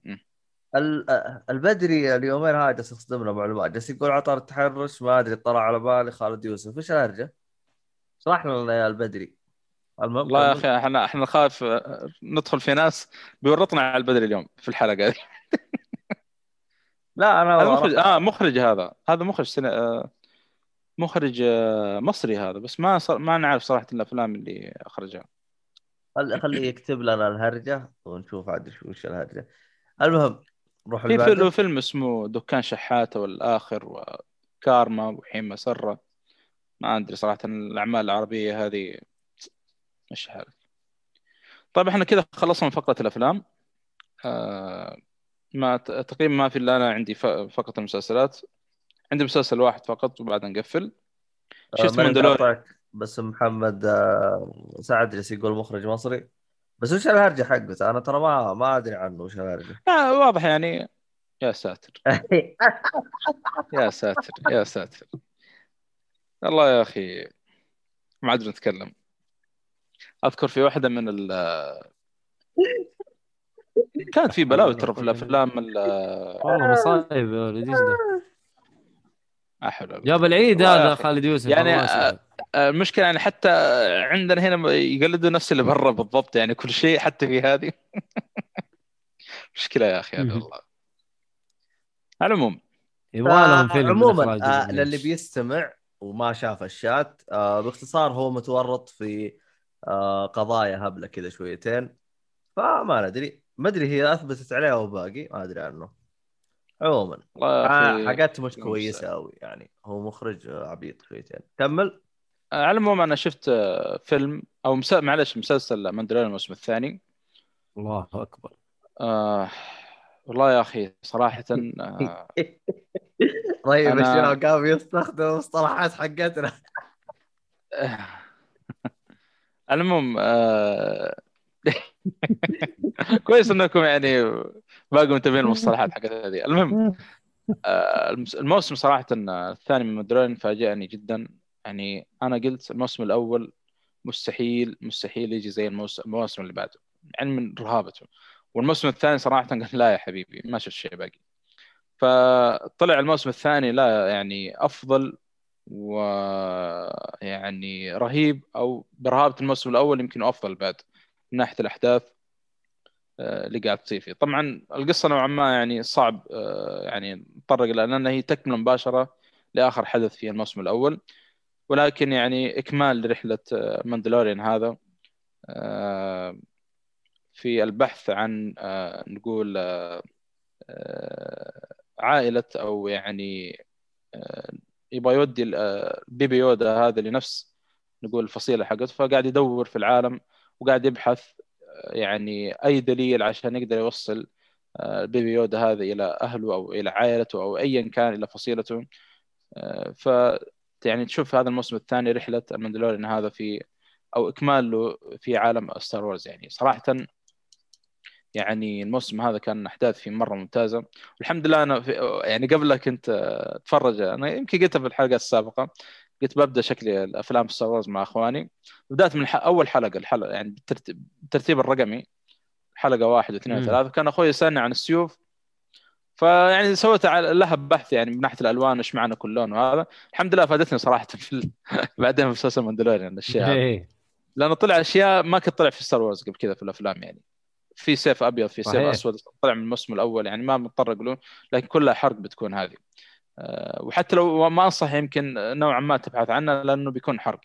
البدري اليومين هاي جالس يصدمنا معلومات جالس يقول عطر التحرش ما أدري طلع على بالي خالد يوسف إيش أرجع صراحة لنا البدري المهم الله يا أخي إحنا إحنا خاف ندخل في ناس بيورطنا على البدري اليوم في الحلقة هذه لا أنا مخرج آه مخرج هذا هذا مخرج سنة مخرج مصري هذا بس ما صار ما نعرف صراحة الأفلام اللي أخرجها خليه يكتب لنا الهرجة ونشوف عاد وش الهرجة. المهم نروح للباقي في فيلم اسمه دكان شحاتة والآخر وكارما وحيمة سرة ما أدري صراحة الأعمال العربية هذه مش حالك. طيب احنا كده خلصنا من فقرة الأفلام آه ما تقييم ما في إلا أنا عندي فقط المسلسلات عندي مسلسل واحد فقط وبعد نقفل شو اسمه ماندلوريان بس محمد سعد ريس يقول مخرج مصري بس وش الهرجة حقه أنا ترى ما ما أدري عنه وش الهرجة آه واضح يعني يا ساتر يا ساتر يا ساتر الله يا أخي ما عاد نتكلم. أذكر في واحدة من ال كانت في بلاوي ترى في الأفلام والله مصايب يا ولدي حلو جاب العيد هذا خالد يوسف يعني. المشكله يعني حتى عندنا هنا يقلدوا نفس اللي برا بالضبط يعني كل شيء حتى في هذه مشكله يا اخي هذا والله. على العموم يبغالهم فيلم عموما للي بيستمع وما شاف الشات باختصار هو متورط في قضايا هبله كذا شويتين فما ندري ما ادري هي اثبتت عليه وباقي ما ادري عنه. عموما حاجات مش كويسه قوي يعني هو مخرج عبيط شويتين. كمل. على العموم انا شفت فيلم او مس... معلش مسلسل ماندلوريان الموسم الثاني. الله اكبر. آه... والله يا اخي صراحه آه... طيب الشباب قام يستخدم مصطلحات حقتنا. المهم آه... كويس انكم يعني باقوا متابعين المصطلحات حقت هذه. المهم آه الموسم صراحه الثاني من ماندلوريان فاجأني جدا يعني. انا قلت الموسم الاول مستحيل مستحيل يجي زي المواسم اللي بعده يعني من رهابته، والموسم الثاني صراحه قلت لا يا حبيبي ما شفت شيء باقي. فطلع الموسم الثاني لا يعني افضل ويعني رهيب او برهابه الموسم الاول يمكن افضل بعد من ناحيه الاحداث اللي قاعد تصير فيه. طبعا القصه نوعا ما يعني صعب يعني نتطرق لها لان هي تكمله مباشره لاخر حدث في الموسم الاول، ولكن يعني اكمال لرحله ماندلوريان هذا في البحث عن نقول عائله او يعني يبغى يودي البيبي يودا هذا لنفس نقول الفصيله حقته، فقاعد يدور في العالم وقاعد يبحث يعني أي دليل عشان يقدر يوصل البيبي يودا هذا إلى أهله أو إلى عائلته أو أيا كان إلى فصيلته. ف يعني تشوف هذا الموسم الثاني رحلة الماندلوريان هذا في أو إكماله في عالم ستار وورز يعني صراحة يعني الموسم هذا كان أحداث فيه مرة ممتازة والحمد لله. أنا يعني قبلها كنت أتفرج، أنا يمكن قلتها في الحلقة السابقة قلت ببدأ شكلي الأفلام ستار وورز مع أخواني، بدأت من أول حلقة الحلقة يعني بالترتيب الرقمي حلقة واحد واثنين وثلاثة، كان أخوي يسألني عن السيوف فيعني سويت لها بحث يعني من ناحية الألوان وش معنى كل لون وهذا الحمد لله فادتني صراحة في ال... بعدين في مسلسل ماندلوريان يعني الأشياء لأنه طلع أشياء ما كنت طلع في ستار وورز قبل كذا في الأفلام يعني في سيف أبيض في سيف أسود طلع من الموسم الأول يعني ما متطرق له لكن كلها حرق بتكون هذه. وحتى لو ما أنصح يمكن نوعا ما تبحث عنه لأنه بيكون حرق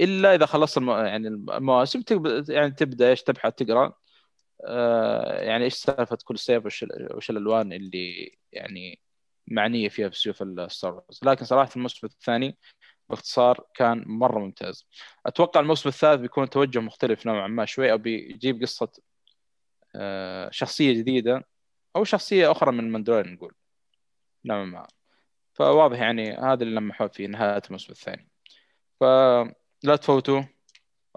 إلا إذا خلصت المو... يعني المواسم تب... يعني تبدأ إيش تبحث تقرأ آه يعني إيش سالفة كل سيف وش وش الألوان اللي يعني معنية فيها بسيوف الستار وورز. لكن صراحة الموسم الثاني باختصار كان مرة ممتاز. أتوقع الموسم الثالث بيكون توجه مختلف نوعا ما شوي أو بيجيب قصة آه شخصية جديدة أو شخصية أخرى من ماندلوريان نقول نوعا ما. فواضح يعني هذا اللي لمحوه في نهاية الموسم الثاني فلا تفوتوا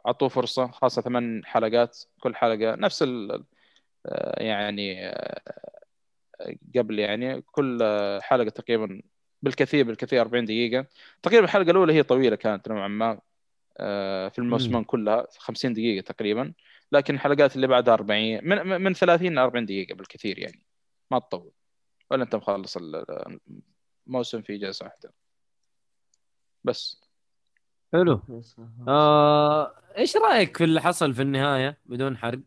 عطوه فرصة خاصة ثمان حلقات كل حلقة نفس ال يعني قبل يعني كل حلقة تقريبا بالكثير بالكثير أربعين دقيقة تقريبا. الحلقة الأولى هي طويلة كانت نوعا ما في الموسمين كلها خمسين دقيقة تقريبا، لكن الحلقات اللي بعدها أربعين من من ثلاثين لأربعين دقيقة بالكثير يعني ما تطول ولا أنت مخلص ال موسم في جلسة واحدة بس. حلو. آه، إيش رأيك في اللي حصل في النهاية بدون حرق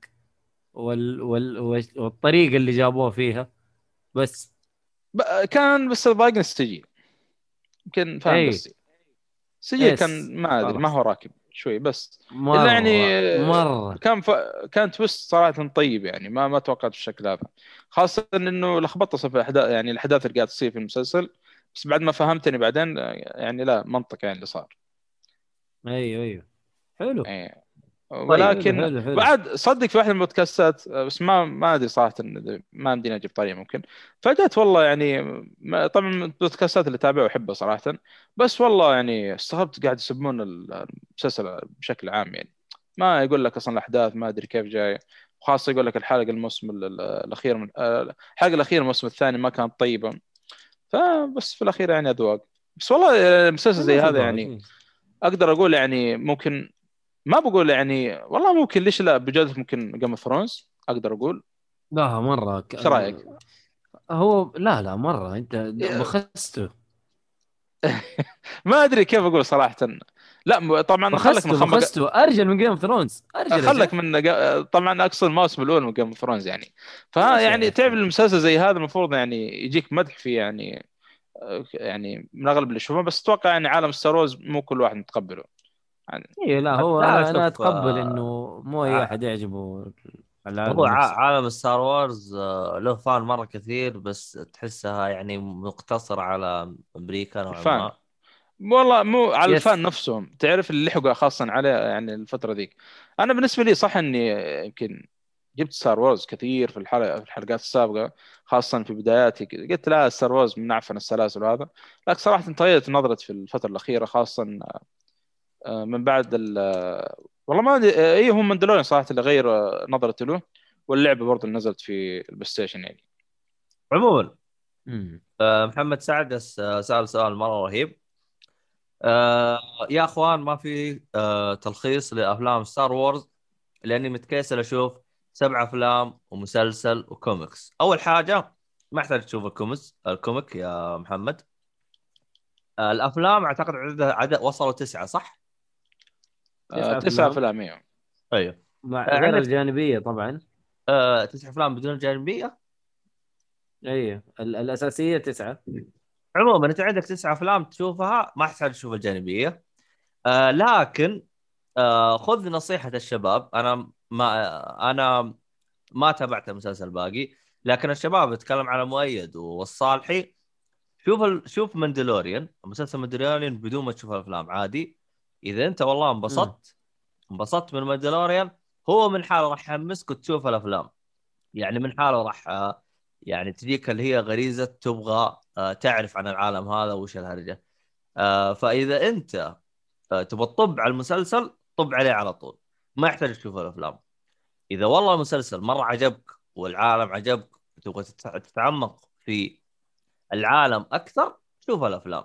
وال... وال... والطريقة اللي جابوه فيها بس ب... كان بس الضايق السجيل يمكن فاهم بس السجيل كان ما أدري ما هو راكب شوي بس مرة. يعني مرة. كان ف... كانت بس صراحة طيب يعني ما ما توقعت بالشكل هذا خاصة إنه لخبطت صف الأحداث يعني الأحداث اللي قاعد تصير في المسلسل بس بعد ما فهمتني بعدين يعني لا منطق يعني اللي صار. ايوه ايوه حلو أيوه. ولكن حلو حلو. بعد صدق في واحد من البودكاستات بس ما ما ادري صراحه ما مدينا اجيب طريقه ممكن فجأت والله يعني طبعا البودكاستات اللي تابعه وحبه صراحه بس والله يعني استغربت قاعد يسمون المسلسل بشكل عام يعني ما يقول لك اصلا الاحداث ما ادري كيف جاي وخاصه يقول لك الحلقه الموسم الاخير من الحلقه الاخيره الموسم الثاني ما كانت طيبه فبس في الاخير يعني اذواق. بس والله المسلسل زي هذا يعني اقدر اقول يعني ممكن ما بقول يعني والله ممكن ليش لا بجودة ممكن جيم اوف ثرونز اقدر اقول لا مره ك... ايش رايك هو لا لا مره انت بخسته ما ادري كيف اقول صراحه. لا طبعا خلك من خمسته ارجل من جيم اوف ثرونز، ارجل خلك من جا... طبعا اقصد الموسم الاول من جيم اوف ثرونز يعني. فها يعني تعب المسلسل زي هذا المفروض يعني يجيك مدح فيه يعني يعني من اغلب اللي يشوفون، بس اتوقع يعني عالم ستار وورز مو كل واحد متقبله يعني. اي لا هو انا, أنا اتقبل انه مو اي احد يعجبه هو عالم ستار وورز، له فان مره كثير بس تحسها يعني مقتصر على امريكا نوعا ما، والله مو على الفان نفسهم تعرف اللي لحقوا خاصه على يعني الفتره ذيك. انا بالنسبه لي صح اني يمكن جبت ستار وورز كثير في الحلقه في الحلقات السابقه خاصه في بداياتي، قلت لا ستار وورز من اعفن السلاسل وهذا، لكن صراحه انطيت نظره في الفتره الاخيره خاصه من بعد والله ما اي هم ماندلوريان صراحه اللي غير نظرتي له، واللعبه برضه اللي نزلت في البلاي ستيشن يعني عموما. محمد سعد سأل سؤال مره رهيب، يا اخوان ما في تلخيص لافلام ستار وورز لاني متكاسل اشوف سبع افلام ومسلسل وكوميكس. اول حاجه ما احتاج تشوف الكوميكس الكوميك يا محمد، الافلام اعتقد عددها عدد وصلوا تسعة صح؟ آه، تسعة أفلام يعني. أيوة. مع غير الجانبية طبعًا. آه، تسعة أفلام بدون جانبية. أيوة. الأساسية تسعة. عموما أنت عندك تسعة أفلام تشوفها ما تحتاج تشوف الجانبية. آه، لكن آه، خذ نصيحة الشباب، أنا ما أنا ما تابعت المسلسل باقي، لكن الشباب يتكلم على مؤيد والصالحي، شوف ال... شوف ماندلوريان، مسلسل ماندلوريان بدون ما تشوف الأفلام عادي. إذا أنت والله انبسطت انبسطت من ماندلوريان، هو من حاله راح يحمسك وتشوف الأفلام، يعني من حاله راح يعني تجيك اللي هي غريزة تبغى تعرف عن العالم هذا وش الهرجة. فإذا أنت تبغى تطب على المسلسل طب عليه على طول، ما يحتاج تشوف الأفلام. إذا والله المسلسل مرة عجبك والعالم عجبك تبغى تتعمق في العالم أكثر شوف الأفلام،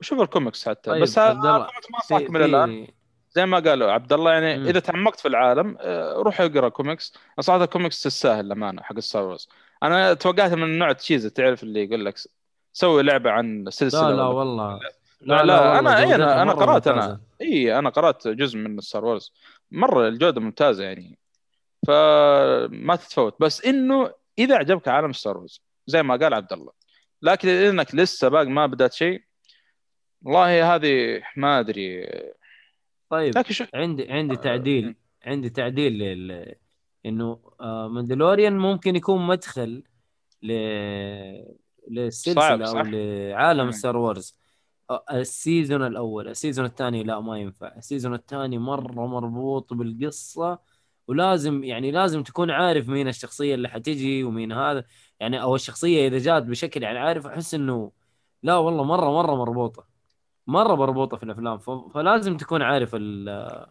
شوف الكوميكس حتى. طيب بس ما صاحك من الآن زي ما قالوا عبد الله يعني م. إذا تعمقت في العالم روح اقرأ كوميكس. أصلاً الكوميكس السهل لما أنا حق ستار وورز أنا توقعت من نوع تشيزة تعرف اللي يقول لك سوي لعبة عن سلسلة. لا لا والله لا لا, لا, لا أنا أي أنا, أنا قرأت ممتازة. أنا إيه أنا قرأت جزء من ستار وورز مرة الجودة ممتازة يعني، فما تتفوت. بس إنه إذا عجبك عالم ستار وورز زي ما قال عبد الله، لكن إنك لسه باقي ما بدأت شيء والله هذه ما أدري. طيب شو... عندي عندي تعديل آه. عندي تعديل لل... إنه آه ماندلوريان ممكن يكون مدخل ل... للسلسلة أو لعالم ستار وورز. السيزون الأول السيزون الثاني لا ما ينفع، السيزون الثاني مرة مربوط بالقصة ولازم يعني لازم تكون عارف مين الشخصية اللي حتجي ومين هذا يعني، أو الشخصية إذا جات بشكل يعني عارف أحس إنه لا والله مرة مرة مربوطة مرة مربوطة في الأفلام، فلازم تكون عارف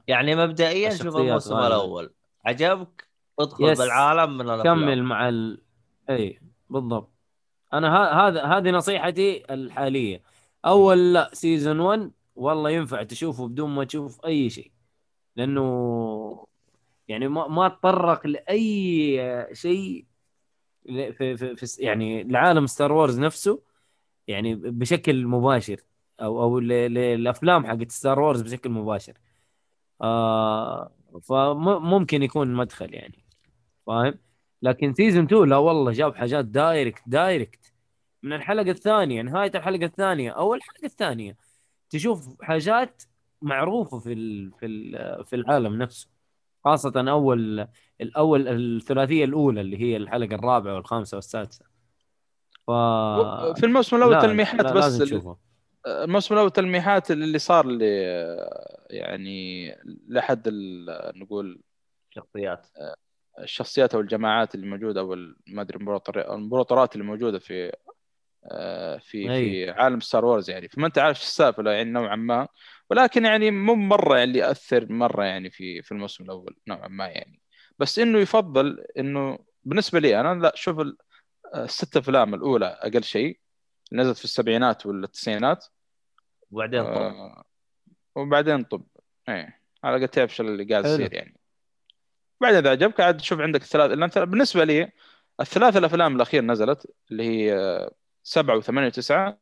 يعني مبدئيا شوف الموسم الأول عجبك ادخل بالعالم من الأفلام كمل مع ال... أي بالضبط. أنا ه... هذا هذه نصيحتي الحالية. أول لا سيزون ون والله ينفع تشوفه بدون ما تشوف أي شيء، لأنه يعني ما ما تطرق لأي شيء في... في... في يعني العالم ستار وورز نفسه يعني بشكل مباشر او او للافلام حقت ستار وورز بشكل مباشر. آه فممكن يكون مدخل يعني فاهم. لكن سيزون اثنين لا والله جاب حاجات دايركت دايركت من الحلقه الثانيه نهايه الحلقه الثانيه او الحلقه الثانيه تشوف حاجات معروفه في ال في ال في العالم نفسه، خاصه اول الاول الثلاثيه الاولى اللي هي الحلقه الرابعه والخامسه والسادسه. ف في الموسم الاول تلميحات بس الموسم الأول تلميحات اللي صار لي يعني لحد نقول شخصيات الشخصيات أو الجماعات اللي موجودة أو ما أدري الإمبراطورات اللي موجودة في في أي. في عالم ستار وورز يعني، فما أنت عارف السالفة يعني نوعا ما، ولكن يعني مو مرة يعني يأثر مرة يعني في في الموسم الأول نوعا ما يعني. بس إنه يفضل إنه بالنسبة لي أنا لا شوف الستة أفلام الأولى أقل شيء نزلت في السبعينات والتسعينات وبعدين طب آه وبعدين طب ايه على قد تعبش اللي قاعد يصير يعني. بعد اذا عجبك عاد شوف عندك الثلاث. بالنسبه لي الثلاث الافلام الاخير نزلت اللي هي سبعة وثمانية وتسعة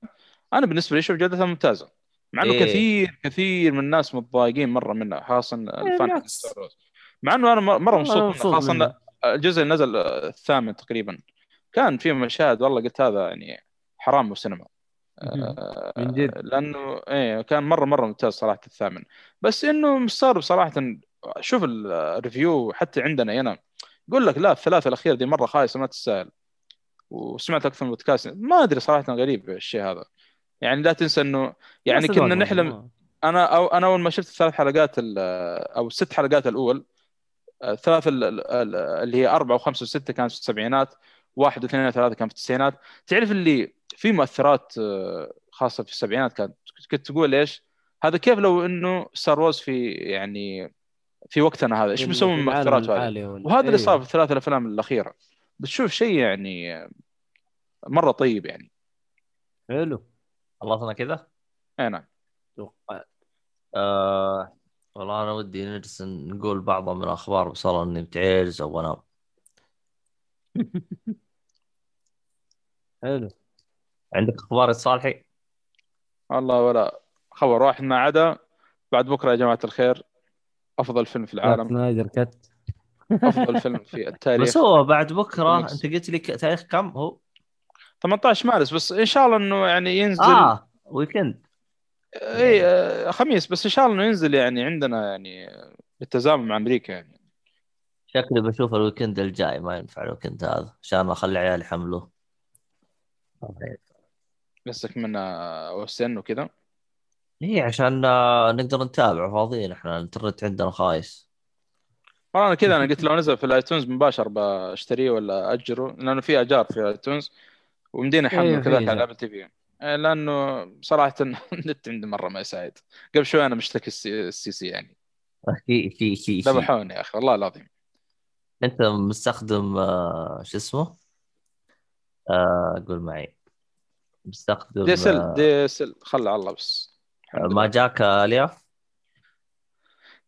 انا بالنسبه لي شوف جودتها ممتازه مع انه إيه. كثير كثير من الناس متضايقين مره منها خاصه الفان ستار وورز، مع انه انا مره مبسوط خاصه الجزء اللي نزل الثامن تقريبا كان فيه مشاهد والله قلت هذا يعني حرام بالسينما آه من جد، لانه ايه كان مره مره ممتاز صراحه الثامن، بس انه صار بصراحه شوف الريفيو حتى عندنا هنا يقول لك لا الثلاثه الاخير دي مره خايسه ما تستاهل، وسمعت اكثر من بودكاست ما ادري صراحه غريب الشيء هذا يعني. لا تنسى انه يعني كنا نحلم انا أو انا اول ما شفت الثلاث حلقات او الست حلقات الاول الثلاث اللي هي أربعة وخمسة وستة كانت في السبعينات، واحد واثنين وثلاثة كانت في التسعينات، تعرف اللي في مؤثرات خاصة في السبعينات كانت كنت تقول إيش هذا كيف لو إنه ستار وورز في يعني في وقتنا هذا إيش بيسوون مؤثرات هذه، وهذا اللي صار في الثلاث الأفلام الأخيرة بتشوف شيء يعني مرة طيب يعني حلو خلصنا كذا أنا أه... والله أنا ودي نجلس نقول بعض من الأخبار بصراحة إني متعجز أو أنا حلو. عندك أخبار الصالحي؟ والله ولا خبر واحد ما عدا بعد بكرة يا جماعة الخير أفضل فيلم في العالم سنايدر كات أفضل فيلم في التاريخ بس هو بعد بكرة أنت قلت لي تاريخ كم هو؟ ثمانية عشر مارس بس إن شاء الله إنه يعني ينزل آه ويكند اي خميس بس ان شاء الله انه ينزل يعني عندنا يعني بالتزامن مع امريكا يعني شكلي بشوف الويكند الجاي ما ينفع الويكند هذا عشان اخلي عيالي حملوه بسك من وسن وكذا اي عشان نقدر نتابع فاضيين احنا الانترنت عندنا خايس انا كذا انا قلت لو نزل في الايتونز مباشر باشتريه ولا اجره لانه في اجار في الايتونز ومدينا حمل كذا على ابل تي في لأنه صراحة النت عندي مرة ما يساعد قبل شوي أنا مشتكي السي سي يعني في في في ذبحوني يا أخي والله العظيم. أنت مستخدم شو اسمه أقول معي مستخدم ديسل ديسل خلى على الله بس ما جاك ألياف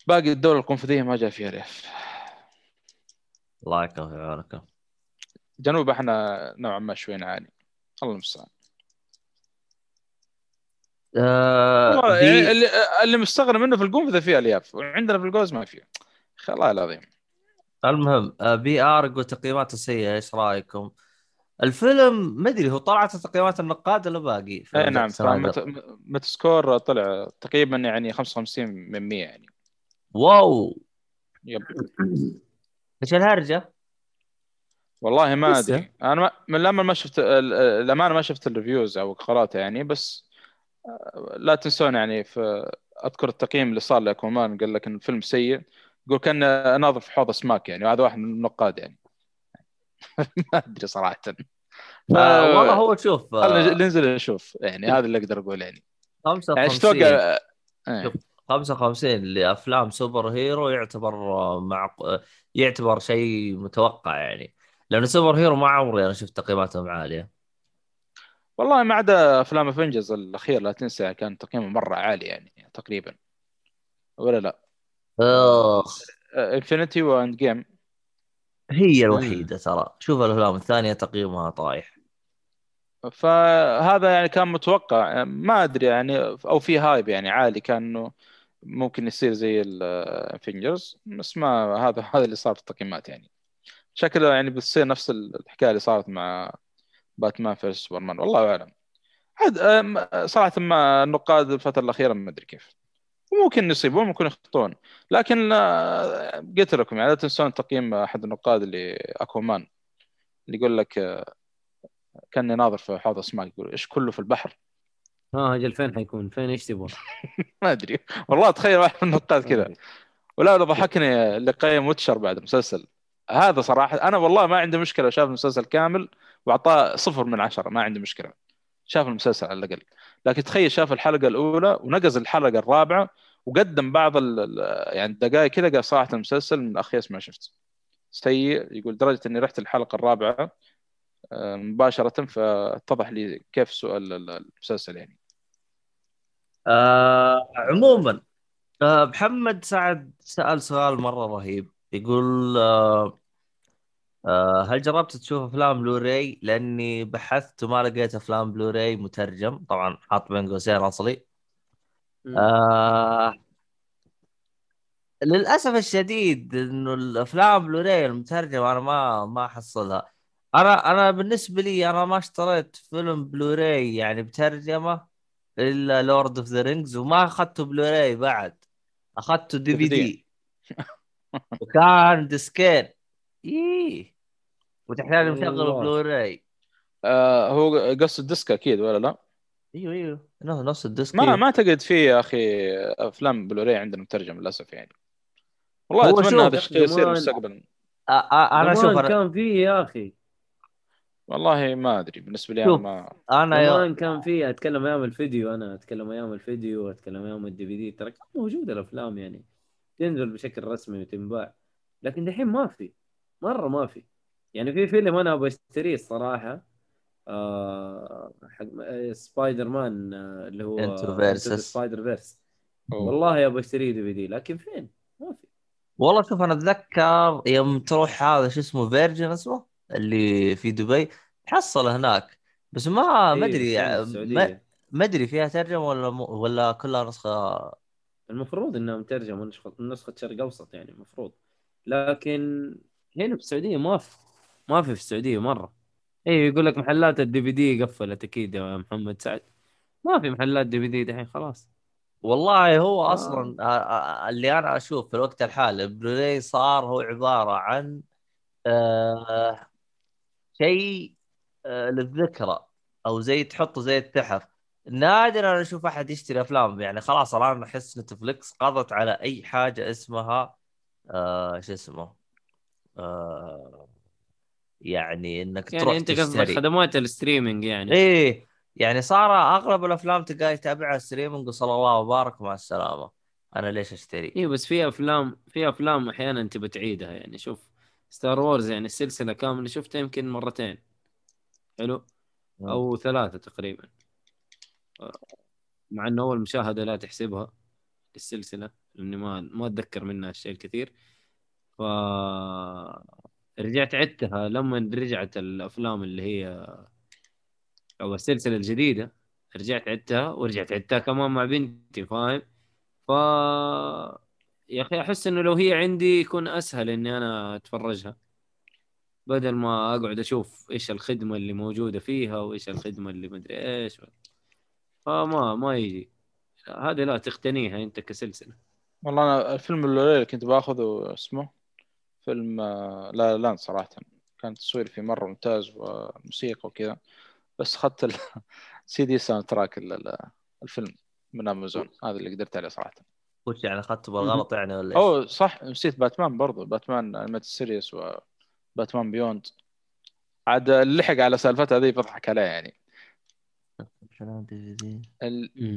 باقي الدولة القنفذية ما جاء فيها ألياف الله يكفي عاركم جنوب إحنا نوعا ما شوي نعاني الله المستعان. آه دي... اللي اللي مستغرب منه في القنفذة فيها الياف وعندنا في الجوز ما فيه خلاه العظيم. المهم بي ار وتقييماته سيئة ايش رايكم الفيلم؟ ما ادري هو طلعت تقييمات النقاد ولا باقي؟ اي نعم مت سكور طلع تقريبا يعني خمسة وخمسين بالمية يعني واو يب ايش الهرجة والله ما ادري انا ما... من لما ما شفت الامانه ما شفت الريفيوز او قراءته يعني بس لا تنسون يعني في أذكر التقييم اللي صار لكم ما قال لك إن الفيلم سيء يقول كان أناظر في حوض أسماك يعني وهذا واحد من النقاد يعني ما أدري صراحة ف... آه والله هو شوف خلنا ننزل نشوف يعني هذا اللي أقدر أقول يعني خمسة وخمسين يعني آه. خمسة وخمسين لأفلام سوبر هيرو يعتبر مع يعتبر شيء متوقع يعني لأن سوبر هيرو ما عمري أنا شفت تقييماتهم عالية والله ما عدا أفلام أفنجرز الأخير لا تنسى كان تقييمه مرة عالي يعني تقريبا ولا لا أخ إنفينيتي وأند جيم هي الوحيدة ترى شوف الأفلام الثانية تقييمها طايح فهذا يعني كان متوقع ما أدري يعني أو في هايب يعني عالي كانه ممكن يصير زي الأفنجرز بس ما هذا هذا اللي صار في التقييمات يعني شكله يعني بتصير نفس الحكاية اللي صارت مع باتمان في سوبرمان والله أعلم حد صراحة ما النقاد الفترة الأخيرة ما أدري كيف ممكن يصيبون ممكن يخطئون لكن قلت لكم يعني لا تنسون تقييم أحد النقاد اللي أكومان اللي يقول لك كأني ناظر في حوض أسماك يقول إيش كله في البحر ها أجل فين حيكون فين إيش تبون ما أدري والله تخيل واحد من النقاد كذا ولا لو ضحكني لقاية متشر بعد المسلسل هذا صراحة أنا والله ما عندي مشكلة شاف المسلسل كامل وعطاه صفر من عشرة ما عندي مشكلة شاف المسلسل على الأقل لكن تخيل شاف الحلقة الأولى ونقز الحلقة الرابعة وقدم بعض ال يعني الدقائق كذا قال صراحة المسلسل من أخيس ما شفت سيء يقول درجة إني رحت الحلقة الرابعة مباشرة فاتضح لي كيف سؤال المسلسل يعني آه عموما آه محمد سعد سأل سؤال مرة رهيب يقول آه أه هل جربت تشوف افلام بلوراي؟ لاني بحثت وما لقيت افلام بلوراي مترجم، طبعا حاط بين قوسين اصلي. أه للاسف الشديد انه الافلام بلوراي المترجمه انا ما ما احصلها. انا انا بالنسبه لي انا ما اشتريت فيلم بلوراي يعني بترجمه الا لورد اوف ذا رينجز، وما اخذته بلوراي بعد، اخذته دي في دي وكان ديسكين ايه وتحتاج مشغل بلوراي. آه هو قص الديسك اكيد ولا لا؟ ايوه ايوه نفس الديسك. ما ما تجد فيه يا اخي افلام بلوراي عندنا مترجم للاسف يعني. والله اتمنى هذا الشيء يصير مستقبلا. انا اشوف كان فيه يا اخي والله ما ادري بالنسبه لي انا ما انا يا... كان فيه اتكلم ايام الفيديو، انا اتكلم ايام الفيديو واتكلم ايام الدي في دي، ترى كان موجود الافلام يعني تنزل بشكل رسمي وتنباع، لكن دحين ما في مره ما في يعني. في فيلم انا بشتريه الصراحه آه حق سبايدر مان آه اللي هو سبايدر فيرس، والله يا بشتريه دي في دي لكن فين ما في والله. شوف انا اتذكر يوم تروح هذا شو اسمه فيرجن اسمه اللي في دبي حصل هناك، بس ما ما ادري ما ادري فيها ترجمه ولا ولا كلها نسخه. المفروض انها مترجمه نسخه نسخه شرق اوسط يعني المفروض، لكن هنا في السعوديه ما في ما في في السعوديه مره. ايه يقول لك محلات الدي في دي قفلت اكيد يا محمد سعد، ما في محلات دي في دي دحين خلاص. والله هو آه. اصلا اللي انا اشوف في الوقت الحالي بلوراي صار هو عباره عن آه شيء آه للذكرى او زي تحطه زي التحف. نادر انا اشوف احد يشتري افلام يعني، خلاص الان احس نتفليكس قضت على اي حاجه اسمها آه شو اسمه آه يعني انك يعني تروح انت تشتري خدمات الستريمينج يعني. ايه يعني صار اغلب الافلام تلقاها تابعها ستريمينج وصلى الله وبارك مع السلامه، انا ليش اشتري؟ ايه بس في افلام في افلام احيانا انت بتعيدها يعني. شوف ستار وورز يعني السلسله كامله شفتها يمكن مرتين حلو او ثلاثه تقريبا، مع انه اول مشاهده لا تحسبها السلسله لاني ما ما اتذكر منها شيء كثير، ف رجعت عدتها لما رجعت الافلام اللي هي او السلسله الجديده، رجعت عدتها ورجعت عدتها كمان مع بنتي فاهم. ف يا اخي احس انه لو هي عندي يكون اسهل اني انا اتفرجها بدل ما اقعد اشوف ايش الخدمه اللي موجوده فيها وايش الخدمه اللي مدري ايش. فما ما يجي هذه لا تقتنيها انت كسلسله. والله انا الفيلم اللي كنت باخذه اسمه فيلم لا لا صراحة كان تصوير فيه مرة ممتاز وموسيقى وكذا، بس خدت السي دي ساوند تراك الفيلم من أمازون، هذا اللي قدرت عليه صراحة. وش يعني خدته بالغلط يعني ولا إيش؟ أو صح نسيت باتمان برضو، باتمان أنميت السيريس وباتمان بيوند عاد اللحق على سالفتها هذه بضحك عليها يعني.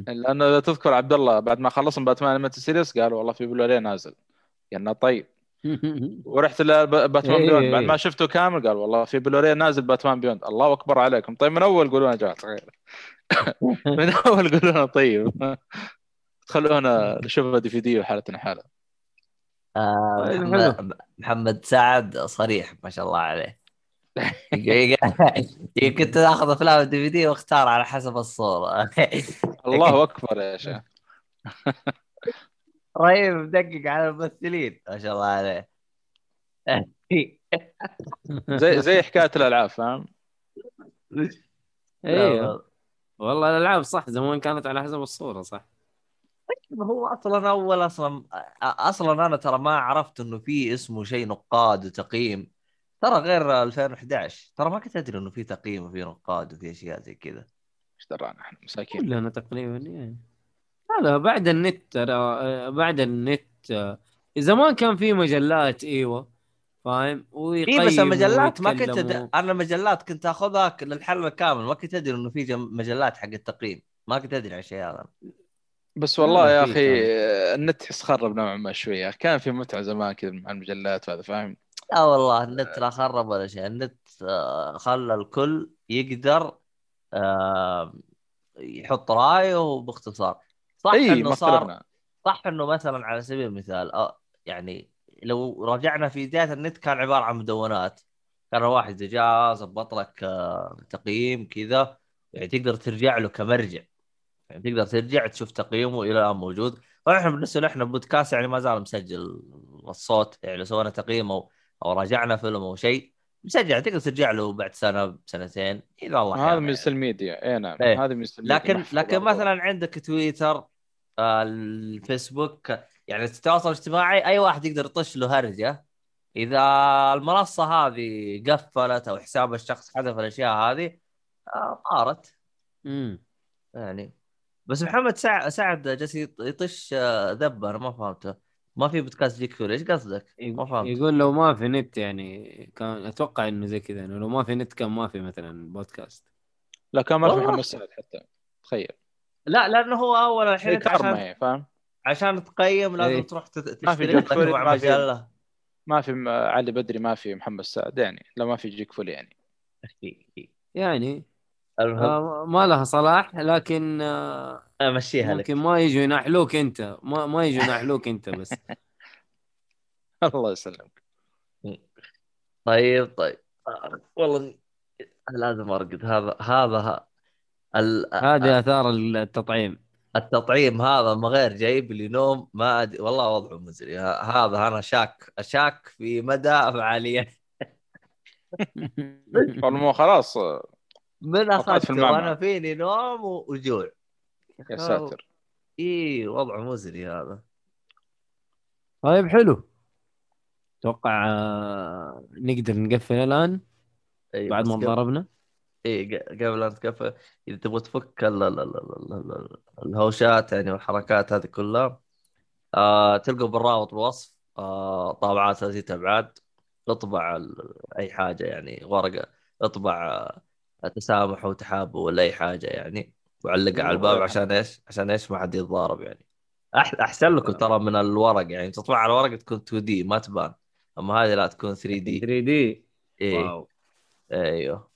لأنه إذا تذكر عبد الله بعد ما خلصنا باتمان أنميت السيريس قالوا والله في بلوري نازل قلنا طيب، ورحت لباتمان إيه بيوند بعد ما شفته كامل قال والله في بلوري نازل باتمان بيوند، الله أكبر عليكم طيب من أول قولونا جاء غير من أول قولونا طيب خلونا نشوف دي في دي وحالتنا حالة. آه محمد, محمد سعد صريح ما شاء الله عليه كنت أخذ أفلام دي في دي واختار على حسب الصورة الله أكبر يا شيخ رهيب مدقق على الممثلين ما شاء الله عليه زي زي حكايه الالعاب فاهم. ايوه والله الالعاب صح زمان كانت على حسب الصوره صح. هو اصلا اول اصلا اصلا انا ترى ما عرفت انه في اسمه شيء نقاد وتقييم ترى غير ألفين وأحد عشر، ترى ما كنت ادري انه في تقييم وفي نقاد وفي اشياء زي كذا. ايش درانا احنا مساكين كلنا تقريبا يعني. لا بعد النت بعد النت زمان كان في مجلات ايوه فاهم ويقيم إيه بس المجلات ما كنت د... انا المجلات كنت اخذها للحل كامل، ما كنت ادري انه في جم... مجلات حق التقييم، ما كنت ادري عن شيء هذا. بس والله يا اخي النت حس خرب نوعا ما شويه، كان في متعه زمان كذا مع المجلات وهذا فاهم. لا والله النت لا خرب ولا شيء، النت خلى الكل يقدر يحط رايه وباختصار. صح أيه انه صار صح انه مثلا على سبيل المثال يعني لو رجعنا في بداية النت كان عبارة عن مدونات كان واحد إذا جاء ظبط لك تقييم كذا يعني تقدر ترجع له كمرجع، يعني تقدر ترجع تشوف تقييمه إلى الآن موجود. فإحنا بالنسبة لنا إحنا بودكاست يعني ما زال مسجل الصوت، يعني لو سوينا تقييم أو أو راجعنا فيلم أو شيء مسجل تقدر ترجع له بعد سنة بسنتين إذا الله. هذا من السوشيال ميديا، أي نعم هذا من السوشيال ميديا. لكن لكن مثلا عندك تويتر آه الفيسبوك يعني التواصل الاجتماعي أي واحد يقدر يطش له هرجة. إذا المنصة هذه قفلت أو حساب الشخص حذف الأشياء هذه طارت. آه يعني بس محمد سع... سعد جالس يطش ذبه، أنا ما فهمته. ما في بودكاست جيك فول، إيش قصدك؟ ما فهمت. يقول لو ما في نت يعني كان أتوقع إنه زي كذا، إنه لو ما في نت كان ما في مثلا بودكاست. لا كان ما في محمد سعد حتى تخيل. لا لأنه هو أول الحين عشان فاهم عشان تقيم لازم تروح تشتري مجلة. ما في علي بدري، ما في محمد سعد، يعني لو ما في جيك فول يعني يعني آه ما لها صلاح. لكن آه امشيها لك، لكن ما يجوا ينحلوك انت، ما ما يجوا ينحلوك انت بس. الله يسلمك. طيب طيب آه والله لازم ارقد هذا هذا ال... هذا اثار التطعيم التطعيم هذا ما غير جايب لي نوم، ما أد... والله وضعه مزري. هذا انا شاك شاك في مدى فعاليه. والله خلاص من أخذت وأنا فيني نوم وجوع يا ساتر. إيه وضع مزري هذا. طيب حلو، توقع نقدر نقفل الآن بعد ما ضربنا. إيه قبل أن تقفل إذا تبغى تفك الهوشات يعني والحركات هذه كلها تلقوا بالرابط بالوصف طابعات ثلاثية أبعاد، اطبع أي حاجة يعني ورقة، اطبع تسامح وتحاب ولا أي حاجة يعني، وعلق على الباب عشان إيش؟ عشان إيش ما حد يتضارب يعني. أحسن لكم ترى من الورق يعني، تطبع على الورق تكون تو دي ما تبان، أما هذه لا تكون ثري دي ثري دي. إيه واو. أيوه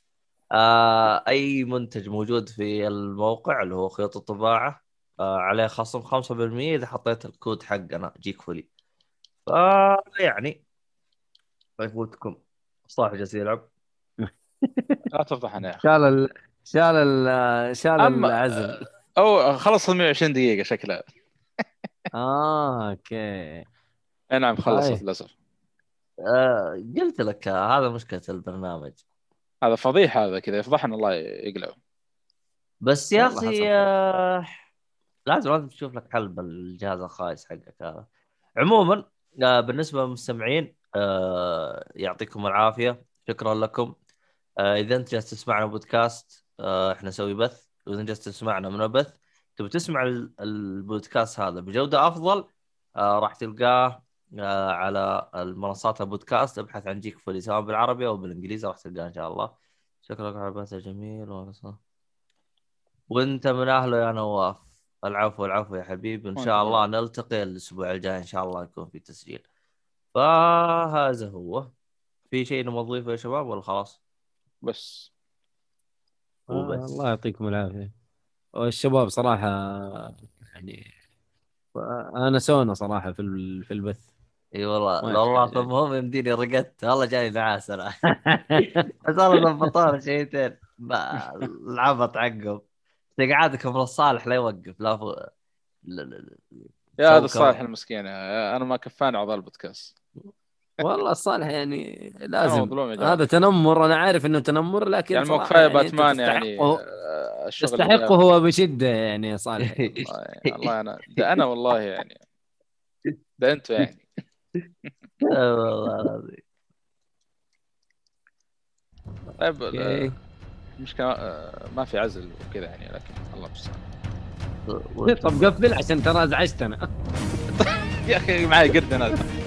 آه أي منتج موجود في الموقع اللي هو خيط الطباعة آه عليه خصم خمسة بالمية إذا حطيت الكود حقنا جيك فولي. آه يعني فيفوتكم. صاحب جالس يلعب. لا تفضح أنا. شال شال شال العزل. أو خلص مية وعشرين دقيقة شكلها. آه أوكي. نعم خلصت للأسف. آه قلت لك هذا مشكلة البرنامج. هذا فضيح، هذا كذا يفضحنا الله يقلعه. بس يا أخي لازم لازم تشوف لك حل بالجهاز الخايس حقك هذا. عموما آه بالنسبة للمستمعين آه يعطيكم العافية، شكرا لكم. إذا أنت جالس تسمعنا بودكاست إحنا نسوي بث، وإذا أنت جالس تسمعنا من البث تبي تسمع البودكاست هذا بجودة أفضل راح تلقاه على المنصات البودكاست، ابحث عن جيك فولي سواء بالعربي أو بالإنجليزي راح تلقاه إن شاء الله. شكرا لك على البث الجميل والصلاة. وأنت من أهله يا نواف. العفو العفو يا حبيبي، إن شاء الله نلتقي الأسبوع الجاي إن شاء الله يكون في تسجيل. فهذا هو. في شيء نضيفه يا شباب ولا خلاص؟ بس. آه الله يعطيكم العافية والشباب صراحة يعني أنا سونا صراحة في ال في البث. إيه والله والله فمهم يمديني رقدت الله جاي نعاس أنا. صار لهم فطار شيئين العبط عقب تقعدكم للصالح لا يوقف لا فو... لا لا يا هذا الصالح المسكين أنا ما كفاني عضال البودكاست. والله الصالح يعني لازم هذا تنمر، أنا عارف إنه تنمر لكن يعني مو كفاية باتمان يعني تستحقه هو بشدة يعني صالح. الله أنا ده أنا والله يعني ده أنت يعني والله العظيم. طيب مشكلة ما في عزل وكذا يعني، لكن الله بس طب قفل عشان ترى ازعجت أنا يا أخي معي قرد أنا.